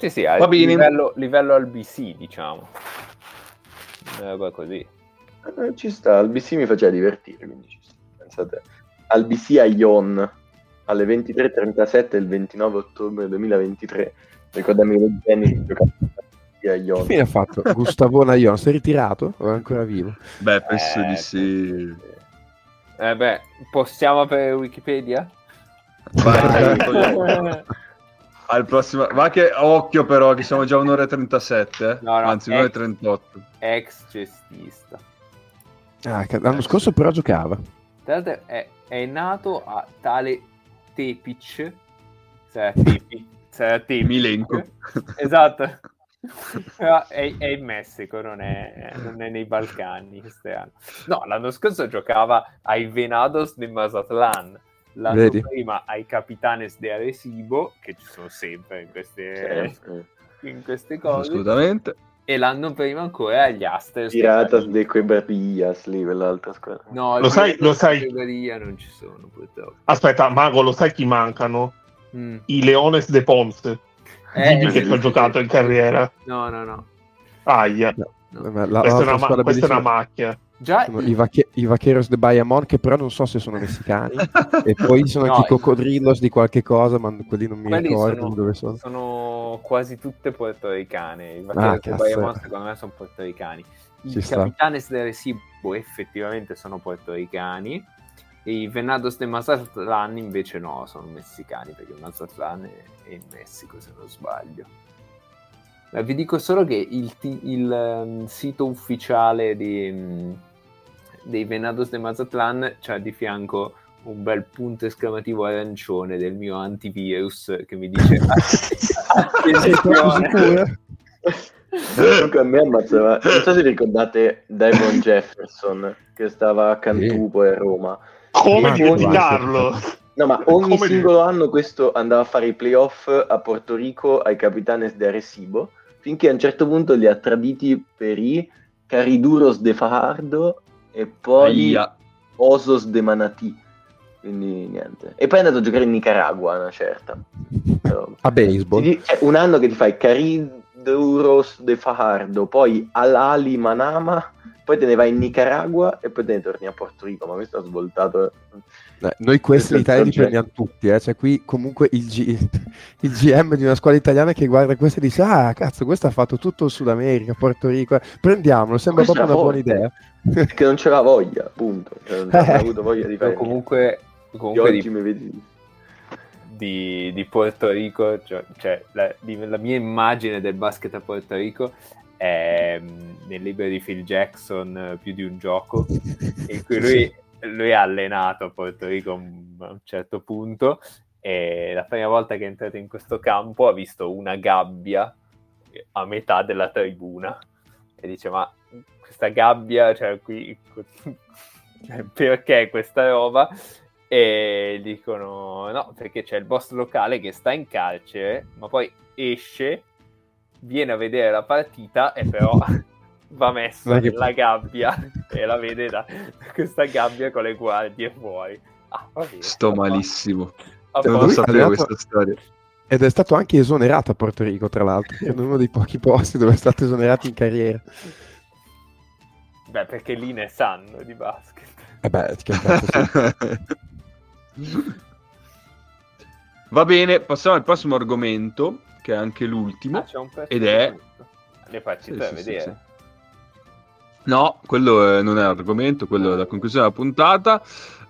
Sì, sì, a livello, livello al B C, diciamo. Eh, così. Eh, ci sta, al B C mi faceva divertire, quindi ci sta. Pensate, al B C a Ion, alle ventitré e trentasette il ventinove ottobre duemilaventitré, ricordami che Jenny giocava a Ion. Che ha fatto? Gustavone a Ion, si è ritirato o è ancora vivo? Beh, penso eh, di sì. Eh beh, possiamo per Wikipedia? Vai, al prossimo, va che occhio però che siamo già un'ora e trentasette, no, no, anzi un'ora e trentotto. Ex cestista. Ah, l'anno ex. scorso però giocava. Tra l'altro è, è nato a tale Tepic, sarà Tepic, sarà Tepic. Milenko. Esatto. No, è, è in Messico, non è, non è nei Balcani quest'anno. No, l'anno scorso giocava ai Venados de Mazatlán, l'anno Vedi. prima ai Capitanes de Arecibo, che ci sono sempre in queste, sempre. In queste cose. Assolutamente. E l'anno prima ancora agli Astros. Piratas de Quebradillas, lì quell'altra squadra. No, lo sai, lo sai. Quebradillas non ci sono purtroppo. Aspetta, Mago, lo sai chi mancano? Mm. I Leones de Ponce. Eh, dimmi che ci ho giocato in carriera. No, no, no. Aia. No, no. La, questa, è ma- questa è una macchia. Già... I, vache- I Vaqueros de Bayamón, che però non so se sono messicani. E poi sono no, i Cocodrillos di qualche cosa, ma quelli non mi quelli ricordo sono, dove sono. Sono quasi tutte portoricane. I Vaqueros ah, de Bayamón secondo me sono portoricani. I Ci Capitanes sta. de Arecibo effettivamente sono portoricani. E i Venados de Mazatlán invece no, sono messicani, perché Mazatlán è in Messico, se non sbaglio. Ma vi dico solo che il, t- il um, sito ufficiale di, um, dei Venados de Mazatlán c'ha di fianco un bel punto esclamativo arancione del mio antivirus che mi dice attenzione. A me ammazzava. Non so se ricordate Damon Jefferson, che stava a Cantù poi a Roma. Come dimenticarlo? No, ma ogni Come singolo dico? anno questo andava a fare i playoff a Porto Rico ai Capitanes de Arecibo, finché a un certo punto li ha traditi per i Cariduros de Fajardo e poi Aia. Osos de Manatí. Quindi niente. E poi è andato a giocare in Nicaragua, una certa. Però... a baseball. Cioè, un anno che ti fai Cariduros de Fajardo, poi Al-Ahli Manama... poi te ne vai in Nicaragua e poi te ne torni a Porto Rico, ma questo ha svoltato... Eh, noi questi in Italia li prendiamo tutti, eh? Cioè qui comunque il, G... il G M di una squadra italiana che guarda questo e dice ah, cazzo, questo ha fatto tutto il Sud America, Porto Rico, prendiamolo, sembra questa proprio una buona idea. Perché non c'era voglia, punto. Cioè, non eh. ha avuto voglia di fare comunque, comunque oggi di... mi vedi... Di, di Porto Rico, cioè, cioè la, di, la mia immagine del basket a Porto Rico è nel libro di Phil Jackson Più di un gioco, in cui lui, lui ha allenato a Porto Rico a un certo punto e la prima volta che è entrato in questo campo ha visto una gabbia a metà della tribuna e dice ma questa gabbia, cioè qui perché questa roba? E dicono no, perché c'è il boss locale che sta in carcere ma poi esce, viene a vedere la partita e però va messa nella che... gabbia e la vede da questa gabbia con le guardie fuori. Ah, vabbè, sto va. malissimo. Cioè, non sapevo questa storia. Ed è stato anche esonerato a Porto Rico, tra l'altro, è uno dei pochi posti dove è stato esonerato in carriera. Beh, perché lì ne sanno di basket. Eh beh, che sì. Va bene, passiamo al prossimo argomento, che è anche l'ultimo, ah, ed è... le partite sì, da sì, vedere. Sì, sì. No, quello eh, non è l'argomento, quello è la conclusione della puntata.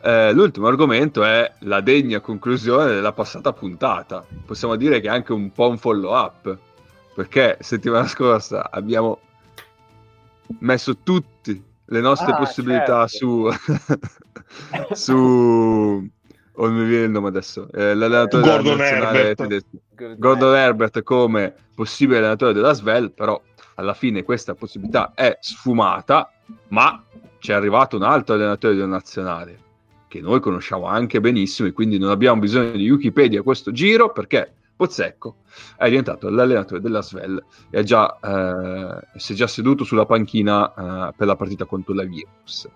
Eh, l'ultimo argomento è la degna conclusione della passata puntata. Possiamo dire che è anche un po' un follow-up, perché settimana scorsa abbiamo messo tutte le nostre ah, possibilità certo. su... su... o non mi viene il nome adesso, eh, l'allenatore Gordon Herbert. Tedesco. Gordon Herbert come possibile allenatore della S V E L, però alla fine questa possibilità è sfumata, ma ci è arrivato un altro allenatore della nazionale che noi conosciamo anche benissimo e quindi non abbiamo bisogno di Wikipedia a questo giro perché Pozzecco è diventato l'allenatore della S V E L e è già, eh, si è già seduto sulla panchina eh, per la partita contro la Virtus.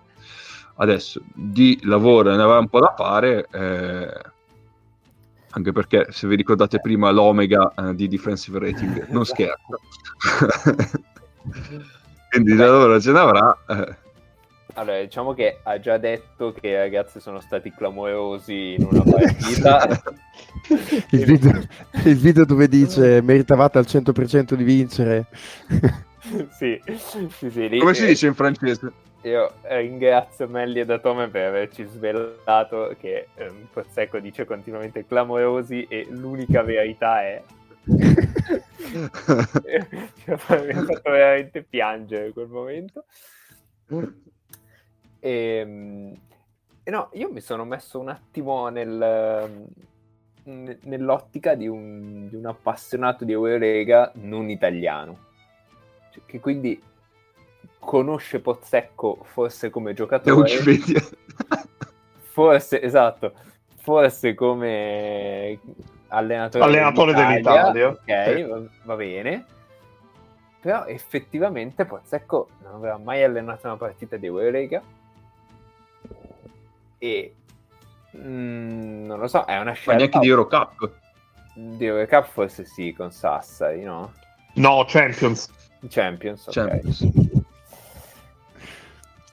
Adesso di lavoro ne aveva un po' da fare, eh, anche perché se vi ricordate prima l'omega eh, di defensive rating non scherzo. Quindi di lavoro ce ne avrà. Eh. Allora, diciamo che ha già detto che i ragazzi sono stati clamorosi in una partita. il, video, il video dove dice meritavate al cento per cento di vincere. Sì, sì, sì, lì, come si dice in francese? Io ringrazio Melli ed Atome per averci svelato che ehm, Pozzecco dice continuamente clamorosi e l'unica verità è mi ha fatto veramente piangere quel momento. E, e no, io mi sono messo un attimo nel nell'ottica di un, di un appassionato di Eurolega non italiano. che quindi conosce Pozzecco forse come giocatore, forse esatto, forse come allenatore, allenatore dell'Italia, dell'Italia. Ok, sì. va, va bene. Però effettivamente Pozzecco non aveva mai allenato una partita di Eurolega e mm, non lo so, è una scelta. Ma neanche di Eurocup. Di Eurocup forse sì, con Sassari, no? No, Champions. Champions, okay. Champions.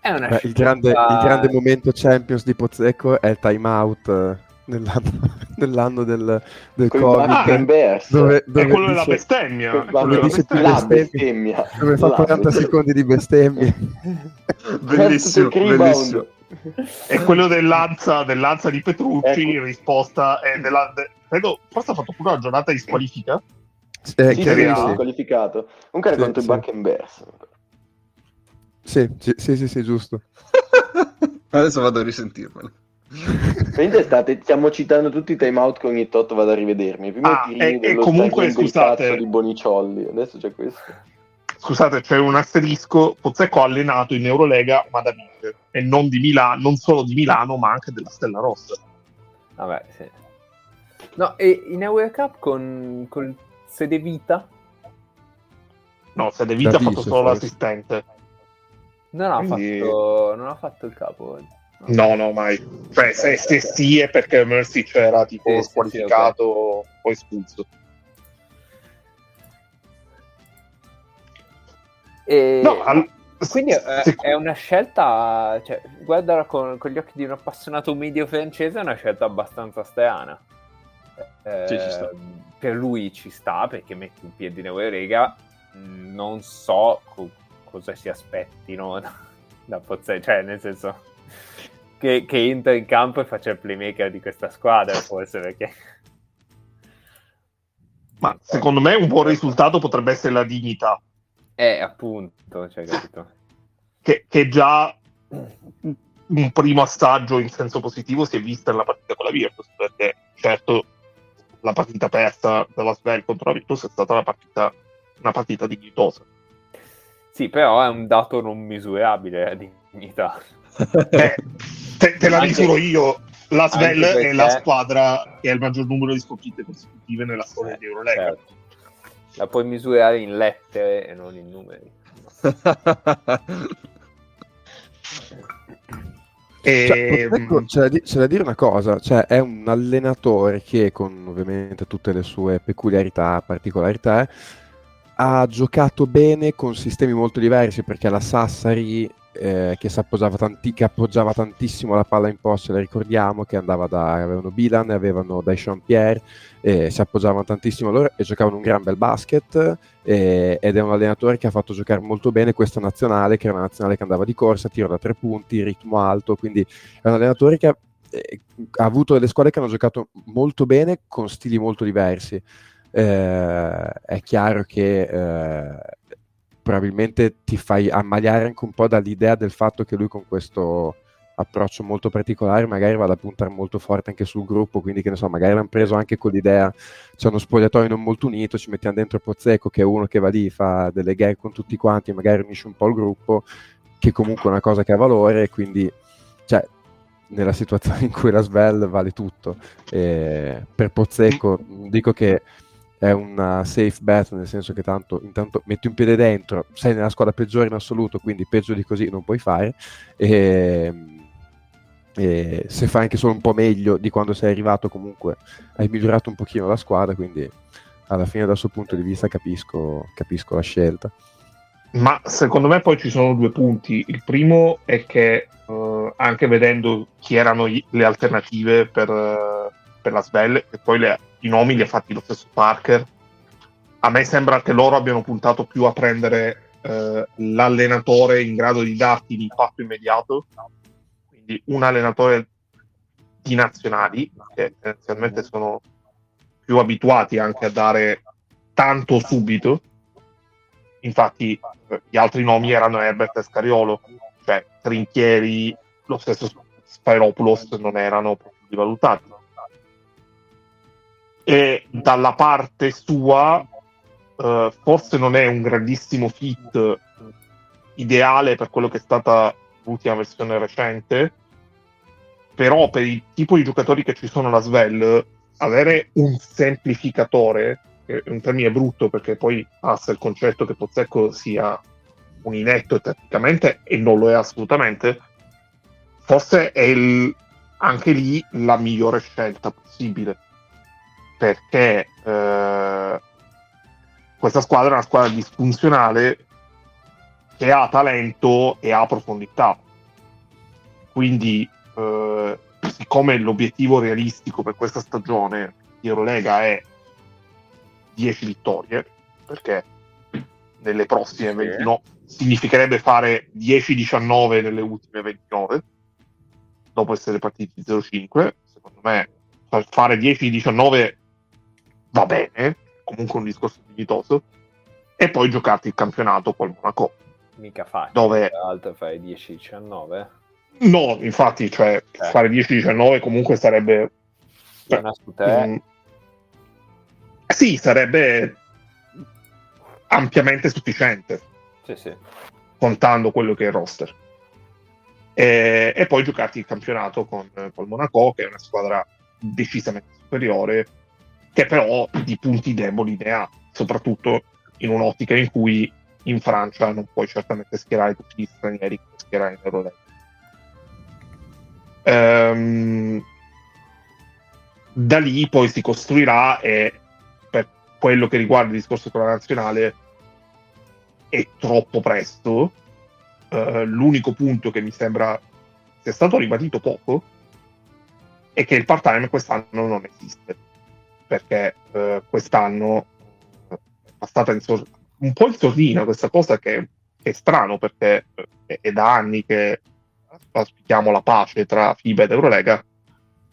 È una Beh, scelta... il, grande, il grande momento Champions di Pozzecco è il time out nell'anno, nell'anno del, del Covid, ah, è dove, dove è quello dice, della bestemmia, è quello della dice bestemmia. La bestemmia. Dove fa quaranta secondi di bestemmie. Bellissimo, bellissimo. È quello dell'Anza, dell'Anza di Petrucci, ecco. In risposta è della, de, credo forse ha fatto pure una giornata di squalifica. Eh, sì, sì, sì. Qualificato. Comunque era sì, contro sì. Il Buckenbergs. Sì, sì, sì, sì, sì, giusto. Adesso vado a risentirmelo. State, stiamo citando tutti i time out che ogni tot vado a rivedermi. Prima ah, e, e comunque scusate di Boniciolli. Adesso c'è questo. Scusate, c'è un asterisco. Pozzecco ha allenato in Eurolega, ma da Milan e non di Milano, non solo di Milano, ma anche della Stella Rossa. Vabbè, sì. No, e in Eurocup con col Sede Vita? No, Sede Vita ha fatto solo l'assistente. Non ha Quindi... fatto non ha fatto il capo. No, no, mai. Cioè, se, se sì è perché Mercy c'era tipo sì, squalificato sì, sì, okay. O espulso. E... No, al... Quindi è, è una scelta, cioè, guardarla con, con gli occhi di un appassionato medio francese è una scelta abbastanza strana. Eh, sì, ci sta. Per lui ci sta, perché metti in piedi in Eurolega, non so co- cosa si aspettino da, da Pozzecco, cioè nel senso che, che entra in campo e faccia il playmaker di questa squadra, forse perché... Ma secondo me un buon risultato potrebbe essere la dignità. Eh, appunto, cioè, capito. Che, che già un primo assaggio in senso positivo si è vista nella partita con la Virtus, perché certo la partita persa dalla Svel contro la Virtus è stata una partita, una partita dignitosa. Sì, però è un dato non misurabile la dignità. Eh, te, te la anche, misuro io, la Svel perché... è la squadra che ha il maggior numero di sconfitte consecutive nella storia eh, di Eurolega. Certo. La puoi misurare in lettere e non in numeri. E... Cioè, c'è, da di- c'è da dire una cosa, cioè è un allenatore che con ovviamente tutte le sue peculiarità, particolarità, ha giocato bene con sistemi molto diversi, perché la Sassari eh, che, tanti- che appoggiava tantissimo la palla in post, la ricordiamo, che andava da, avevano Bilan, avevano dai Champier, eh, si appoggiavano tantissimo loro e giocavano un gran bel basket, eh, ed è un allenatore che ha fatto giocare molto bene questa nazionale, che era una nazionale che andava di corsa, tiro da tre punti, ritmo alto, quindi è un allenatore che ha, eh, ha avuto delle squadre che hanno giocato molto bene con stili molto diversi. Eh, è chiaro che eh, probabilmente ti fai ammaliare anche un po' dall'idea del fatto che lui con questo approccio molto particolare magari vada a puntare molto forte anche sul gruppo, quindi che ne so, magari l'hanno preso anche con l'idea c'è uno spogliatoio non molto unito, ci mettiamo dentro Pozzecco che è uno che va lì, fa delle gare con tutti quanti, magari unisce un po' il gruppo, che comunque è una cosa che ha valore, quindi cioè nella situazione in cui la Svel vale tutto, e per Pozzecco dico che è una safe bet, nel senso che tanto intanto metti un piede dentro, sei nella squadra peggiore in assoluto, quindi peggio di così non puoi fare, e, e se fai anche solo un po' meglio di quando sei arrivato comunque hai migliorato un pochino la squadra, quindi alla fine dal suo punto di vista capisco, capisco la scelta. Ma secondo me poi ci sono due punti, il primo è che eh, anche vedendo chi erano gli, le alternative per, per la Svel, e poi le i nomi li ha fatti lo stesso Parker, a me sembra che loro abbiano puntato più a prendere eh, l'allenatore in grado di darti l'impatto immediato, quindi un allenatore di nazionali che tendenzialmente sono più abituati anche a dare tanto subito, infatti eh, gli altri nomi erano Herbert e Scariolo, cioè Trinchieri, lo stesso Spairopoulos non erano proprio rivalutati. E dalla parte sua uh, forse non è un grandissimo fit ideale per quello che è stata l'ultima versione recente, però per il tipo di giocatori che ci sono alla Svel, avere un semplificatore, che è un termine brutto perché poi passa il concetto che Pozzecco sia un inetto tecnicamente, e non lo è assolutamente, forse è il, anche lì la migliore scelta possibile, perché eh, questa squadra è una squadra disfunzionale che ha talento e ha profondità, quindi eh, siccome l'obiettivo realistico per questa stagione di Eurolega è dieci vittorie, perché nelle prossime venti, no, significherebbe fare dieci diciannove nelle ultime ventinove dopo essere partiti zero cinque, secondo me fare dieci diciannove va bene, comunque un discorso dignitoso, e poi giocarti il campionato col Monaco. Mica facile, dove tra l'altro fare dieci diciannove? No, infatti, cioè, eh. fare dieci diciannove comunque sarebbe cioè, una su te. Mh, sì, sarebbe ampiamente sufficiente, sì, sì, contando quello che è il roster, e, e poi giocarti il campionato con col Monaco, che è una squadra decisamente superiore, che però di punti deboli ne ha, soprattutto in un'ottica in cui in Francia non puoi certamente schierare tutti gli stranieri che schierai in Eurolega. Um, da lì poi si costruirà, e per quello che riguarda il discorso della nazionale è troppo presto. Uh, l'unico punto che mi sembra sia stato ribadito poco è che il part-time quest'anno non esiste, perché uh, quest'anno è passata in sor- un po' in sordina questa cosa, che è strano perché è, è da anni che auspichiamo la pace tra FIBA ed Eurolega.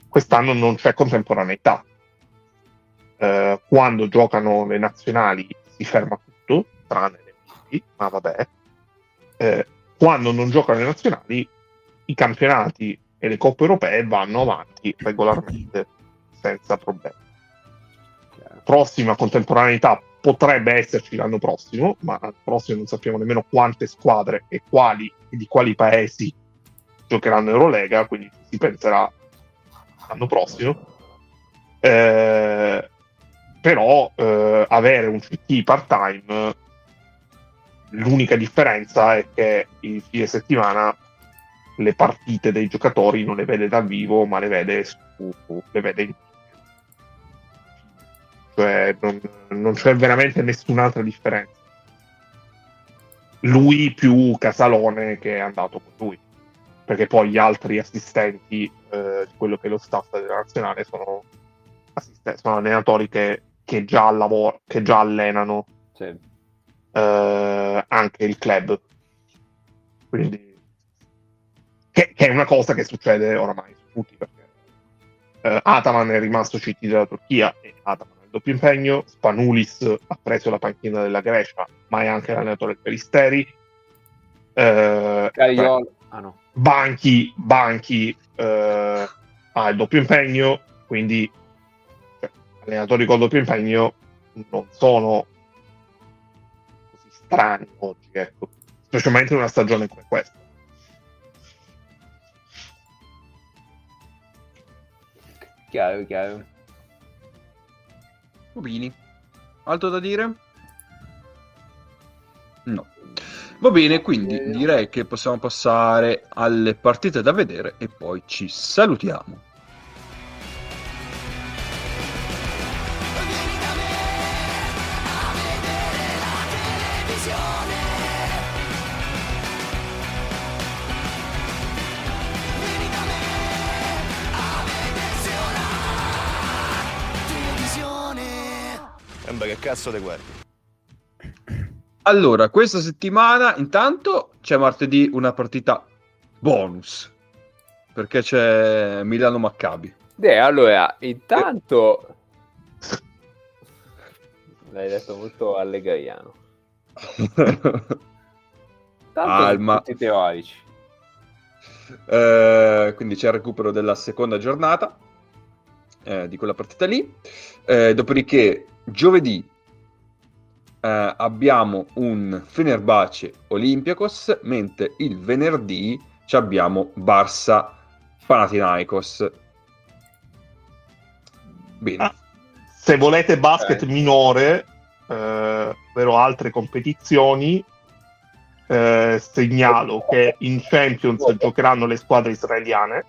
Quest'anno non c'è contemporaneità, eh, quando giocano le nazionali si ferma tutto tranne le mini, ma vabbè, eh, quando non giocano le nazionali i campionati e le coppe europee vanno avanti regolarmente senza problemi. Prossima contemporaneità potrebbe esserci l'anno prossimo, ma l'anno prossimo non sappiamo nemmeno quante squadre e quali e di quali paesi giocheranno Eurolega, quindi si penserà l'anno prossimo. Eh, però eh, avere un C T part-time, l'unica differenza è che il fine settimana le partite dei giocatori non le vede dal vivo, ma le vede su, le vede in... cioè non, non c'è veramente nessun'altra differenza. Lui più Casalone che è andato con lui, perché poi gli altri assistenti eh, di quello che è lo staff della nazionale sono, assisten- sono allenatori che, che, già lavor- che già allenano, sì, eh, anche il club, quindi che, che è una cosa che succede oramai su tutti, perché eh, Ataman è rimasto C T della Turchia e Ataman ha il doppio impegno, Spanulis ha preso la panchina della Grecia ma è anche l'allenatore del Peristeri, eh, ah, no. Banchi, Banchi eh, ha il doppio impegno, quindi cioè, allenatori col doppio impegno non sono così strani oggi, ecco, specialmente in una stagione come questa. Chiaro, chiaro. Bobini, altro da dire? No. Va bene, quindi direi che possiamo passare alle partite da vedere e poi ci salutiamo. Vieni da me a vedere la televisione. Vieni da me a vedersi una televisione. Sembra che cazzo te guardi. Allora, questa settimana intanto c'è martedì una partita bonus, perché c'è Milano-Maccabi. Beh, allora, intanto... L'hai detto molto allegriano. Tanto Alma. Tutti teorici. Eh, quindi c'è il recupero della seconda giornata eh, di quella partita lì. Eh, dopodiché, giovedì eh, abbiamo un Fenerbahce Olympiakos, mentre il venerdì ci abbiamo Barça Panathinaikos. Bene. Ah, se volete basket eh. minore, eh, ovvero altre competizioni, eh, segnalo che in Champions giocheranno le squadre israeliane,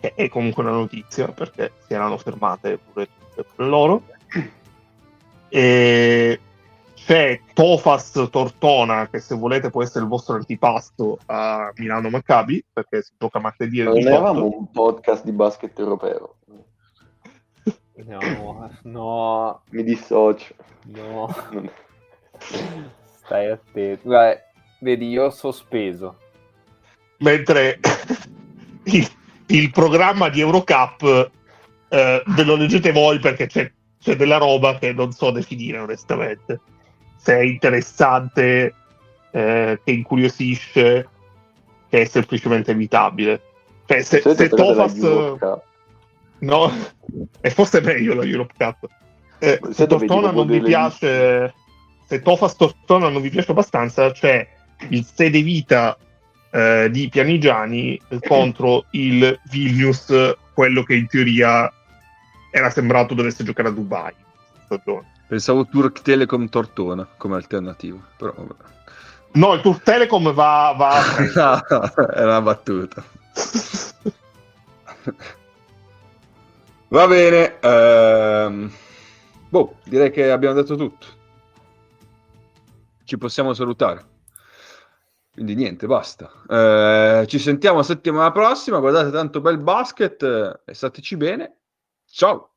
che è comunque una notizia perché si erano fermate pure, pure loro. E c'è Tofas Tortona, che se volete può essere il vostro antipasto a Milano Maccabi, perché si gioca martedì. Non eravamo un podcast di basket europeo? No, no. Mi dissocio. No. Stai attento. Guarda, vedi, io ho sospeso. Mentre il, il programma di Eurocup eh, ve lo leggete voi, perché c'è c'è della roba che non so definire onestamente, se è interessante, eh, che incuriosisce, che è semplicemente evitabile. Cioè, se, se, se Tofas no, e forse è meglio la Europe Cup, eh, se, se Tortona non vi piace, se Tofas Tortona non vi piace abbastanza, c'è il Sede Vita eh, di Pianigiani contro il Vilnius, quello che in teoria era sembrato dovesse giocare a Dubai. Pensavo Turk Telecom Tortona come alternativa, però vabbè. No, il Turk Telecom va, va a no, era una battuta. Va bene, ehm... boh, direi che abbiamo detto tutto, ci possiamo salutare, quindi niente, basta, eh, ci sentiamo settimana prossima, guardate tanto bel basket e stateci bene. Ciao!